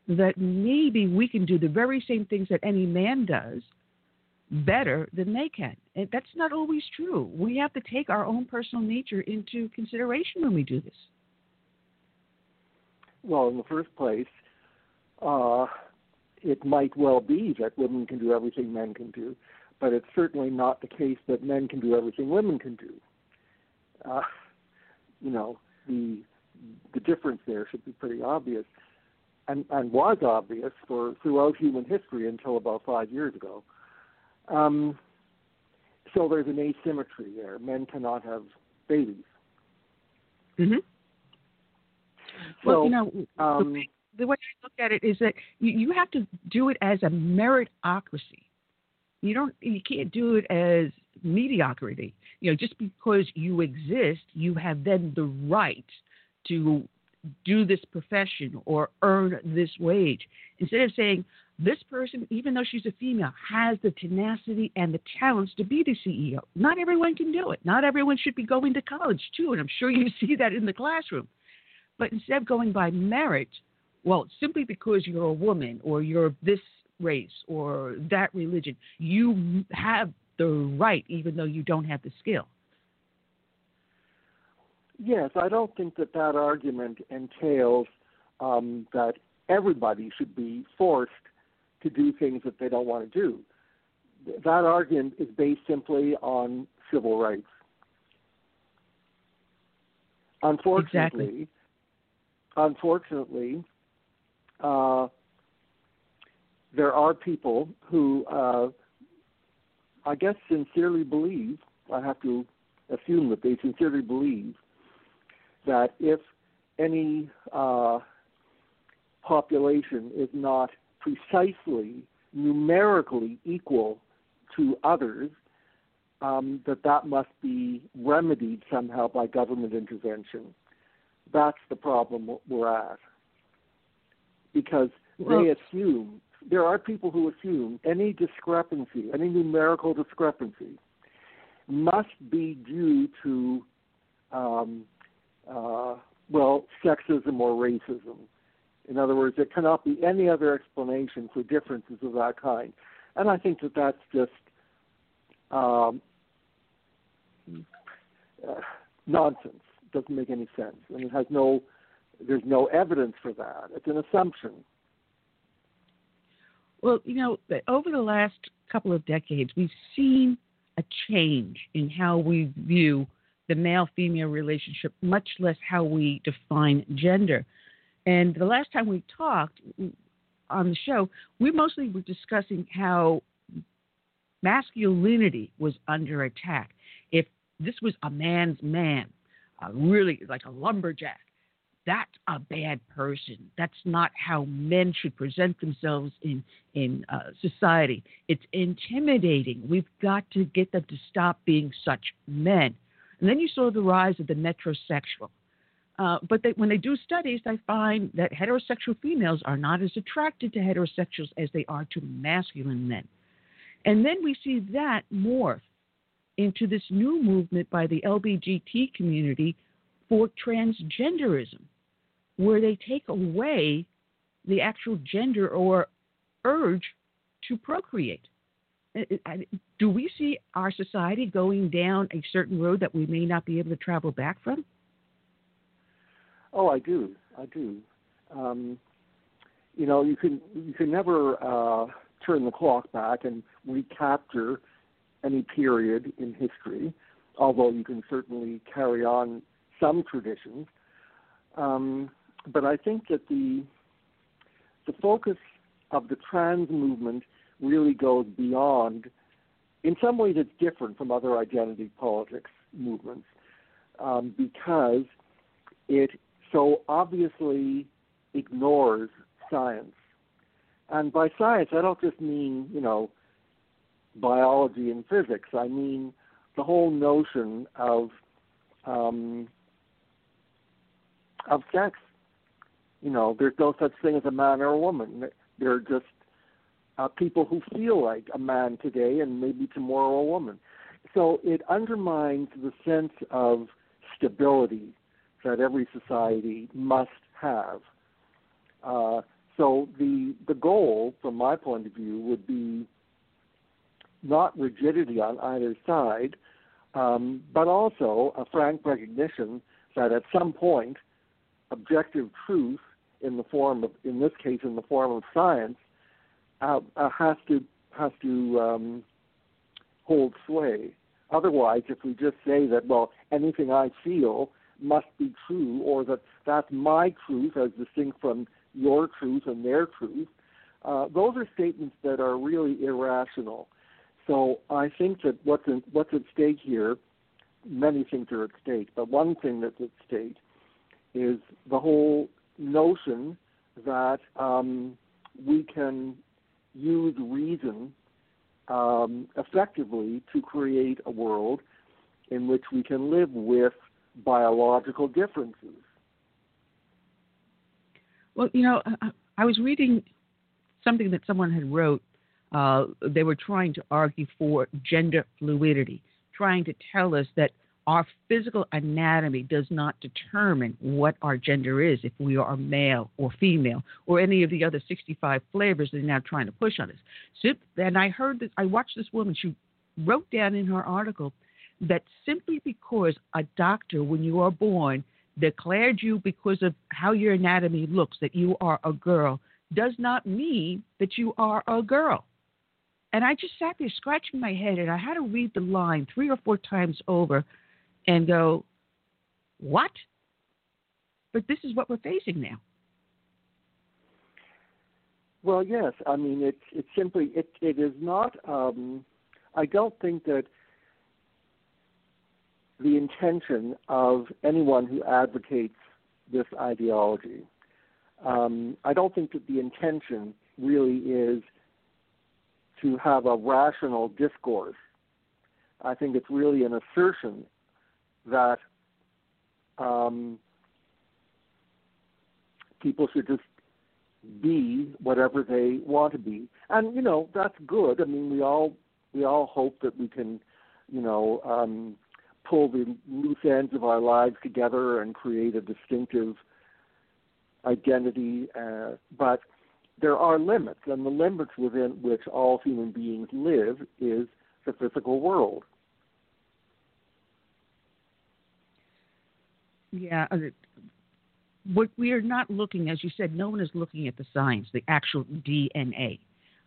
that maybe we can do the very same things that any man does better than they can. And that's not always true. We have to take our own personal nature into consideration when we do this. Well, in the first place, uh, it might well be that women can do everything men can do, but it's certainly not the case that men can do everything women can do. Uh, you know, the the difference there should be pretty obvious, and, and was obvious for throughout human history until about five years ago. Um, so there's an asymmetry there. Men cannot have babies. Mm-hmm. So, well, you know, um, the, the way I look at it is that you, you have to do it as a meritocracy. You don't, you can't do it as mediocrity. You know, just because you exist, you have then the right to do this profession or earn this wage. Instead of saying this person, even though she's a female, has the tenacity and the talents to be the C E O. Not everyone can do it. Not everyone should be going to college too, and I'm sure you see that in the classroom. But instead of going by merit, well, simply because you're a woman or you're this race or that religion, you have the right, even though you don't have the skill. Yes, I don't think that that argument entails um, that everybody should be forced to do things that they don't want to do. That argument is based simply on civil rights. Unfortunately... Exactly. Unfortunately, uh, there are people who, uh, I guess, sincerely believe, I have to assume that they sincerely believe, that if any uh, population is not precisely numerically equal to others, um, that that must be remedied somehow by government intervention. That's the problem we're at, because well, they assume, there are people who assume any discrepancy, any numerical discrepancy must be due to, um, uh, well, sexism or racism. In other words, there cannot be any other explanation for differences of that kind. And I think that that's just um, uh, nonsense. Doesn't make any sense, and it has no. There's no evidence for that. It's an assumption. Well, you know, over the last couple of decades, we've seen a change in how we view the male-female relationship, much less how we define gender. And the last time we talked on the show, we mostly were discussing how masculinity was under attack. If this was a man's man, Uh, really like a lumberjack, that's a bad person. That's not how men should present themselves in, in uh, society. It's intimidating. We've got to get them to stop being such men. And then you saw the rise of the metrosexual. Uh, but they, when they do studies, they find that heterosexual females are not as attracted to heterosexuals as they are to masculine men. And then we see that morph into this new movement by the L G B T community for transgenderism, where they take away the actual gender or urge to procreate. Do we see our society going down a certain road that we may not be able to travel back from? Oh, I do. I do. Um, you know, you can you can never uh, turn the clock back and recapture any period in history, although you can certainly carry on some traditions. Um, but I think that the the focus of the trans movement really goes beyond. In some ways, it's different from other identity politics movements um, because it so obviously ignores science. And by science, I don't just mean, you know, biology and physics. I mean the whole notion of um, of sex. You know, there's no such thing as a man or a woman. They're just uh, people who feel like a man today and maybe tomorrow a woman. So it undermines the sense of stability that every society must have. Uh, so the the goal, from my point of view, would be not rigidity on either side, um, but also a frank recognition that at some point, objective truth in the form of, in this case, in the form of science, uh, uh, has to has to um, hold sway. Otherwise, if we just say that, well, anything I feel must be true, or that that's my truth as distinct from your truth and their truth, uh, those are statements that are really irrational. So I think that what's, in, what's at stake here, many things are at stake, but one thing that's at stake is the whole notion that um, we can use reason um, effectively to create a world in which we can live with biological differences. Well, you know, I was reading something that someone had wrote. Uh, they were trying to argue for gender fluidity, trying to tell us that our physical anatomy does not determine what our gender is, if we are male or female or any of the other sixty-five flavors they're now trying to push on us. So, and I heard this, I watched this woman, she wrote down in her article that simply because a doctor, when you are born, declared you because of how your anatomy looks that you are a girl, does not mean that you are a girl. And I just sat there scratching my head, and I had to read the line three or four times over and go, what? But this is what we're facing now. Well, yes. I mean, it's it's simply, it, it is not, um, I don't think that the intention of anyone who advocates this ideology, um, I don't think that the intention really is to have a rational discourse. I think it's really an assertion that um, people should just be whatever they want to be, and you know that's good. I mean, we all we all hope that we can, you know, um, pull the loose ends of our lives together and create a distinctive identity, uh, but there are limits, and the limits within which all human beings live is the physical world. Yeah, what we are not looking, as you said, no one is looking at the science, the actual D N A.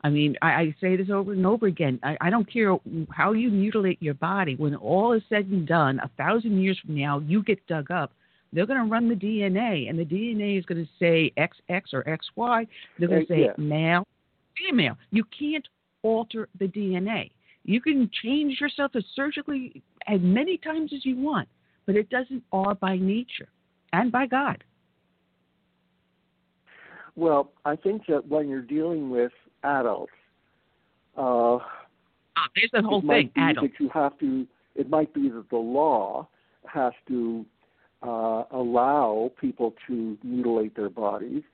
I mean, I, I say this over and over again. I, I don't care how you mutilate your body. When all is said and done, a thousand years from now, you get dug up. They're going to run the D N A, and the D N A is going to say X X or X Y. They're going to say yeah. male, female. You can't alter the D N A. You can change yourself as surgically as many times as you want, but it doesn't are by nature and by God. Well, I think that when you're dealing with adults, uh, oh, there's the whole thing. Adults, you have to. It might be that the law has to Uh, allow people to mutilate their bodies,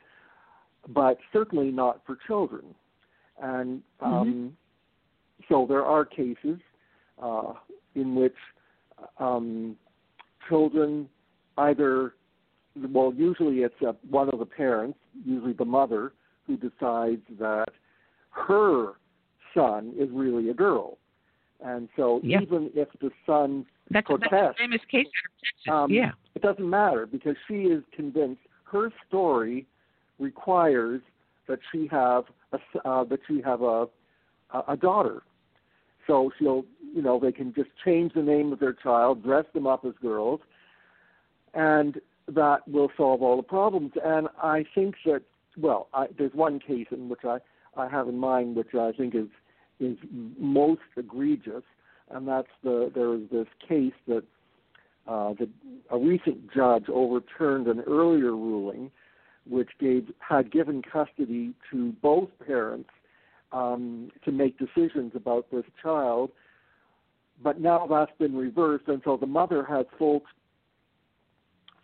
but certainly not for children. And um, mm-hmm. so there are cases uh, in which um, children either, well, usually it's uh, one of the parents, usually the mother, who decides that her son is really a girl. And so yeah. even if the son that's, protests, that's a famous case out of Texas. Um, yeah. It doesn't matter because she is convinced her story requires that she have a, uh, that she have a a daughter. So she'll, you know, they can just change the name of their child, dress them up as girls, and that will solve all the problems. And I think that, well, I, there's one case in which I, I have in mind, which I think is is most egregious, and that's the there was this case that uh, the, a recent judge overturned an earlier ruling, which gave had given custody to both parents um, to make decisions about this child, but now that's been reversed, and so the mother has full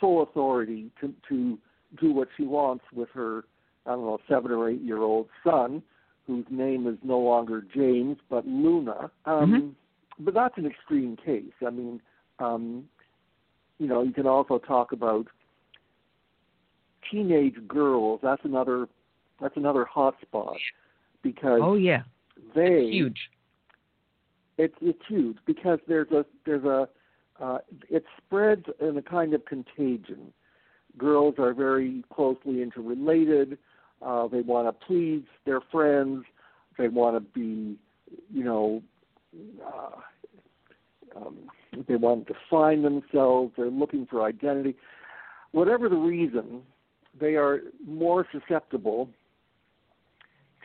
full authority to, to do what she wants with her, I don't know, seven or eight year old son, whose name is no longer James but Luna. Um, mm-hmm. But that's an extreme case. I mean, um, you know, you can also talk about teenage girls. That's another that's another hot spot because oh yeah, they it's huge. It's it's huge because there's a there's a uh, it spreads in a kind of contagion. Girls are very closely interrelated. Uh, they want to please their friends. They want to be, you know, uh, um, they want to define themselves. They're looking for identity. Whatever the reason, they are more susceptible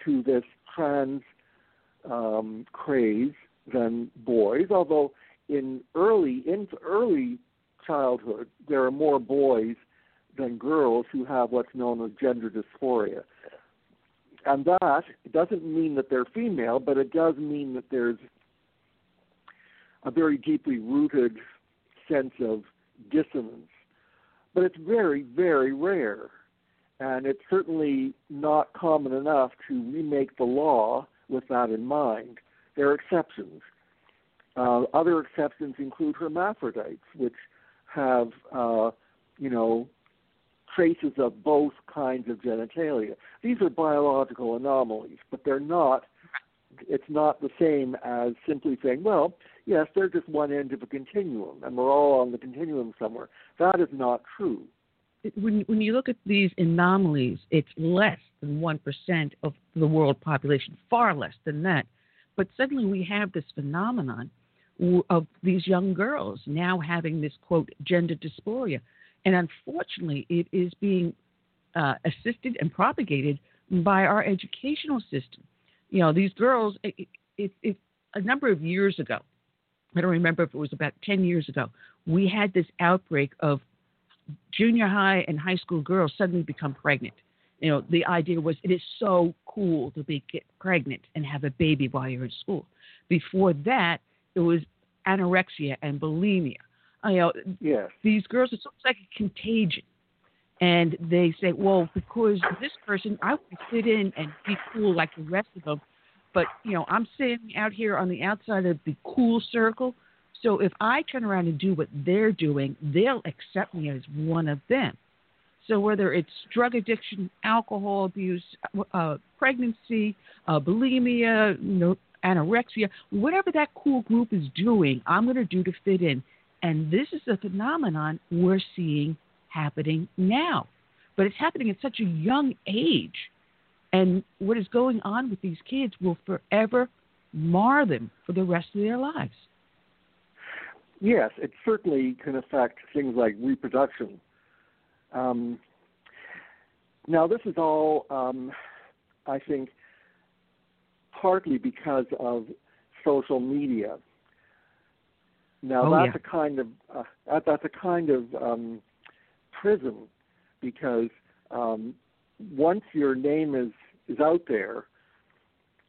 to this trans um, craze than boys, although in early, in early childhood, there are more boys than girls who have what's known as gender dysphoria. And that doesn't mean that they're female, but it does mean that there's a very deeply rooted sense of dissonance. But it's very, very rare. And it's certainly not common enough to remake the law with that in mind. There are exceptions. Uh, other exceptions include hermaphrodites, which have, uh, you know, traces of both kinds of genitalia. These are biological anomalies, but they're not, it's not the same as simply saying, well, yes, they're just one end of a continuum, and we're all on the continuum somewhere. That is not true. When, when you look at these anomalies, it's less than one percent of the world population, far less than that. But suddenly we have this phenomenon of these young girls now having this, quote, gender dysphoria. And unfortunately, it is being uh, assisted and propagated by our educational system. You know, these girls, it, it, it, a number of years ago, I don't remember if it was about ten years ago, we had this outbreak of junior high and high school girls suddenly become pregnant. You know, the idea was it is so cool to be get pregnant and have a baby while you're in school. Before that, it was anorexia and bulimia. You know, yes. These girls, it's almost like a contagion. And they say, well, because this person, I want to fit in and be cool like the rest of them. But, you know, I'm sitting out here on the outside of the cool circle. So if I turn around and do what they're doing, they'll accept me as one of them. So whether it's drug addiction, alcohol abuse, uh, pregnancy, uh, bulimia, you know, anorexia, whatever that cool group is doing, I'm going to do to fit in. And this is a phenomenon we're seeing happening now. But it's happening at such a young age. And what is going on with these kids will forever mar them for the rest of their lives. Yes, it certainly can affect things like reproduction. Um, now, this is all, um, I think, partly because of social media. Now oh, that's yeah. a kind of uh, that's a kind of um, prison, because um, once your name is, is out there,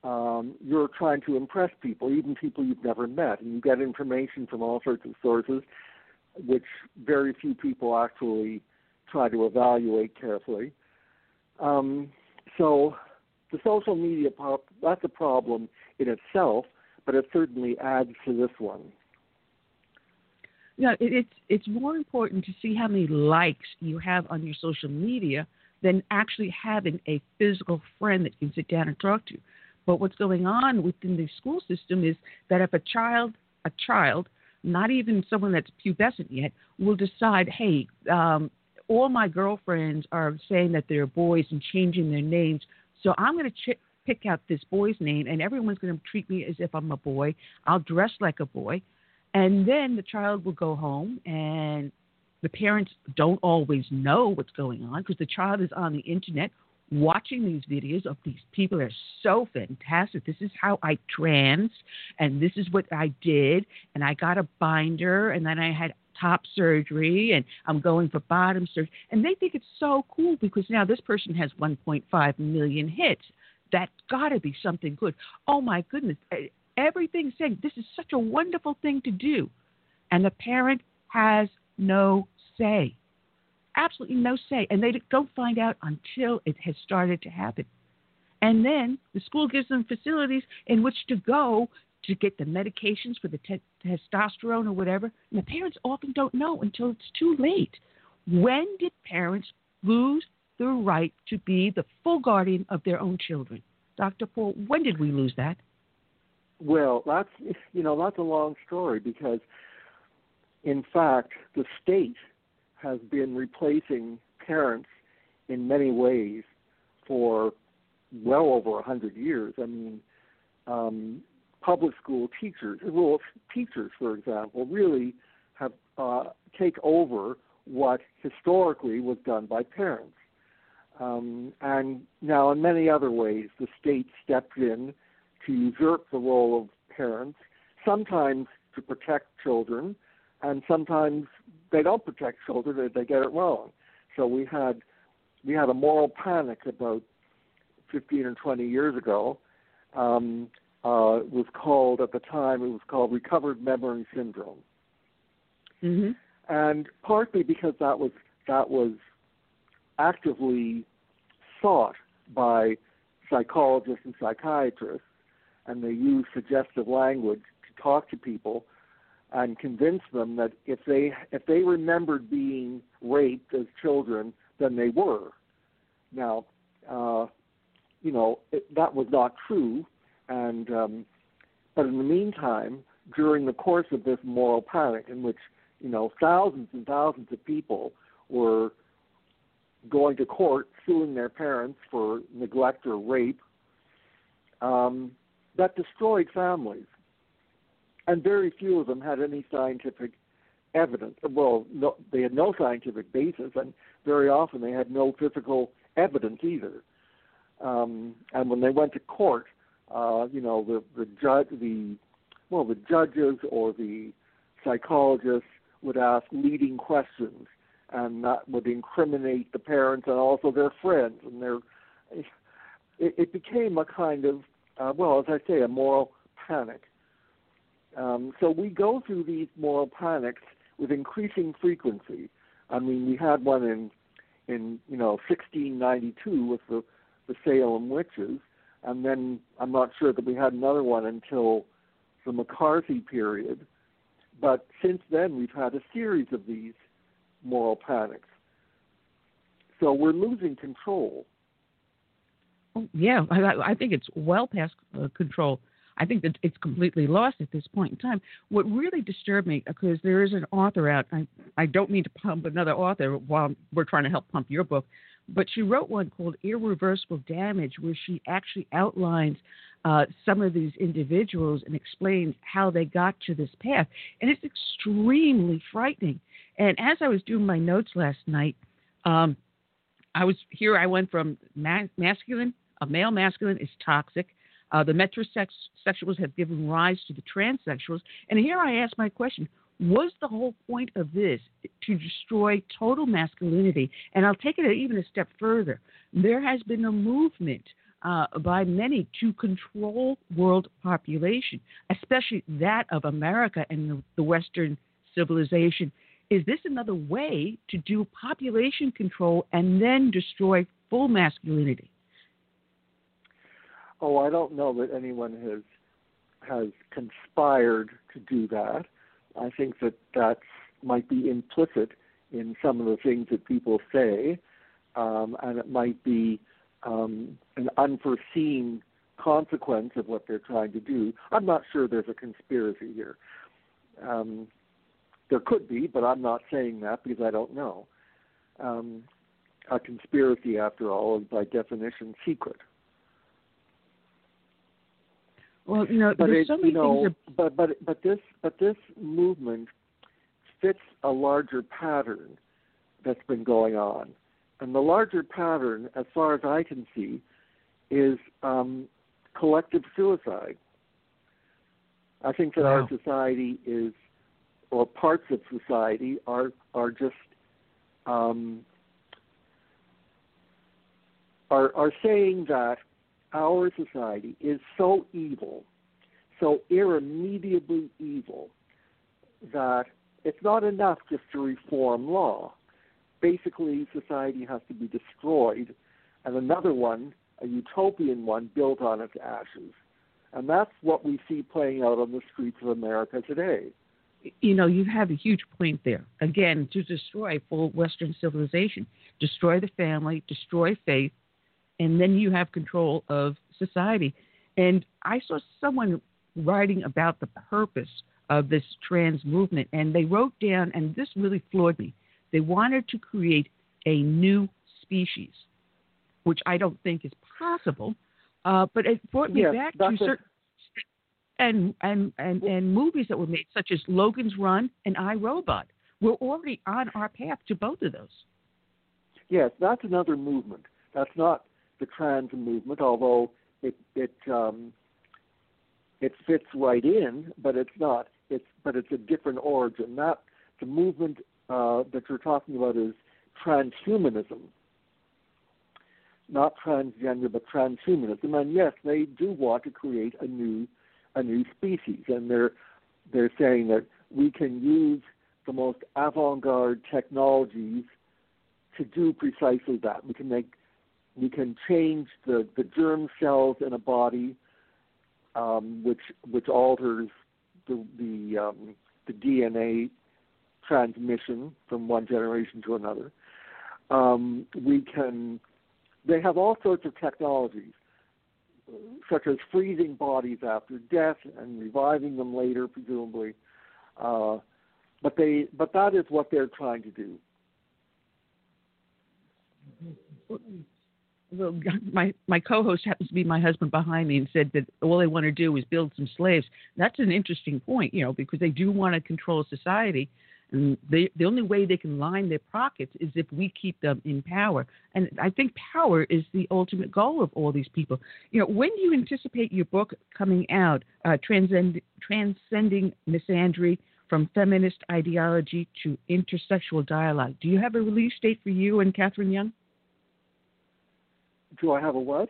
um, you're trying to impress people, even people you've never met, and you get information from all sorts of sources, which very few people actually try to evaluate carefully. Um, so the social media pop, that's a problem in itself, but it certainly adds to this one. No, it, it's it's more important to see how many likes you have on your social media than actually having a physical friend that you can sit down and talk to. But what's going on within the school system is that if a child, a child, not even someone that's pubescent yet, will decide, hey, um, all my girlfriends are saying that they're boys and changing their names, so I'm going to ch- pick out this boy's name, and everyone's going to treat me as if I'm a boy. I'll dress like a boy. And then the child will go home, and the parents don't always know what's going on because the child is on the internet watching these videos of these people that are so fantastic. This is how I trans, and this is what I did, and I got a binder, and then I had top surgery, and I'm going for bottom surgery. And they think it's so cool because now this person has one point five million hits. That's got to be something good. Oh, my goodness. Everything's saying this is such a wonderful thing to do. And the parent has no say. Absolutely no say. And they don't find out until it has started to happen. And then the school gives them facilities in which to go to get the medications for the te- testosterone or whatever. And the parents often don't know until it's too late. When did parents lose the right to be the full guardian of their own children? Doctor Paul, when did we lose that? Well, that's, you know, that's a long story because, in fact, the state has been replacing parents in many ways for well over one hundred years. I mean, um, public school teachers, well, teachers, for example, really have uh, take over what historically was done by parents. Um, and now in many other ways, the state stepped in to usurp the role of parents, sometimes to protect children, and sometimes they don't protect children, they get it wrong. So we had we had a moral panic about fifteen or twenty years ago. Um, uh, it was called, at the time, it was called recovered memory syndrome. Mm-hmm. And partly because that was that was actively sought by psychologists and psychiatrists, and they used suggestive language to talk to people and convince them that if they if they remembered being raped as children, then they were. Now, uh, you know, it, that was not true. And um, but in the meantime, during the course of this moral panic in which, you know, thousands and thousands of people were going to court, suing their parents for neglect or rape, um, that destroyed families. And very few of them had any scientific evidence. Well, no, they had no scientific basis, and very often they had no physical evidence either. Um, and when they went to court, uh, you know, the, the judge, the well, the judges or the psychologists would ask leading questions, and that would incriminate the parents and also their friends. And their it, it became a kind of uh, well, as I say, a moral panic. Um, so we go through these moral panics with increasing frequency. I mean, we had one in, in you know, sixteen ninety-two with the, the Salem witches, and then I'm not sure that we had another one until the McCarthy period. But since then, we've had a series of these moral panics. So we're losing control. Yeah, I, I think it's well past uh, control. I think that it's completely lost at this point in time. What really disturbed me, because there is an author out, I, I don't mean to pump another author while we're trying to help pump your book, but she wrote one called Irreversible Damage, where she actually outlines uh, some of these individuals and explains how they got to this path. And it's extremely frightening. And as I was doing my notes last night, um, I was here, I went from ma- masculine, a male masculine is toxic. Uh, the metrosexuals have given rise to the transsexuals. And here I ask my question, was the whole point of this to destroy total masculinity? And I'll take it even a step further. There has been a movement uh, by many to control world population, especially that of America and the, the Western civilization. Is this another way to do population control and then destroy full masculinity? Oh, I don't know that anyone has has conspired to do that. I think that that might be implicit in some of the things that people say, um, and it might be um, an unforeseen consequence of what they're trying to do. I'm not sure there's a conspiracy here. Um, there could be, but I'm not saying that because I don't know. Um, a conspiracy, after all, is by definition secret. Well, you know, but there's it, so many you know, things. That... But but but this but this movement fits a larger pattern that's been going on, and the larger pattern, as far as I can see, is um, collective suicide. I think that wow. our society is, or parts of society are are just um, are are saying that our society is so evil, so irremediably evil, that it's not enough just to reform law. Basically, society has to be destroyed and another one, a utopian one, built on its ashes. And that's what we see playing out on the streets of America today. You know, you have a huge point there. Again, to destroy full Western civilization, destroy the family, destroy faith, and then you have control of society. And I saw someone writing about the purpose of this trans movement, and they wrote down, and this really floored me, they wanted to create a new species, which I don't think is possible, uh, but it brought me yes, back to certain and and, and, and movies that were made, such as Logan's Run and I, Robot. We're already on our path to both of those. Yes, that's another movement. That's not the trans movement, although it it um, it fits right in, but it's not. It's but it's a different origin. That the movement uh, that you're talking about is transhumanism, not transgender, but transhumanism. And yes, they do want to create a new a new species, and they're they're saying that we can use the most avant-garde technologies to do precisely that. We can make We can change the, the germ cells in a body, um, which which alters the the, um, the D N A transmission from one generation to another. Um, we can. They have all sorts of technologies, such as freezing bodies after death and reviving them later, presumably. Uh, but they but that is what they're trying to do. Well, my, my co-host happens to be my husband behind me and said that all they want to do is build some slaves. That's an interesting point, you know, because they do want to control society. And they, the only way they can line their pockets is if we keep them in power. And I think power is the ultimate goal of all these people. You know, when do you anticipate your book coming out, uh, Transcend, Transcending Misandry from Feminist Ideology to Intersexual Dialogue? Do you have a release date for you and Catherine Young? Do I have a what?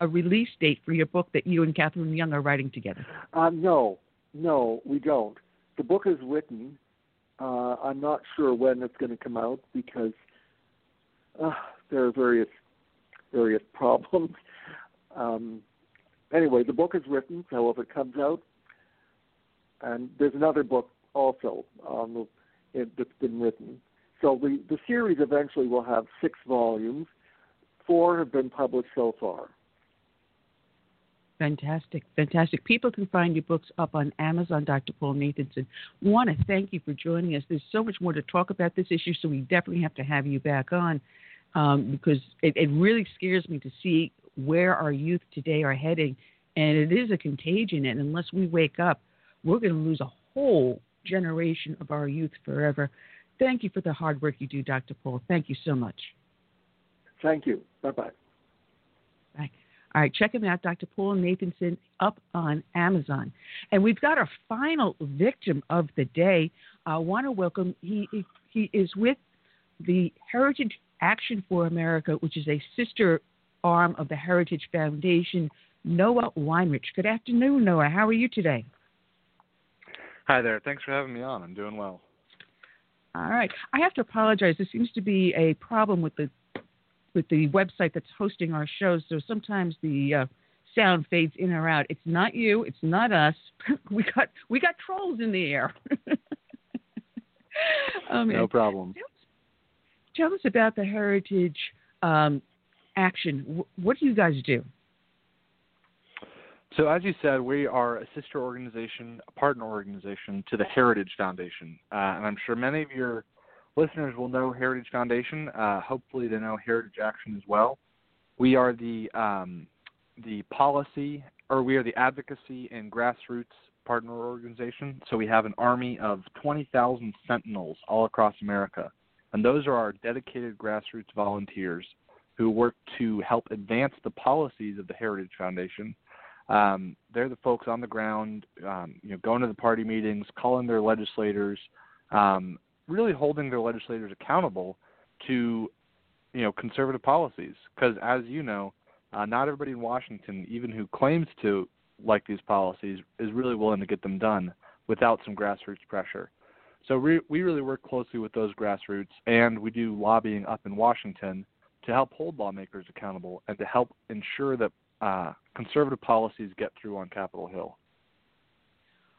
A release date for your book that you and Catherine Young are writing together. Um, no, no, we don't. The book is written. Uh, I'm not sure when it's going to come out because uh, there are various various problems. Um, anyway, the book is written, so if it comes out, and there's another book also um, it, that's been written. So the, the series eventually will have six volumes. Four have been published so far. Fantastic, fantastic. People can find your books up on Amazon, Doctor Paul Nathanson. Want to thank you for joining us. There's so much more to talk about this issue, so we definitely have to have you back on um, because it, it really scares me to see where our youth today are heading. And it is a contagion, and unless we wake up, we're going to lose a whole generation of our youth forever. Thank you for the hard work you do, Doctor Paul. Thank you so much. Thank you. Bye-bye. Bye. All right, check him out, Doctor Paul Nathanson, up on Amazon. And we've got our final victim of the day. I want to welcome, he, he is with the Heritage Action for America, which is a sister arm of the Heritage Foundation, Noah Weinrich. Good afternoon, Noah. How are you today? Hi there. Thanks for having me on. I'm doing well. All right. I have to apologize. There seems to be a problem with the with the website that's hosting our shows, so sometimes the uh, sound fades in or out. It's not you, it's not us. we got we got trolls in the air. um, no problem. Tell, tell us about the Heritage um, Action. W- what do you guys do? So as you said, we are a sister organization, a partner organization to the Heritage Foundation, uh, and I'm sure many of your listeners will know Heritage Foundation. Uh, hopefully they know Heritage Action as well. We are the um, the policy or we are the advocacy and grassroots partner organization. So we have an army of twenty thousand sentinels all across America. And those are our dedicated grassroots volunteers who work to help advance the policies of the Heritage Foundation. Um, they're the folks on the ground, um, you know, going to the party meetings, calling their legislators, um, really holding their legislators accountable to, you know, conservative policies. Because as you know, uh, not everybody in Washington, even who claims to like these policies, is really willing to get them done without some grassroots pressure. So we, we really work closely with those grassroots, and we do lobbying up in Washington to help hold lawmakers accountable and to help ensure that uh, conservative policies get through on Capitol Hill.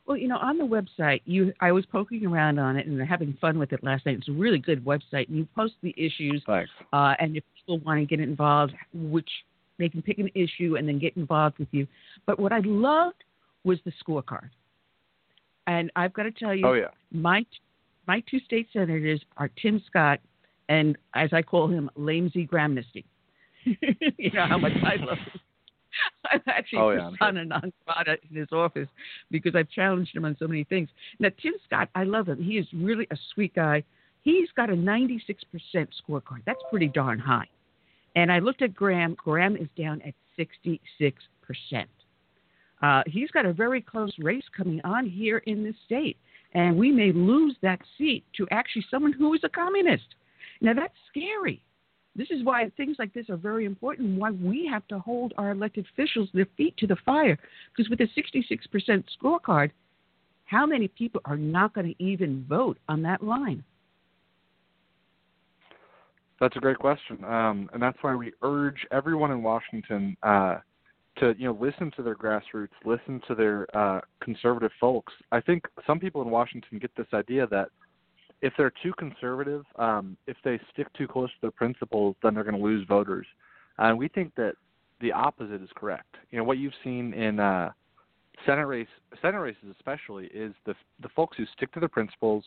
Well, you know, on the website, you I was poking around on it and having fun with it last night. It's a really good website, and you post the issues. Thanks. Uh, and if people want to get involved, which they can pick an issue and then get involved with you. But what I loved was the scorecard. And I've got to tell you, oh, yeah. my my two state senators are Tim Scott and, as I call him, Lamesy Gramnesty. You know how much I love him. I've actually oh, yeah, persona non grata in his office because I've challenged him on so many things. Now, Tim Scott, I love him. He is really a sweet guy. He's got a ninety-six percent scorecard. That's pretty darn high. And I looked at Graham. Graham is down at sixty-six percent. Uh, he's got a very close race coming on here in this state, and we may lose that seat to actually someone who is a communist. Now, that's scary. This is why things like this are very important, why we have to hold our elected officials their feet to the fire, because with a sixty-six percent scorecard, how many people are not going to even vote on that line? That's a great question, um, and that's why we urge everyone in Washington uh, to you know listen to their grassroots, listen to their uh, conservative folks. I think some people in Washington get this idea that if they're too conservative, um, if they stick too close to their principles, then they're going to lose voters. And uh, we think that the opposite is correct. You know, what you've seen in uh, Senate race, Senate races especially, is the the folks who stick to their principles,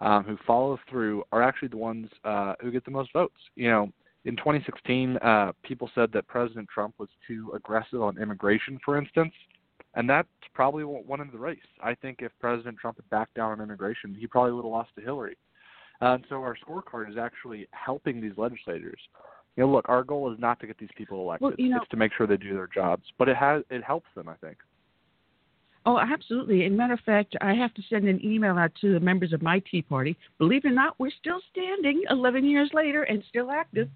um, who follow through, are actually the ones uh, who get the most votes. You know, in twenty sixteen, uh, people said that President Trump was too aggressive on immigration, for instance. And that's probably what won him the race. I think if President Trump had backed down on immigration, he probably would have lost to Hillary. And so our scorecard is actually helping these legislators. You know, look, our goal is not to get these people elected. Well, you know, it's to make sure they do their jobs. But it has it helps them, I think. Oh, absolutely. As a matter of fact, I have to send an email out to the members of my Tea Party. Believe it or not, we're still standing eleven years later and still active.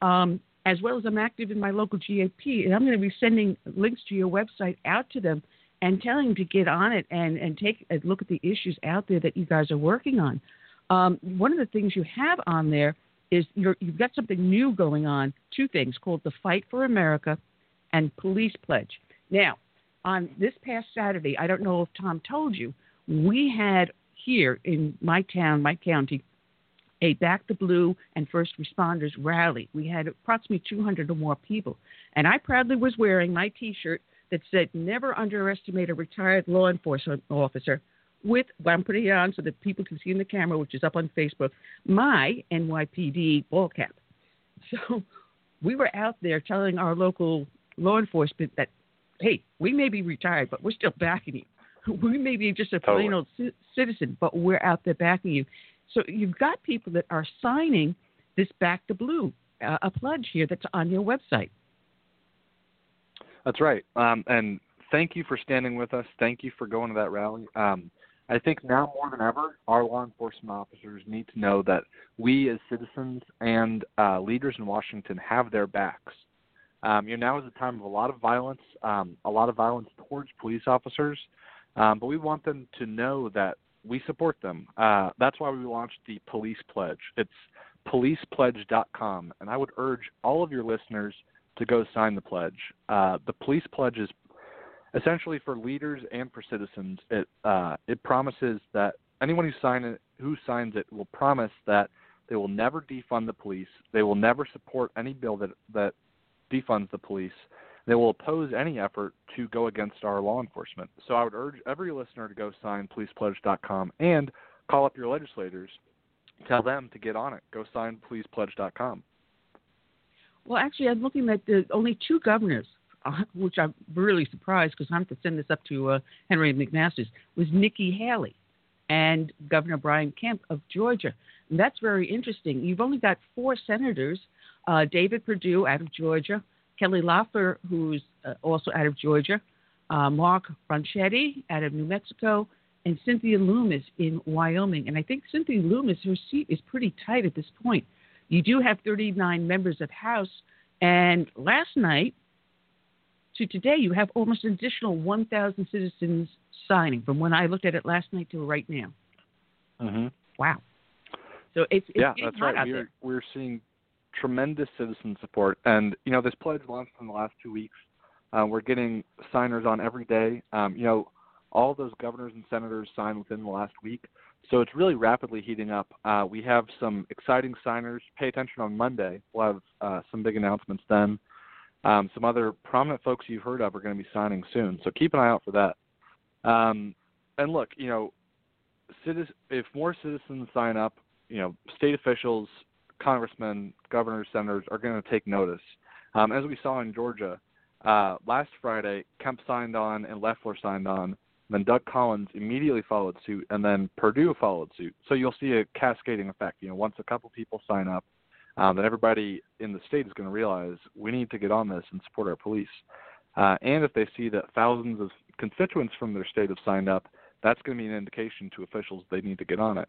Um as well as I'm active in my local G A P, and I'm going to be sending links to your website out to them and telling them to get on it and, and take a look at the issues out there that you guys are working on. Um, one of the things you have on there is you're, you've got something new going on, two things, called the Fight for America and Police Pledge. Now, on this past Saturday, I don't know if Tom told you, we had here in my town, my county, a Back the Blue and First Responders rally. We had approximately two hundred or more people. And I proudly was wearing my T-shirt that said, never underestimate a retired law enforcement officer, with, well, I'm putting it on so that people can see in the camera, which is up on Facebook, my N Y P D ball cap. So we were out there telling our local law enforcement that, hey, we may be retired, but we're still backing you. We may be just a plain old c- citizen, but we're out there backing you. So you've got people that are signing this Back to Blue, uh, a pledge here that's on your website. That's right. Um, and thank you for standing with us. Thank you for going to that rally. Um, I think now more than ever, our law enforcement officers need to know that we as citizens and uh, leaders in Washington have their backs. Um, you know, now is a time of a lot of violence, um, a lot of violence towards police officers, um, but we want them to know that we support them. Uh, that's why we launched the Police Pledge. It's police pledge dot com, and I would urge all of your listeners to go sign the pledge. Uh, the Police Pledge is essentially for leaders and for citizens. It uh, it promises that anyone who sign it, who signs it will promise that they will never defund the police, they will never support any bill that, that defunds the police, they will oppose any effort to go against our law enforcement. So I would urge every listener to go sign police pledge dot com and call up your legislators. Tell them to get on it. Go sign police pledge dot com. Well, actually, I'm looking at the only two governors which I'm really surprised because I'm to send this up to uh, Henry McMaster's, was Nikki Haley and Governor Brian Kemp of Georgia. And that's very interesting. You've only got four senators, uh, David Perdue out of Georgia, Kelly Loeffler, who's uh, also out of Georgia, uh, Mark Ronchetti out of New Mexico, and Cynthia Lummis in Wyoming. And I think Cynthia Lummis, her seat is pretty tight at this point. You do have thirty-nine members of House. And last night to today, you have almost an additional one thousand citizens signing from when I looked at it last night to right now. Mm-hmm. Wow. So it's, it's yeah, that's right. We're, we're seeing tremendous citizen support. And, you know, this pledge launched in the last two weeks. Uh, we're getting signers on every day. Um, you know, all those governors and senators signed within the last week. So it's really rapidly heating up. Uh, we have some exciting signers. Pay attention on Monday. We'll have uh, some big announcements then. Um, some other prominent folks you've heard of are going to be signing soon. So keep an eye out for that. Um, and look, you know, citizen, if more citizens sign up, you know, state officials, congressmen, governors, senators are going to take notice. Um, as we saw in Georgia uh, last Friday, Kemp signed on and Loeffler signed on. Then Doug Collins immediately followed suit, and then Perdue followed suit. So you'll see a cascading effect. You know, once a couple people sign up, um, then everybody in the state is going to realize we need to get on this and support our police. Uh, and if they see that thousands of constituents from their state have signed up, that's going to be an indication to officials they need to get on it.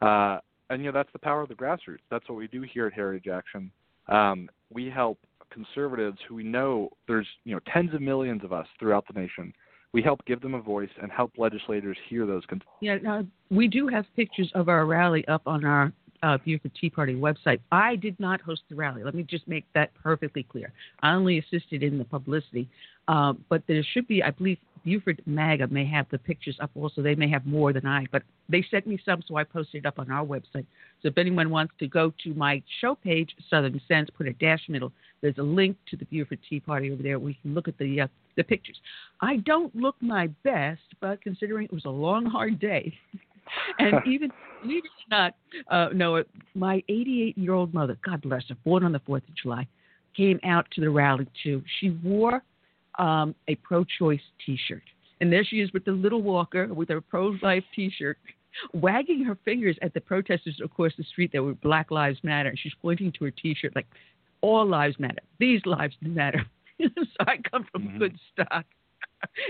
Uh, and, you know, that's the power of the grassroots. That's what we do here at Heritage Action. Um, we help conservatives who we know there's, you know, tens of millions of us throughout the nation. We help give them a voice and help legislators hear those concerns. Yeah, now, we do have pictures of our rally up on our uh, Buford Tea Party website. I did not host the rally. Let me just make that perfectly clear. I only assisted in the publicity. Uh, but there should be, I believe, Buford MAGA may have the pictures up also. They may have more than I, but they sent me some, so I posted it up on our website. So if anyone wants to go to my show page, Southern Sense, put a dash middle, there's a link to the Buford Tea Party over there. We can look at the uh, the pictures. I don't look my best, but considering it was a long, hard day, and even, believe it or not, uh, Noah, my eighty-eight-year-old mother, God bless her, born on the fourth of July, came out to the rally, too. She wore Um, a pro-choice T-shirt. And there she is with the little walker with her pro-life T-shirt, wagging her fingers at the protesters across the street that were Black Lives Matter. And she's pointing to her T-shirt like, all lives matter. These lives matter. So I come from mm-hmm. good stock.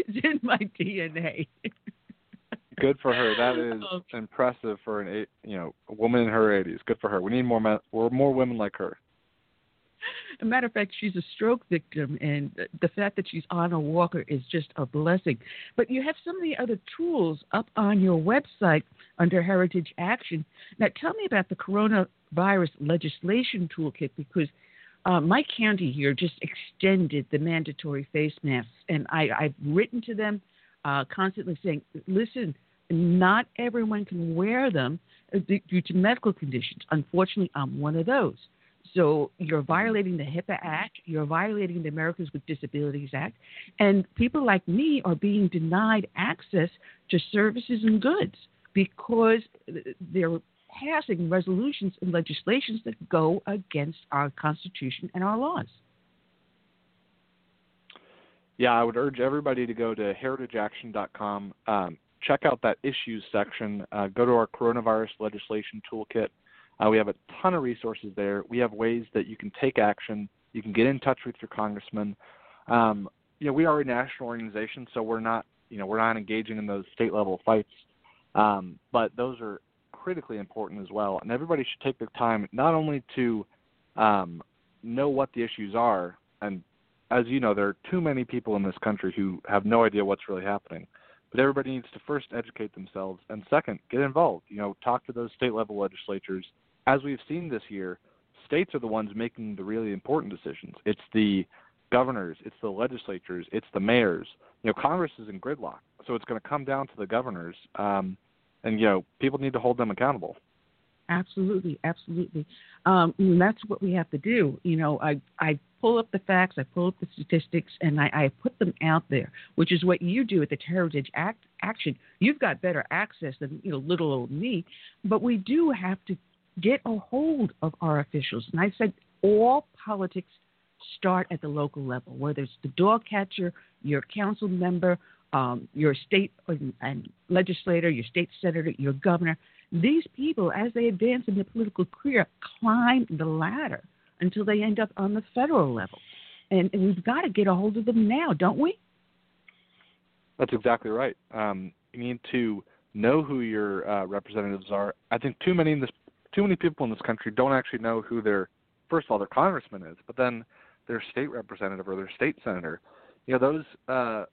It's in my D N A. Good for her. That is oh. impressive for an eight, you know, a woman in her eighties. Good for her. We need more ma- more women like her. A matter of fact, she's a stroke victim, and the fact that she's on a walker is just a blessing. But you have some of the other tools up on your website under Heritage Action. Now, tell me about the coronavirus legislation toolkit, because uh, my county here just extended the mandatory face masks, and I, I've written to them uh, constantly saying, listen, not everyone can wear them due to medical conditions. Unfortunately, I'm one of those. So you're violating the HIPAA Act, you're violating the Americans with Disabilities Act, and people like me are being denied access to services and goods because they're passing resolutions and legislations that go against our Constitution and our laws. Yeah, I would urge everybody to go to heritage action dot com, um, check out that issues section, uh, go to our coronavirus legislation toolkit. Uh, we have a ton of resources there. We have ways that you can take action. You can get in touch with your congressman. Um, you know, we are a national organization, so we're not, you know, we're not engaging in those state-level fights. Um, but those are critically important as well. And everybody should take the time not only to um, know what the issues are, and as you know, there are too many people in this country who have no idea what's really happening. But everybody needs to first educate themselves and second, get involved. You know, talk to those state level legislatures. As we've seen this year, states are the ones making the really important decisions. It's the governors, it's the legislatures, it's the mayors. You know, Congress is in gridlock, so it's going to come down to the governors. Um, and, you know, people need to hold them accountable. Absolutely, absolutely. Um, and that's what we have to do. You know, I, I pull up the facts, I pull up the statistics, and I, I put them out there, which is what you do at the Heritage Act, Action. You've got better access than, you know, little old me, but we do have to get a hold of our officials. And I said all politics start at the local level, whether it's the dog catcher, your council member, um, your state and, and legislator, your state senator, your governor. These people, as they advance in their political career, climb the ladder until they end up on the federal level. And, and we've got to get a hold of them now, don't we? That's exactly right. Um, you need to know who your uh, representatives are. I think too many in this, too many people in this country don't actually know who their, first of all, their congressman is, but then their state representative or their state senator. You know, those uh,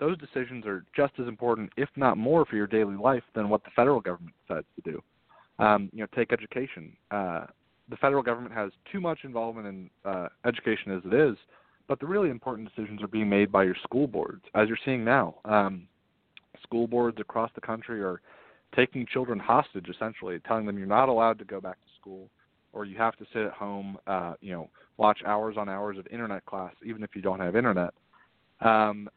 those decisions are just as important, if not more, for your daily life than what the federal government decides to do. Um, you know, take education. Uh, the federal government has too much involvement in uh, education as it is, but the really important decisions are being made by your school boards, as you're seeing now. Um, school boards across the country are taking children hostage, essentially, telling them you're not allowed to go back to school or you have to sit at home, uh, you know, watch hours on hours of Internet class, even if you don't have Internet. Um,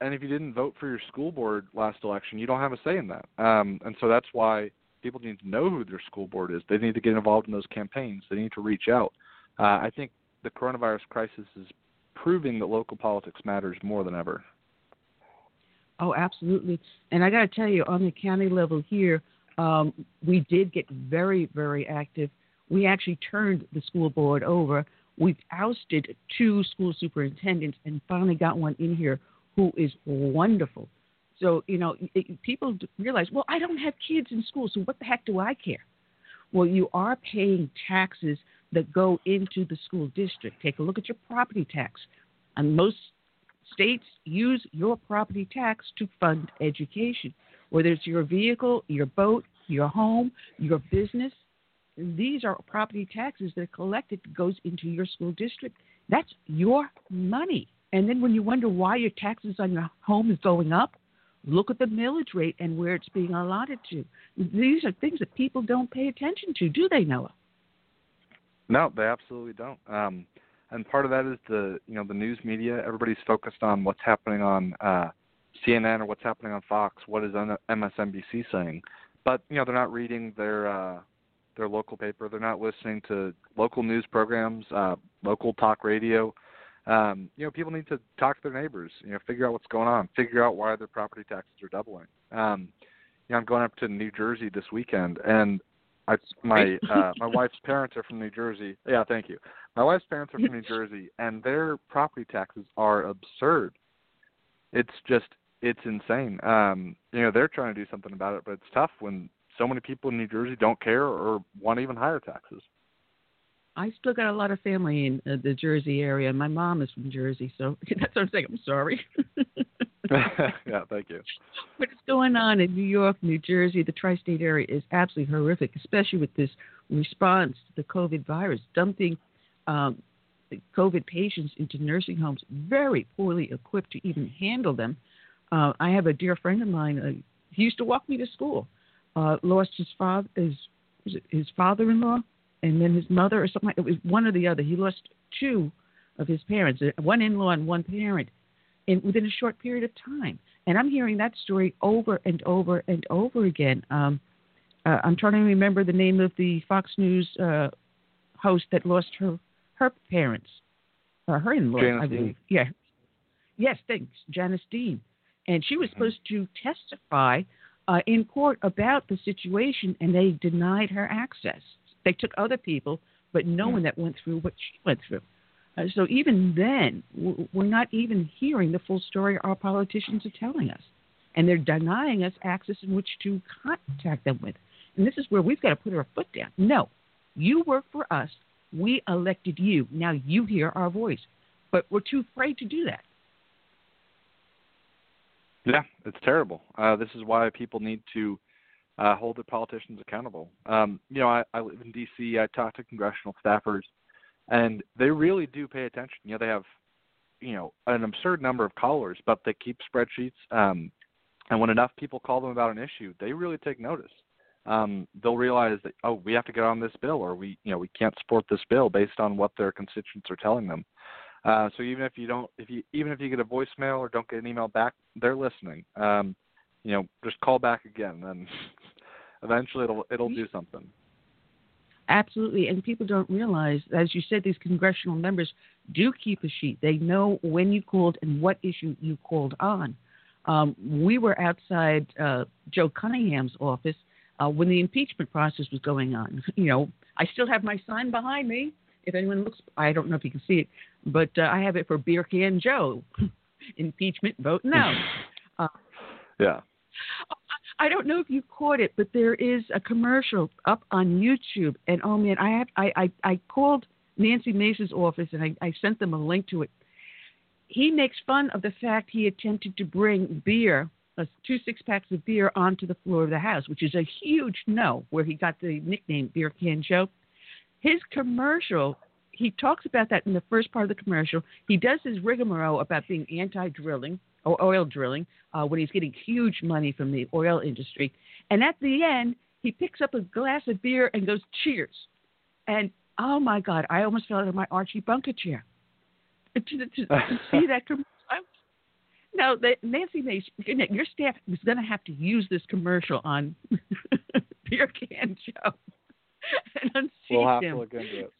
and if you didn't vote for your school board last election, you don't have a say in that. Um, and so that's why people need to know who their school board is. They need to get involved in those campaigns. They need to reach out. Uh, I think the coronavirus crisis is proving that local politics matters more than ever. Oh, absolutely. And I got to tell you, on the county level here, um, we did get very, very active. We actually turned the school board over. We've ousted two school superintendents and finally got one in here who is wonderful. So, you know, it, people realize, well, I don't have kids in school, so what the heck do I care? Well, you are paying taxes that go into the school district. Take a look at your property tax. And most states use your property tax to fund education, whether it's your vehicle, your boat, your home, your business. These are property taxes that are collected that goes into your school district. That's your money. And then when you wonder why your taxes on your home is going up, look at the millage rate and where it's being allotted to. These are things that people don't pay attention to, do they, Noah? No, they absolutely don't. Um, and part of that is the you know the news media. Everybody's focused on what's happening on uh, C N N or what's happening on Fox. What is M S N B C saying? But you know they're not reading their uh, their local paper. They're not listening to local news programs, uh, local talk radio. Um, you know, people need to talk to their neighbors, you know, figure out what's going on, figure out why their property taxes are doubling. Um, you know, I'm going up to New Jersey this weekend, and I, my uh, my wife's parents are from New Jersey. Yeah, thank you. My wife's parents are from New Jersey, and their property taxes are absurd. It's just, it's insane. Um, you know, they're trying to do something about it, but it's tough when so many people in New Jersey don't care or want even higher taxes. I still got a lot of family in the Jersey area. My mom is from Jersey, so that's what I'm saying. I'm sorry. Yeah, thank you. What is going on in New York, New Jersey, the tri-state area is absolutely horrific, especially with this response to the COVID virus, dumping um, COVID patients into nursing homes, very poorly equipped to even handle them. Uh, I have a dear friend of mine. Uh, he used to walk me to school. Uh, lost his father, his, his father-in-law. And then his mother or something. It was one or the other. He lost two of his parents, one in-law and one parent, in, within a short period of time. And I'm hearing that story over and over and over again. Um, uh, I'm trying to remember the name of the Fox News uh, host that lost her, her parents, uh, her in-law, Janice I believe. Dean. Yeah. Yes, thanks, Janice Dean. And she was supposed to testify uh, in court about the situation, and they denied her access. They took other people, but no one that went through what she went through. Uh, so even then, w- we're not even hearing the full story our politicians are telling us. And they're denying us access in which to contact them with. And this is where we've got to put our foot down. No, you work for us. We elected you. Now you hear our voice. But we're too afraid to do that. Yeah, it's terrible. Uh, this is why people need to Uh, hold the politicians accountable. Um, you know, I, I live in D C I talk to congressional staffers, and they really do pay attention. You know, they have, you know, an absurd number of callers, but they keep spreadsheets. Um, and when enough people call them about an issue, they really take notice. Um, they'll realize that, oh, we have to get on this bill, or we, you know, we can't support this bill based on what their constituents are telling them. Uh, so even if you don't, if you even if you get a voicemail or don't get an email back, they're listening. Um, you know, just call back again, and eventually it'll it'll do something. Absolutely. And people don't realize, as you said, these congressional members do keep a sheet. They know when you called and what issue you called on. Um, we were outside uh, Joe Cunningham's office uh, when the impeachment process was going on. You know, I still have my sign behind me. If anyone looks, I don't know if you can see it, but uh, I have it for Beer Can Joe. Impeachment, vote no. Uh, yeah. I don't know if you caught it, but there is a commercial up on YouTube. And, oh, man, I have, I, I, I called Nancy Mace's office, and I, I sent them a link to it. He makes fun of the fact he attempted to bring beer, uh, two six-packs of beer, onto the floor of the House, which is a huge no, where he got the nickname Beer Can Joe. His commercial, he talks about that in the first part of the commercial. He does his rigmarole about being anti-drilling. Or oil drilling, uh, when he's getting huge money from the oil industry. And at the end, he picks up a glass of beer and goes, cheers. And, oh, my God, I almost fell out of my Archie Bunker chair. To, to, to see that commercial. Now, the, Nancy Mace, your staff is going to have to use this commercial on Beer Can Joe. And unseat we'll have them. To look into it.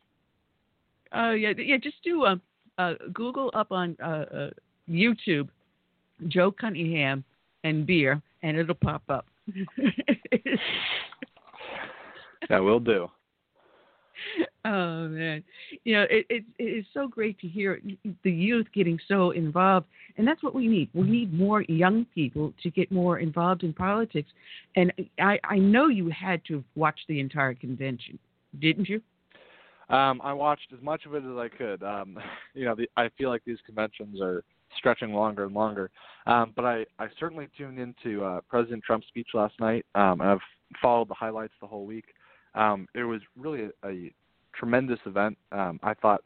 Oh, uh, yeah, yeah. Just do um, uh, Google up on uh, uh, YouTube, Joe Cunningham and beer, and it'll pop up. That will do. Oh, man. You know, it, it, it is so great to hear the youth getting so involved. And that's what we need. We need more young people to get more involved in politics. And I, I know you had to have watched the entire convention, didn't you? Um, I watched as much of it as I could. Um, you know, the, I feel like these conventions are stretching longer and longer. Um, but I, I certainly tuned into uh, President Trump's speech last night. Um, and I've followed the highlights the whole week. Um, it was really a, a tremendous event. Um, I thought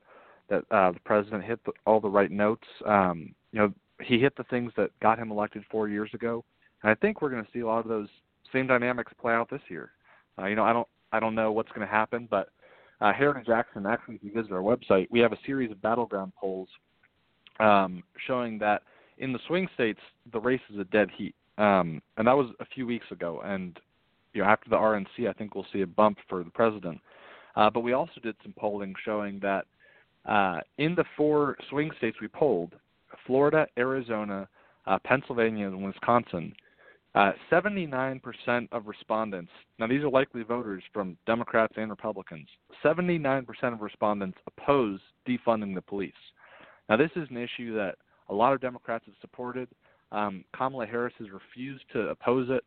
that uh, the president hit the, all the right notes. Um, you know, he hit the things that got him elected four years ago. And I think we're going to see a lot of those same dynamics play out this year. Uh, you know, I don't, I don't know what's going to happen, but uh, Harriet Jackson, actually, if you visit our website, we have a series of battleground polls Um, showing that in the swing states, the race is a dead heat. Um, and that was a few weeks ago. And, you know, after the R N C, I think we'll see a bump for the president. Uh, but we also did some polling showing that uh, in the four swing states we polled, Florida, Arizona, uh, Pennsylvania, and Wisconsin, uh, seventy-nine percent of respondents, now these are likely voters from Democrats and Republicans, seventy-nine percent of respondents oppose defunding the police. Now, this is an issue that a lot of Democrats have supported. Um, Kamala Harris has refused to oppose it.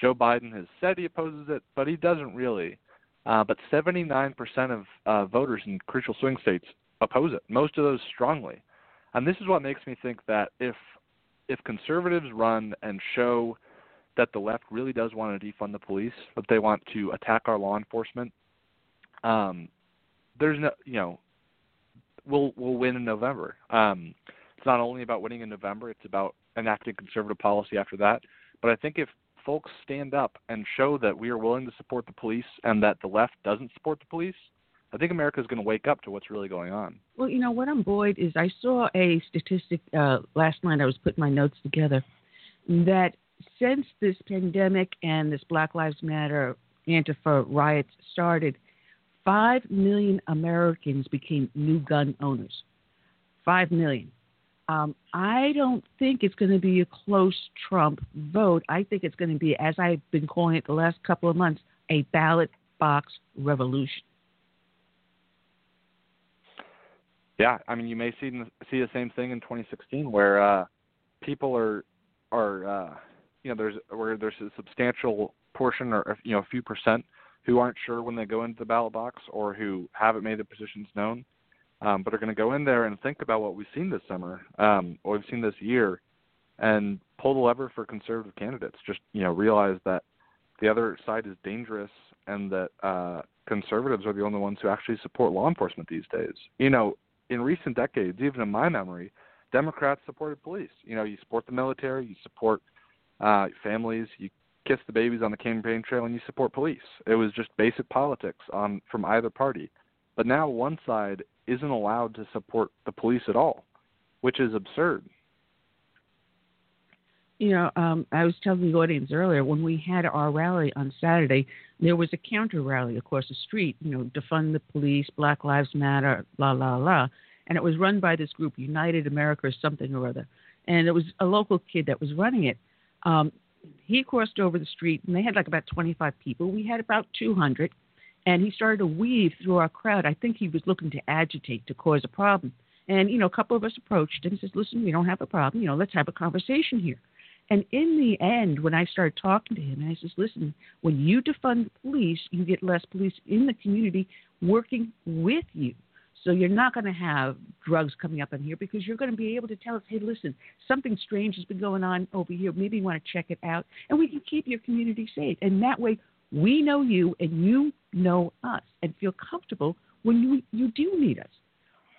Joe Biden has said he opposes it, but he doesn't really. Uh, but seventy-nine percent of uh, voters in crucial swing states oppose it, most of those strongly. And this is what makes me think that if if conservatives run and show that the left really does want to defund the police, that they want to attack our law enforcement, um, there's no, you know, We'll, we'll win in November. Um, it's not only about winning in November. It's about enacting conservative policy after that. But I think if folks stand up and show that we are willing to support the police and that the left doesn't support the police, I think America is going to wake up to what's really going on. Well, you know, what I'm buoyed is I saw a statistic uh, last night. I was putting my notes together that since this pandemic and this Black Lives Matter Antifa riots started, Five million Americans became new gun owners. Five million. Um, I don't think it's going to be a close Trump vote. I think it's going to be, as I've been calling it the last couple of months, a ballot box revolution. Yeah, I mean, you may see see the same thing in twenty sixteen, where uh, people are are uh, you know there's where there's a substantial portion or you know a few percent who aren't sure when they go into the ballot box or who haven't made their positions known, um, but are going to go in there and think about what we've seen this summer um, or we've seen this year and pull the lever for conservative candidates. Just, you know, realize that the other side is dangerous and that uh, conservatives are the only ones who actually support law enforcement these days. You know, in recent decades, even in my memory, Democrats supported police. You know, you support the military, you support uh, families, you kiss the babies on the campaign trail, and you support police. It was just basic politics on from either party. But now one side isn't allowed to support the police at all, which is absurd. you know, um, I was telling the audience earlier, when we had our rally on Saturday, there was a counter rally across the street, you know, defund the police, Black Lives Matter, blah, blah, blah. And it was run by this group, United America or something or other. And it was a local kid that was running it. Um, he crossed over the street, and they had like about twenty-five people. We had about two hundred. And he started to weave through our crowd. I think he was looking to agitate, to cause a problem. And, you know, a couple of us approached him and says, listen, we don't have a problem. You know, let's have a conversation here. And in the end, when I started talking to him, I says, listen, when you defund the police, you get less police in the community working with you. So you're not going to have drugs coming up in here because you're going to be able to tell us, hey, listen, something strange has been going on over here. Maybe you want to check it out. And we can keep your community safe. And that way, we know you and you know us, and feel comfortable when you, you do need us.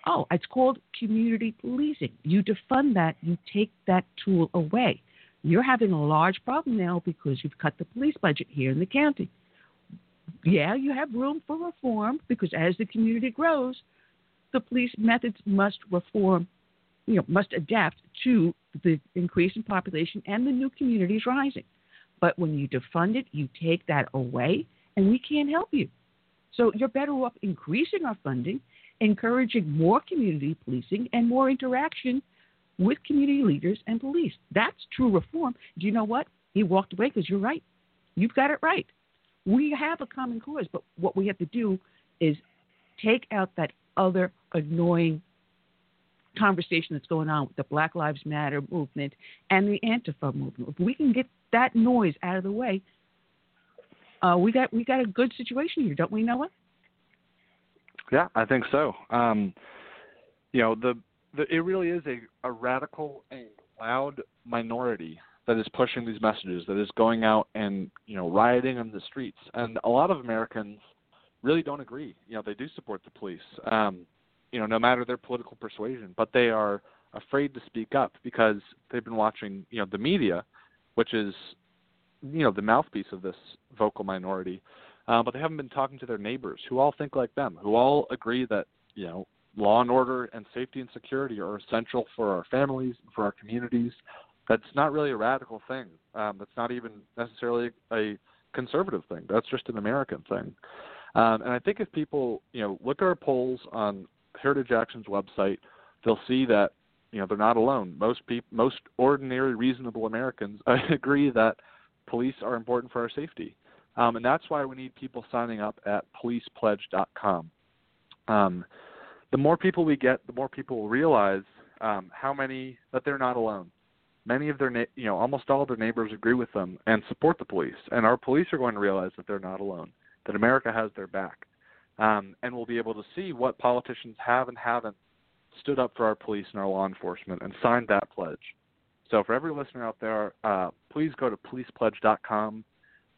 Oh, it's called community policing. You defund that. You take that tool away. You're having a large problem now because you've cut the police budget here in the county. Yeah, you have room for reform because as the community grows, the police methods must reform, you know, must adapt to the increase in population and the new communities rising. But when you defund it, you take that away, and we can't help you. So you're better off increasing our funding, encouraging more community policing and more interaction with community leaders and police. That's true reform. Do you know what? He walked away because you're right. You've got it right. We have a common cause, but what we have to do is take out that other annoying conversation that's going on with the Black Lives Matter movement and the Antifa movement. If we can get that noise out of the way, uh, we got we got a good situation here, don't we, Noah? Yeah, I think so. Um, you know, the, the it really is a, a radical, a loud minority that is pushing these messages, that is going out and, you know, rioting on the streets. And a lot of Americans really don't agree. You know, they do support the police, um, you know, no matter their political persuasion, but they are afraid to speak up because they've been watching, you know, the media, which is, you know, the mouthpiece of this vocal minority. Uh, but they haven't been talking to their neighbors who all think like them, who all agree that, you know, law and order and safety and security are essential for our families, for our communities. That's not really a radical thing. Um, that's not even necessarily a conservative thing. That's just an American thing. Um, and I think if people, you know, look at our polls on Heritage Action's website, they'll see that, you know, they're not alone. Most people, most ordinary, reasonable Americans agree that police are important for our safety. Um, and that's why we need people signing up at police pledge dot com. Um, the more people we get, the more people will realize um, how many that they're not alone. Many of their, na- you know, almost all of their neighbors agree with them and support the police. And our police are going to realize that they're not alone, that America has their back. Um, and we'll be able to see what politicians have and haven't stood up for our police and our law enforcement and signed that pledge. So for every listener out there, uh, please go to police pledge dot com.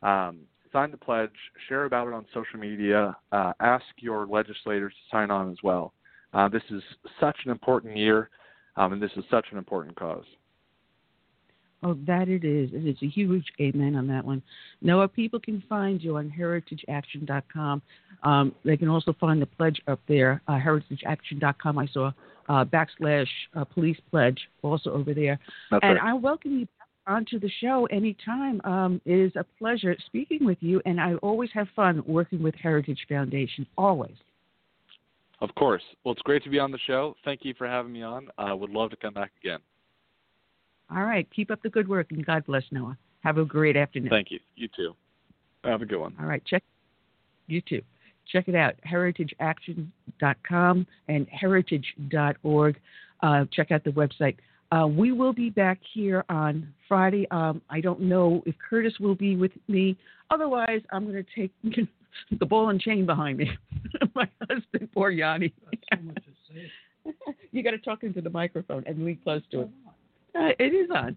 Um, sign the pledge, share about it on social media, uh, ask your legislators to sign on as well. Uh, this is such an important year, um, and this is such an important cause. Oh, that it is. And it's a huge amen on that one. Noah, people can find you on heritage action dot com. Um, they can also find the pledge up there, uh, heritage action dot com. I saw uh, backslash uh, police pledge also over there. That's and right. I welcome you onto the show anytime. Um, it is a pleasure speaking with you, and I always have fun working with Heritage Foundation, always. Of course. Well, it's great to be on the show. Thank you for having me on. I uh, would love to come back again. All right. Keep up the good work, and God bless, Noah. Have a great afternoon. Thank you. You too. Have a good one. All right. Check. You too. Check it out, heritage action dot com and heritage dot org. Uh, check out the website. Uh, we will be back here on Friday. Um, I don't know if Curtis will be with me. Otherwise, I'm going to take the ball and chain behind me. My husband, poor Yanni. So much to say. You got to talk into the microphone and lean close to it. Uh, it is on.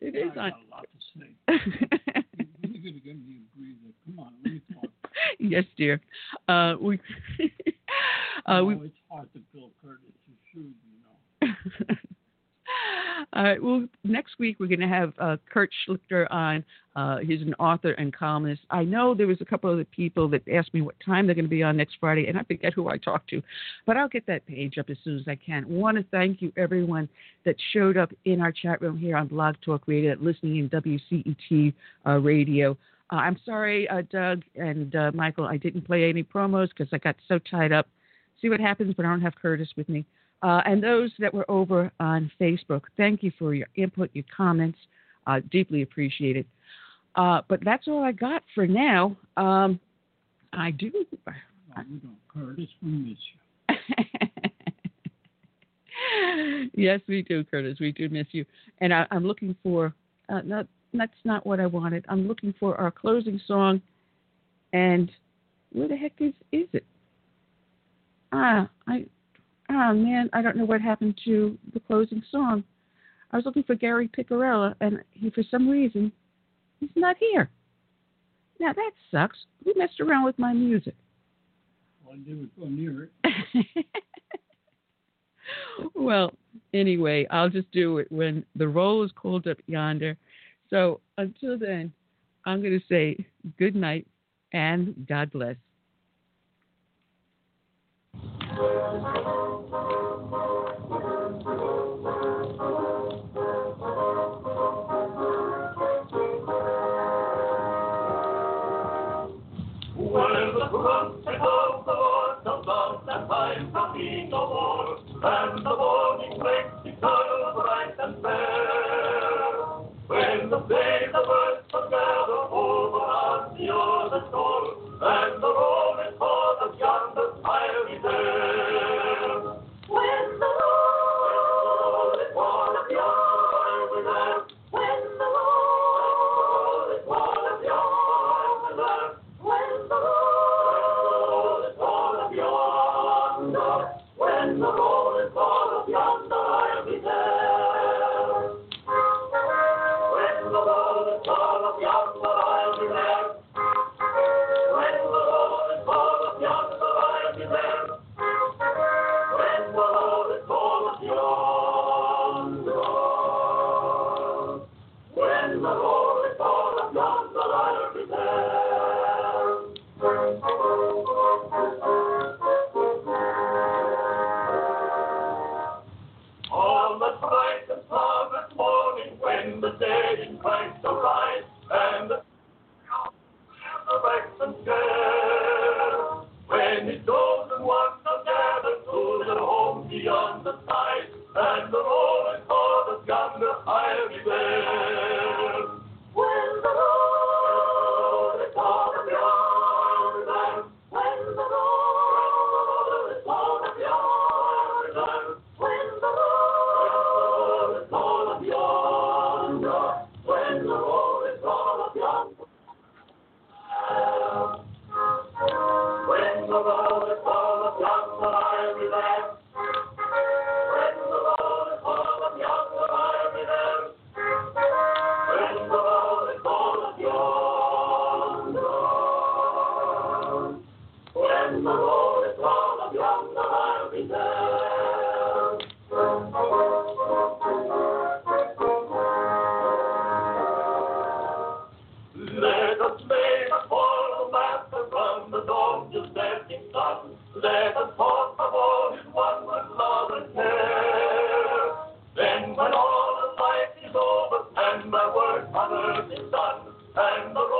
It yeah, is I on. A lot to say. Come on, let me talk. Yes, dear. Uh, we. uh, we. It's hard to feel Curtis. You should, you know. All right, well, next week we're going to have uh, Kurt Schlichter on. Uh, he's an author and columnist. I know there was a couple other people that asked me what time they're going to be on next Friday, and I forget who I talked to. But I'll get that page up as soon as I can. I want to thank you, everyone, that showed up in our chat room here on Blog Talk Radio, listening in W C E T uh, radio. Uh, I'm sorry, uh, Doug and uh, Michael, I didn't play any promos because I got so tied up. See what happens when I don't have Curtis with me. Uh, and those that were over on Facebook, thank you for your input, your comments. Uh, deeply appreciated. Uh, but that's all I got for now. Um, I do. We don't, Curtis. We miss you. Yes, we do, Curtis. We do miss you. And I, I'm looking for, uh, not, that's not what I wanted. I'm looking for our closing song. And where the heck is, is it? Ah, I, ah, man, I don't know what happened to the closing song. I was looking for Gary Piccarella, and he, for some reason, he's not here. Now, that sucks. Who messed around with my music? Well, I didn't go near it. Well, anyway, I'll just do it when the roll is called up yonder. So until then, I'm going to say good night and God bless. And the morning breaks eternal, bright and fair. When the day the birds will gather over on the other shore, and the rolling horn of yonder fiery there. When the rolling horn of yonder fiery there. When the rolling horn of yonder there. When the rolling horn of yonder. When the rolling and the